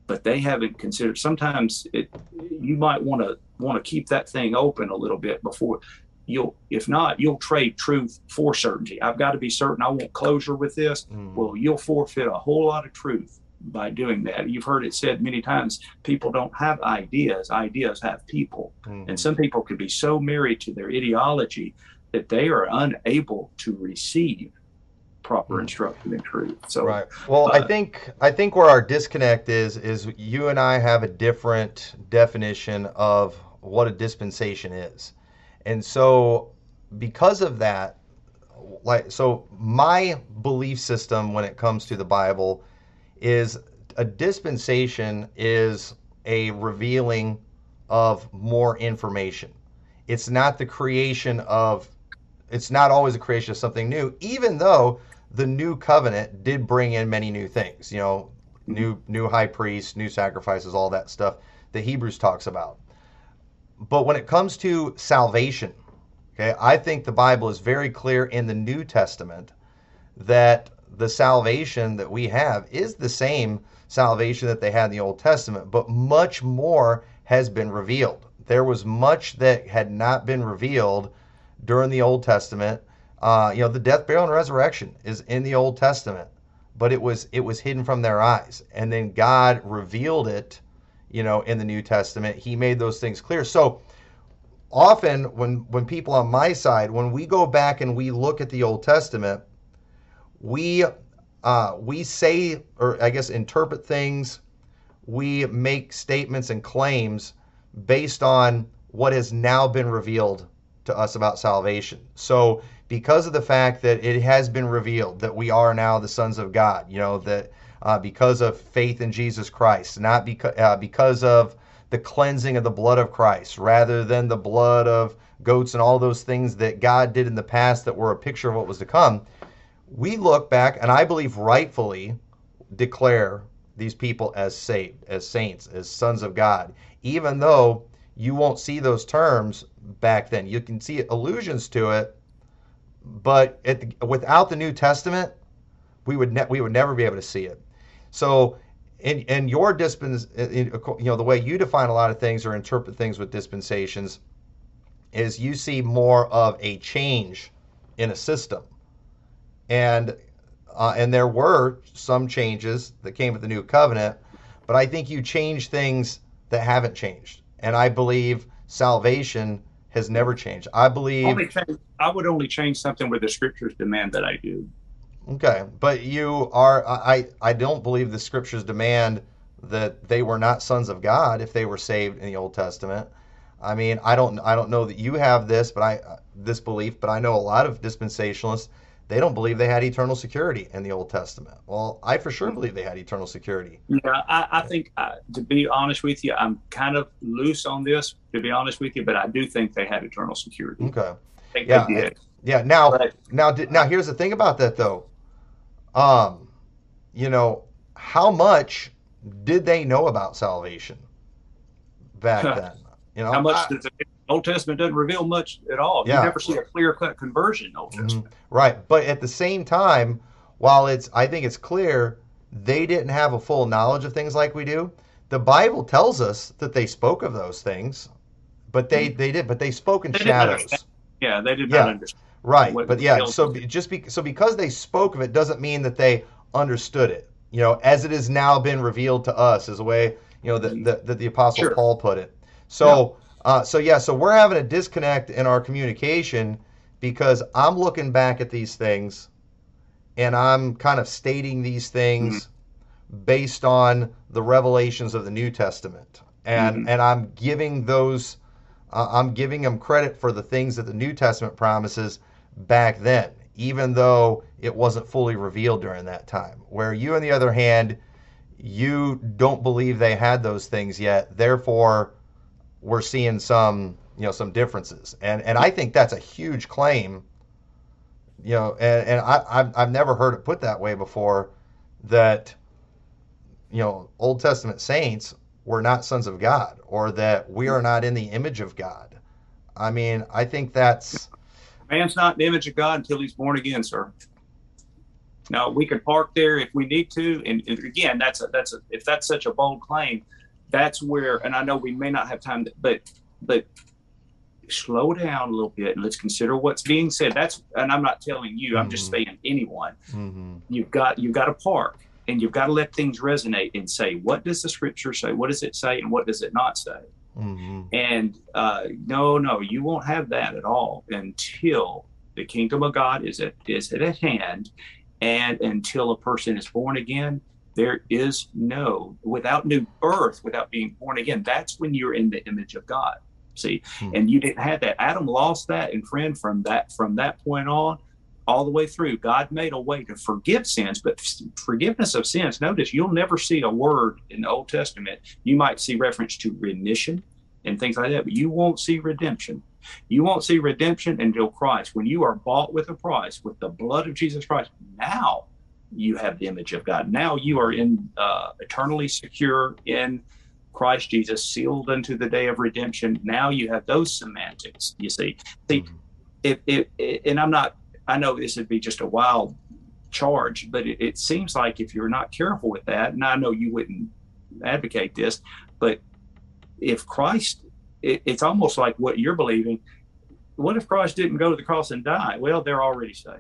but they haven't considered. Sometimes you might want to keep that thing open a little bit before. If not, you'll trade truth for certainty. I've got to be certain. I want closure with this. Well, you'll forfeit a whole lot of truth by doing that. You've heard it said many times, people don't have ideas. Ideas have people. And some people can be so married to their ideology that they are unable to receive proper instruction and truth. So, right. Well, I think where our disconnect is you and I have a different definition of what a dispensation is. And so because of that, so my belief system when it comes to the Bible is a dispensation is a revealing of more information. It's not always a creation of something new, even though the new covenant did bring in many new things, you know, new high priests, new sacrifices, all that stuff that Hebrews talks about. But when it comes to salvation, okay, I think the Bible is very clear in the New Testament that the salvation that we have is the same salvation that they had in the Old Testament, but much more has been revealed. There was much that had not been revealed during the Old Testament. The death, burial, and resurrection is in the Old Testament, but it was hidden from their eyes, and then God revealed it. You know, in the New Testament, he made those things clear. So often when people on my side, when we go back and we look at the Old Testament, we say, or I guess interpret things, we make statements and claims based on what has now been revealed to us about salvation. So because of the fact that it has been revealed that we are now the sons of God, you know, that because of faith in Jesus Christ, not because of the cleansing of the blood of Christ, rather than the blood of goats and all those things that God did in the past that were a picture of what was to come. We look back and I believe rightfully declare these people as saved, as saints, as sons of God, even though you won't see those terms back then. You can see allusions to it, but without the New Testament, we would never be able to see it. So in your the way you define a lot of things or interpret things with dispensations is you see more of a change in a system. And there were some changes that came with the new covenant, but I think you change things that haven't changed. And I believe salvation has never changed. I believe... I would only change something where the scriptures demand that I do. Okay, but you are, I don't believe the scriptures demand that they were not sons of God if they were saved in the Old Testament. I mean, I don't know that you have this, but this belief, but I know a lot of dispensationalists, they don't believe they had eternal security in the Old Testament. Well, I for sure believe they had eternal security. Yeah, I think, to be honest with you, I'm kind of loose on this, to be honest with you, but I do think they had eternal security. Okay. I think they did. Yeah, now here's the thing about that though. You know, how much did they know about salvation back then? You know, how much does the Old Testament doesn't reveal much at all. Yeah. You never see a clear-cut conversion in the Old Testament. Mm-hmm. Right, but at the same time, while I think it's clear they didn't have a full knowledge of things like we do, the Bible tells us that they spoke of those things, but they spoke in shadows. Yeah, they did not understand. Right, but yeah, so because they spoke of it doesn't mean that they understood it, you know, as it has now been revealed to us as a way, you know, that the Apostle sure. Paul put it. So, yeah. So we're having a disconnect in our communication because I'm looking back at these things and I'm kind of stating these things based on the revelations of the New Testament. And I'm giving I'm giving them credit for the things that the New Testament promises back then, even though it wasn't fully revealed during that time. Where you, on the other hand, you don't believe they had those things yet, therefore we're seeing some, you know, some differences. And I think that's a huge claim, you know, and I've never heard it put that way before, that, you know, Old Testament saints were not sons of God, or that we are not in the image of God. I mean, I think that's... Man's not in the image of God until he's born again, sir. Now, we can park there if we need to, and again, that's a, if that's such a bold claim, that's where, and I know we may not have time, but slow down a little bit and let's consider what's being said. That's, and I'm not telling you, I'm just saying anyone. You've got to park, and you've got to let things resonate and say, what does the scripture say? What does it say, and what does it not say? And no, you won't have that at all until the kingdom of God is at hand. And until a person is born again, there is no, without new birth, without being born again, that's when you're in the image of God. See, and you didn't have that. Adam lost that, and friend, from that point on, all the way through, God made a way to forgive sins, but forgiveness of sins, notice, you'll never see a word in the Old Testament. You might see reference to remission and things like that, but you won't see redemption. You won't see redemption until Christ. When you are bought with a price, with the blood of Jesus Christ, now you have the image of God. Now you are in eternally secure in Christ Jesus, sealed unto the day of redemption. Now you have those semantics, you see. And I'm not, I know this would be just a wild charge, but it seems like if you're not careful with that, and I know you wouldn't advocate this, but if Christ... It's almost like what you're believing. What if Christ didn't go to the cross and die? Well, they're already saved.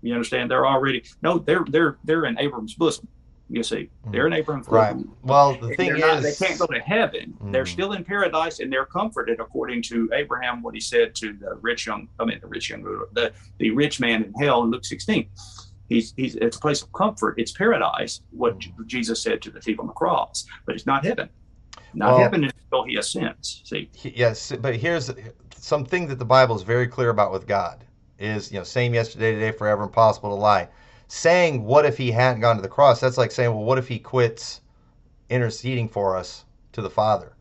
You understand? They're already, no, they're in Abram's bosom. You see, they're in Abram's bosom. Right. Well, the thing is, they can't go to heaven. They're still in paradise, and they're comforted according to Abraham, what he said to the rich man in hell in Luke 16. It's a place of comfort. It's paradise, what Jesus said to the thief on the cross, but it's not heaven. Not heaven until he ascends. See? Yes, but here's something that the Bible is very clear about with God is, you know, same yesterday, today, forever, impossible to lie. Saying, what if he hadn't gone to the cross? That's like saying, well, what if he quits interceding for us to the Father?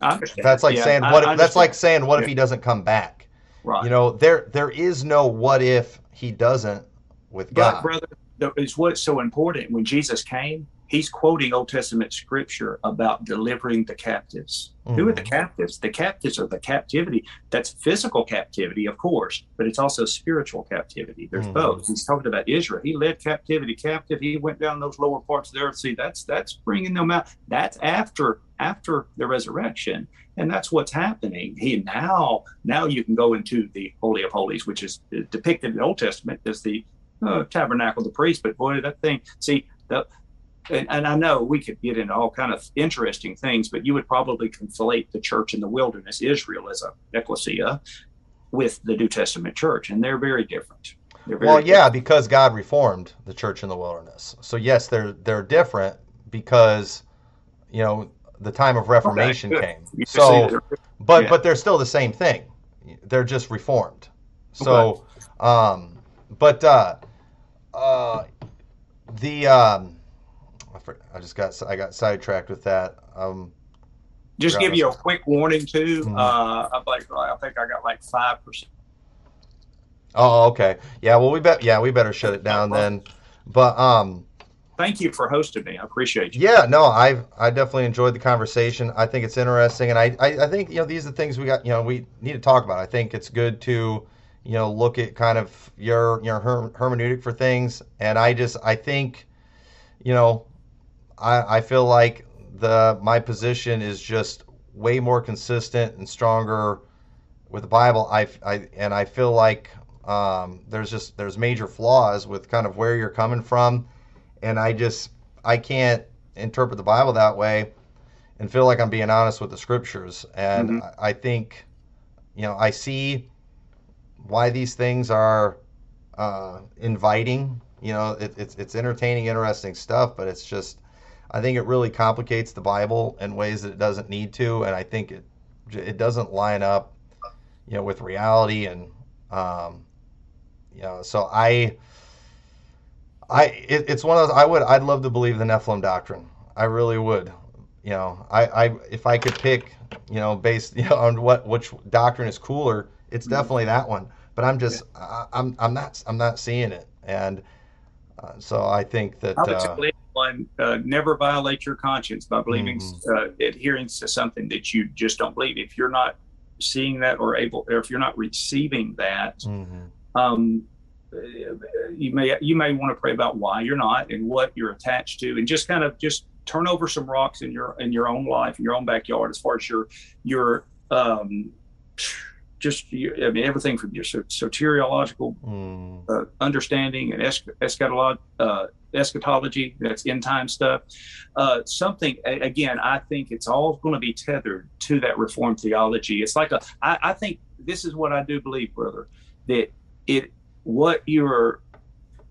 I understand. That's like saying, what? That's like saying, what if he doesn't come back? Right. You know, there is no what if he doesn't with God. But brother, it's what's so important. When Jesus came, he's quoting Old Testament scripture about delivering the captives. Who are the captives? The captives are the captivity. That's physical captivity, of course, but it's also spiritual captivity. There's both. He's talking about Israel. He led captivity captive. He went down those lower parts of the earth. See, that's bringing them out. That's after the resurrection, and that's what's happening. Now you can go into the Holy of Holies, which is depicted in the Old Testament as the tabernacle of the priest. But boy, that thing. See the. And I know we could get into all kind of interesting things, but you would probably conflate the church in the wilderness, Israel as a ecclesia, with the New Testament church, and they're very different. Because God reformed the church in the wilderness. So yes, they're different because, you know, the time of Reformation came. But they're still the same thing. They're just reformed. So, I got sidetracked with that. Just give you a quick warning too. I think I got like 5%. Oh, okay. Yeah. Well, we better shut it down then. But thank you for hosting me. I appreciate you. Yeah. No, I definitely enjoyed the conversation. I think it's interesting, and I think, you know, these are the things we need to talk about. I think it's good to, you know, look at kind of your hermeneutic for things, and I think, you know, I feel like my position is just way more consistent and stronger with the Bible. I feel like there's major flaws with kind of where you're coming from, and I can't interpret the Bible that way and feel like I'm being honest with the scriptures. And I think, you know, I see why these things are inviting. You know, it's entertaining, interesting stuff, but it's just, I think it really complicates the Bible in ways that it doesn't need to, and I think it doesn't line up, you know, with reality, and You know, so it's one of those, I'd love to believe the Nephilim doctrine. I really would. You know, if I could pick, you know, based, you know, on which doctrine is cooler, it's definitely that one. But I'm just, I'm not seeing it. And so I think that I would tell anyone, never violate your conscience by believing adherence to something that you just don't believe. If you're not seeing that or if you're not receiving that, you may want to pray about why you're not and what you're attached to, and just kind of just turn over some rocks in your own life, in your own backyard, as far as your everything from your soteriological understanding and eschatology, that's end time stuff. Something, again, I think it's all going to be tethered to that Reformed theology. It's like I think this is what I do believe, brother, that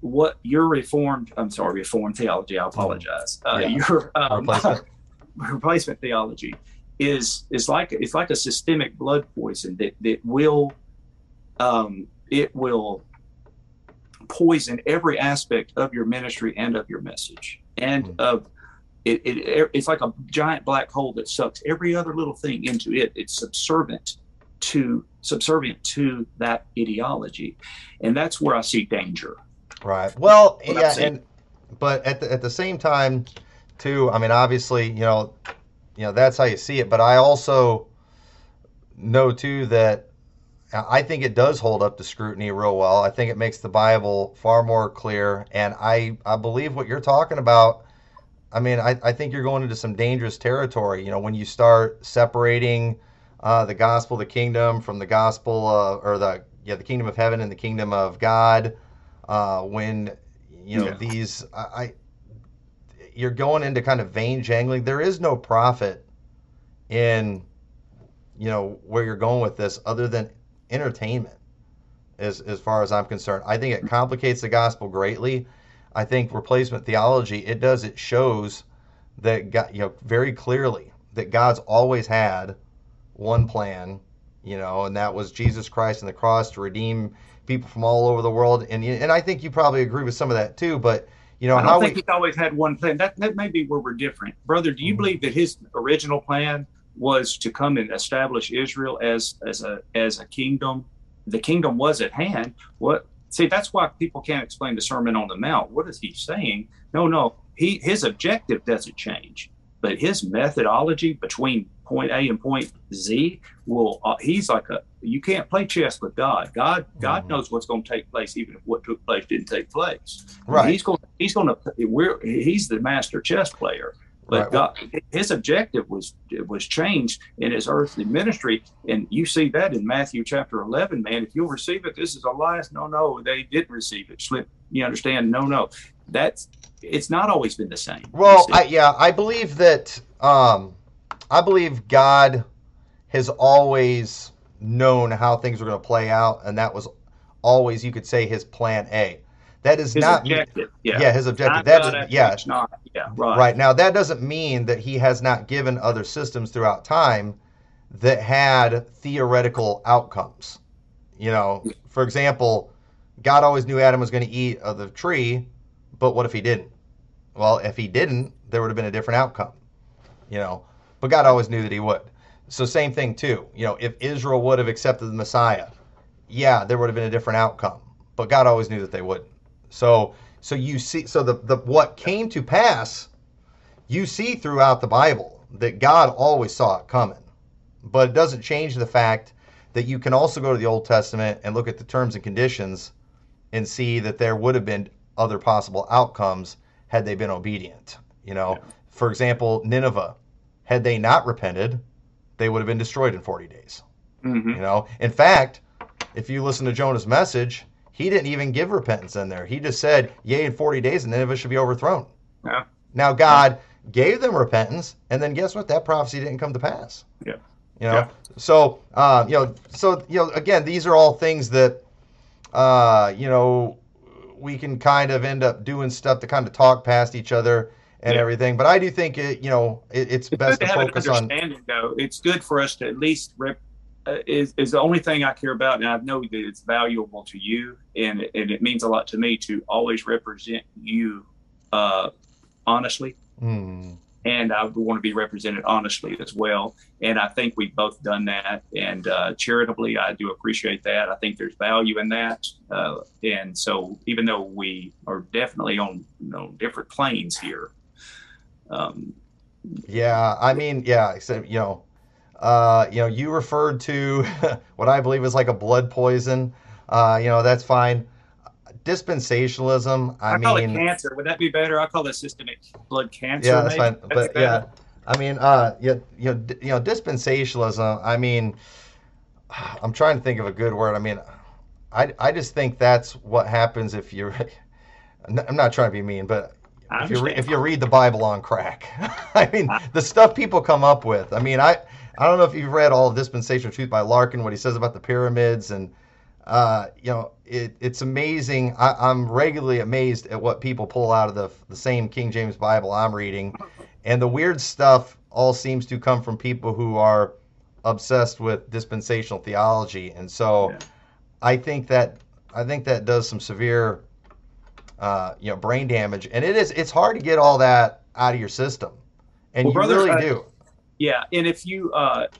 Reformed theology, I apologize. Your replacement theology is like a systemic blood poison that will poison every aspect of your ministry and of your message, and of it, it's like a giant black hole that sucks every other little thing into it. It's subservient to that ideology, and that's where I see danger. Right. Well, yeah, but at the same time, too. I mean, obviously, you know, that's how you see it. But I also know too that I think it does hold up to scrutiny real well. I think it makes the Bible far more clear. And I believe what you're talking about. I mean, I think you're going into some dangerous territory. You know, when you start separating the gospel of the kingdom from the gospel the kingdom of heaven and the kingdom of God. When you know these, you're going into kind of vain jangling. There is no profit in, you know, where you're going with this, other than entertainment. As far as I'm concerned, I think it complicates the gospel greatly. I think replacement theology, it shows that God, you know, very clearly that God's always had one plan, you know, and that was Jesus Christ and the cross to redeem people from all over the world, and I think you probably agree with some of that too. But you know, I don't think he's always had one plan. That may be where we're different, brother. Do you believe that his original plan was to come and establish Israel as a kingdom? The kingdom was at hand. What? See, that's why people can't explain the Sermon on the Mount. What is he saying? No. His objective doesn't change, but his methodology between point A and point Z will. He's like a. You can't play chess with God. God knows what's going to take place, even if what took place didn't take place. Right. He's going to. He's the master chess player. But right. God, his objective was changed in his earthly ministry, and you see that in Matthew chapter 11. Man, if you'll receive it, this is a lie. No, they didn't receive it. Slip. You understand? No. It's not always been the same. Well, I believe that. I believe God has always known how things were going to play out, and that was always, you could say, his plan A. That is his objective. His objective. Right. Now, that doesn't mean that he has not given other systems throughout time that had theoretical outcomes. You know, for example, God always knew Adam was going to eat of the tree, but what if he didn't? Well, if he didn't, there would have been a different outcome. You know, but God always knew that he would. So same thing too, you know, if Israel would have accepted the Messiah, there would have been a different outcome, but God always knew that they wouldn't. So you see, the what came to pass, you see throughout the Bible that God always saw it coming, but it doesn't change the fact that you can also go to the Old Testament and look at the terms and conditions and see that there would have been other possible outcomes had they been obedient. You know, for example, Nineveh, had they not repented, they would have been destroyed in 40 days. Mm-hmm. You know, in fact, if you listen to Jonah's message, he didn't even give repentance in there. He just said, yea, in 40 days, and Nineveh should be overthrown. Yeah. Now, God gave them repentance, and then guess what? That prophecy didn't come to pass. Yeah. You know, so, again, these are all things that, you know, we can kind of end up doing stuff to kind of talk past each other and everything, but I do think it's best to focus on. It's good for us to at least is the only thing I care about, and I know that it's valuable to you, and it means a lot to me to always represent you honestly. Mm. And I want to be represented honestly as well. And I think we've both done that. And charitably, I do appreciate that. I think there's value in that. And so even though we are definitely on, you know, different planes here. Except, you referred to what I believe is like a blood poison. That's fine. Dispensationalism, I mean, call it cancer. Would that be better? I call that systemic blood cancer. Yeah, that's maybe. Fine. That's better. Yeah, I mean, dispensationalism. I mean, I'm trying to think of a good word. I mean, I just think that's what happens if you. I'm not trying to be mean, but if you read the Bible on crack, I mean, the stuff people come up with. I mean, I don't know if you've read all of Dispensational Truth by Larkin, what he says about the pyramids and. It's amazing. I'm regularly amazed at what people pull out of the same King James Bible I'm reading, and the weird stuff all seems to come from people who are obsessed with dispensational theology. And so, yeah. I think that does some severe, brain damage. And it's hard to get all that out of your system, and do. Yeah, and if you,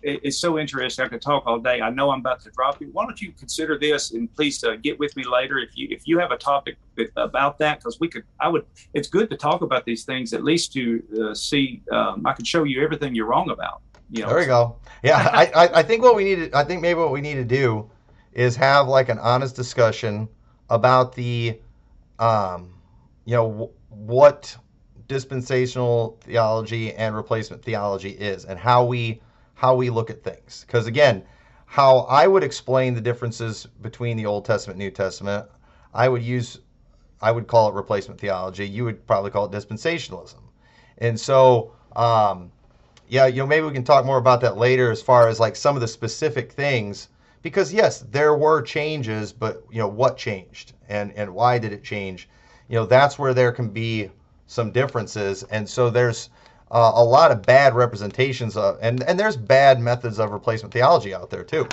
it's so interesting, I could talk all day. I know I'm about to drop you. Why don't you consider this, and please get with me later if you have a topic about that, because it's good to talk about these things, at least to see, I could show you everything you're wrong about. You know? There we go. Yeah, I think maybe what we need to do is have like an honest discussion about the, what dispensational theology and replacement theology is, and how we look at things. Because again, how I would explain the differences between the Old Testament and New Testament, I would call it replacement theology. You would probably call it dispensationalism. And so, maybe we can talk more about that later as far as like some of the specific things, because yes, there were changes, but what changed and why did it change? That's where there can be some differences, and so there's a lot of bad representations of, and there's bad methods of replacement theology out there too.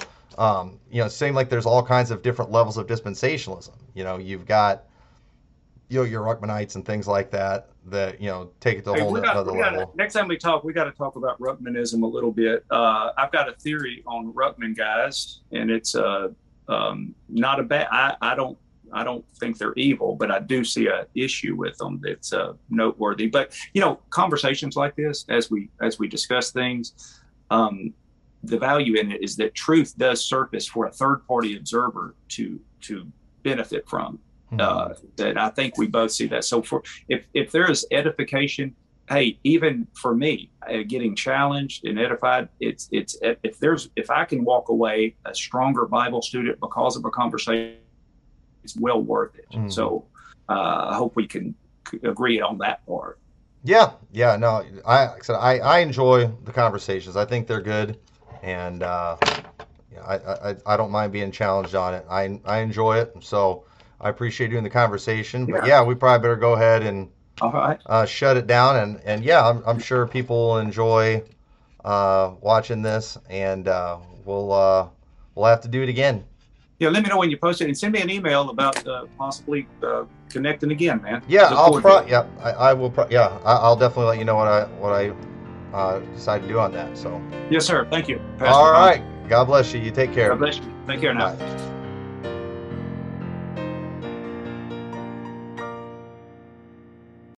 Same, like there's all kinds of different levels of dispensationalism. You've got your Ruckmanites and things like that take it to a whole other level. Next time we talk, we got to talk about Ruckmanism a little bit. I've got a theory on Ruckman guys, and it's not a bad. I don't think they're evil, but I do see an issue with them that's noteworthy. But conversations like this, as we discuss things, the value in it is that truth does surface for a third-party observer to benefit from. Mm-hmm. That I think we both see that. So if there is edification, hey, even for me, getting challenged and edified, it's if I can walk away a stronger Bible student because of a conversation. It's well worth it. Mm. So I hope we can agree on that part. I enjoy the conversations. I think they're good, and I don't mind being challenged on it. I enjoy it, so I appreciate doing the conversation. But we probably better go ahead and shut it down. And I'm sure people will enjoy watching this, and we'll have to do it again. Yeah, let me know when you post it, and send me an email about possibly connecting again, man. Yeah, I'll definitely let you know what I decide to do on that. So. Yes, sir. Thank you, Pastor. All right. God bless you. You take care. God bless you. Take care now. Bye.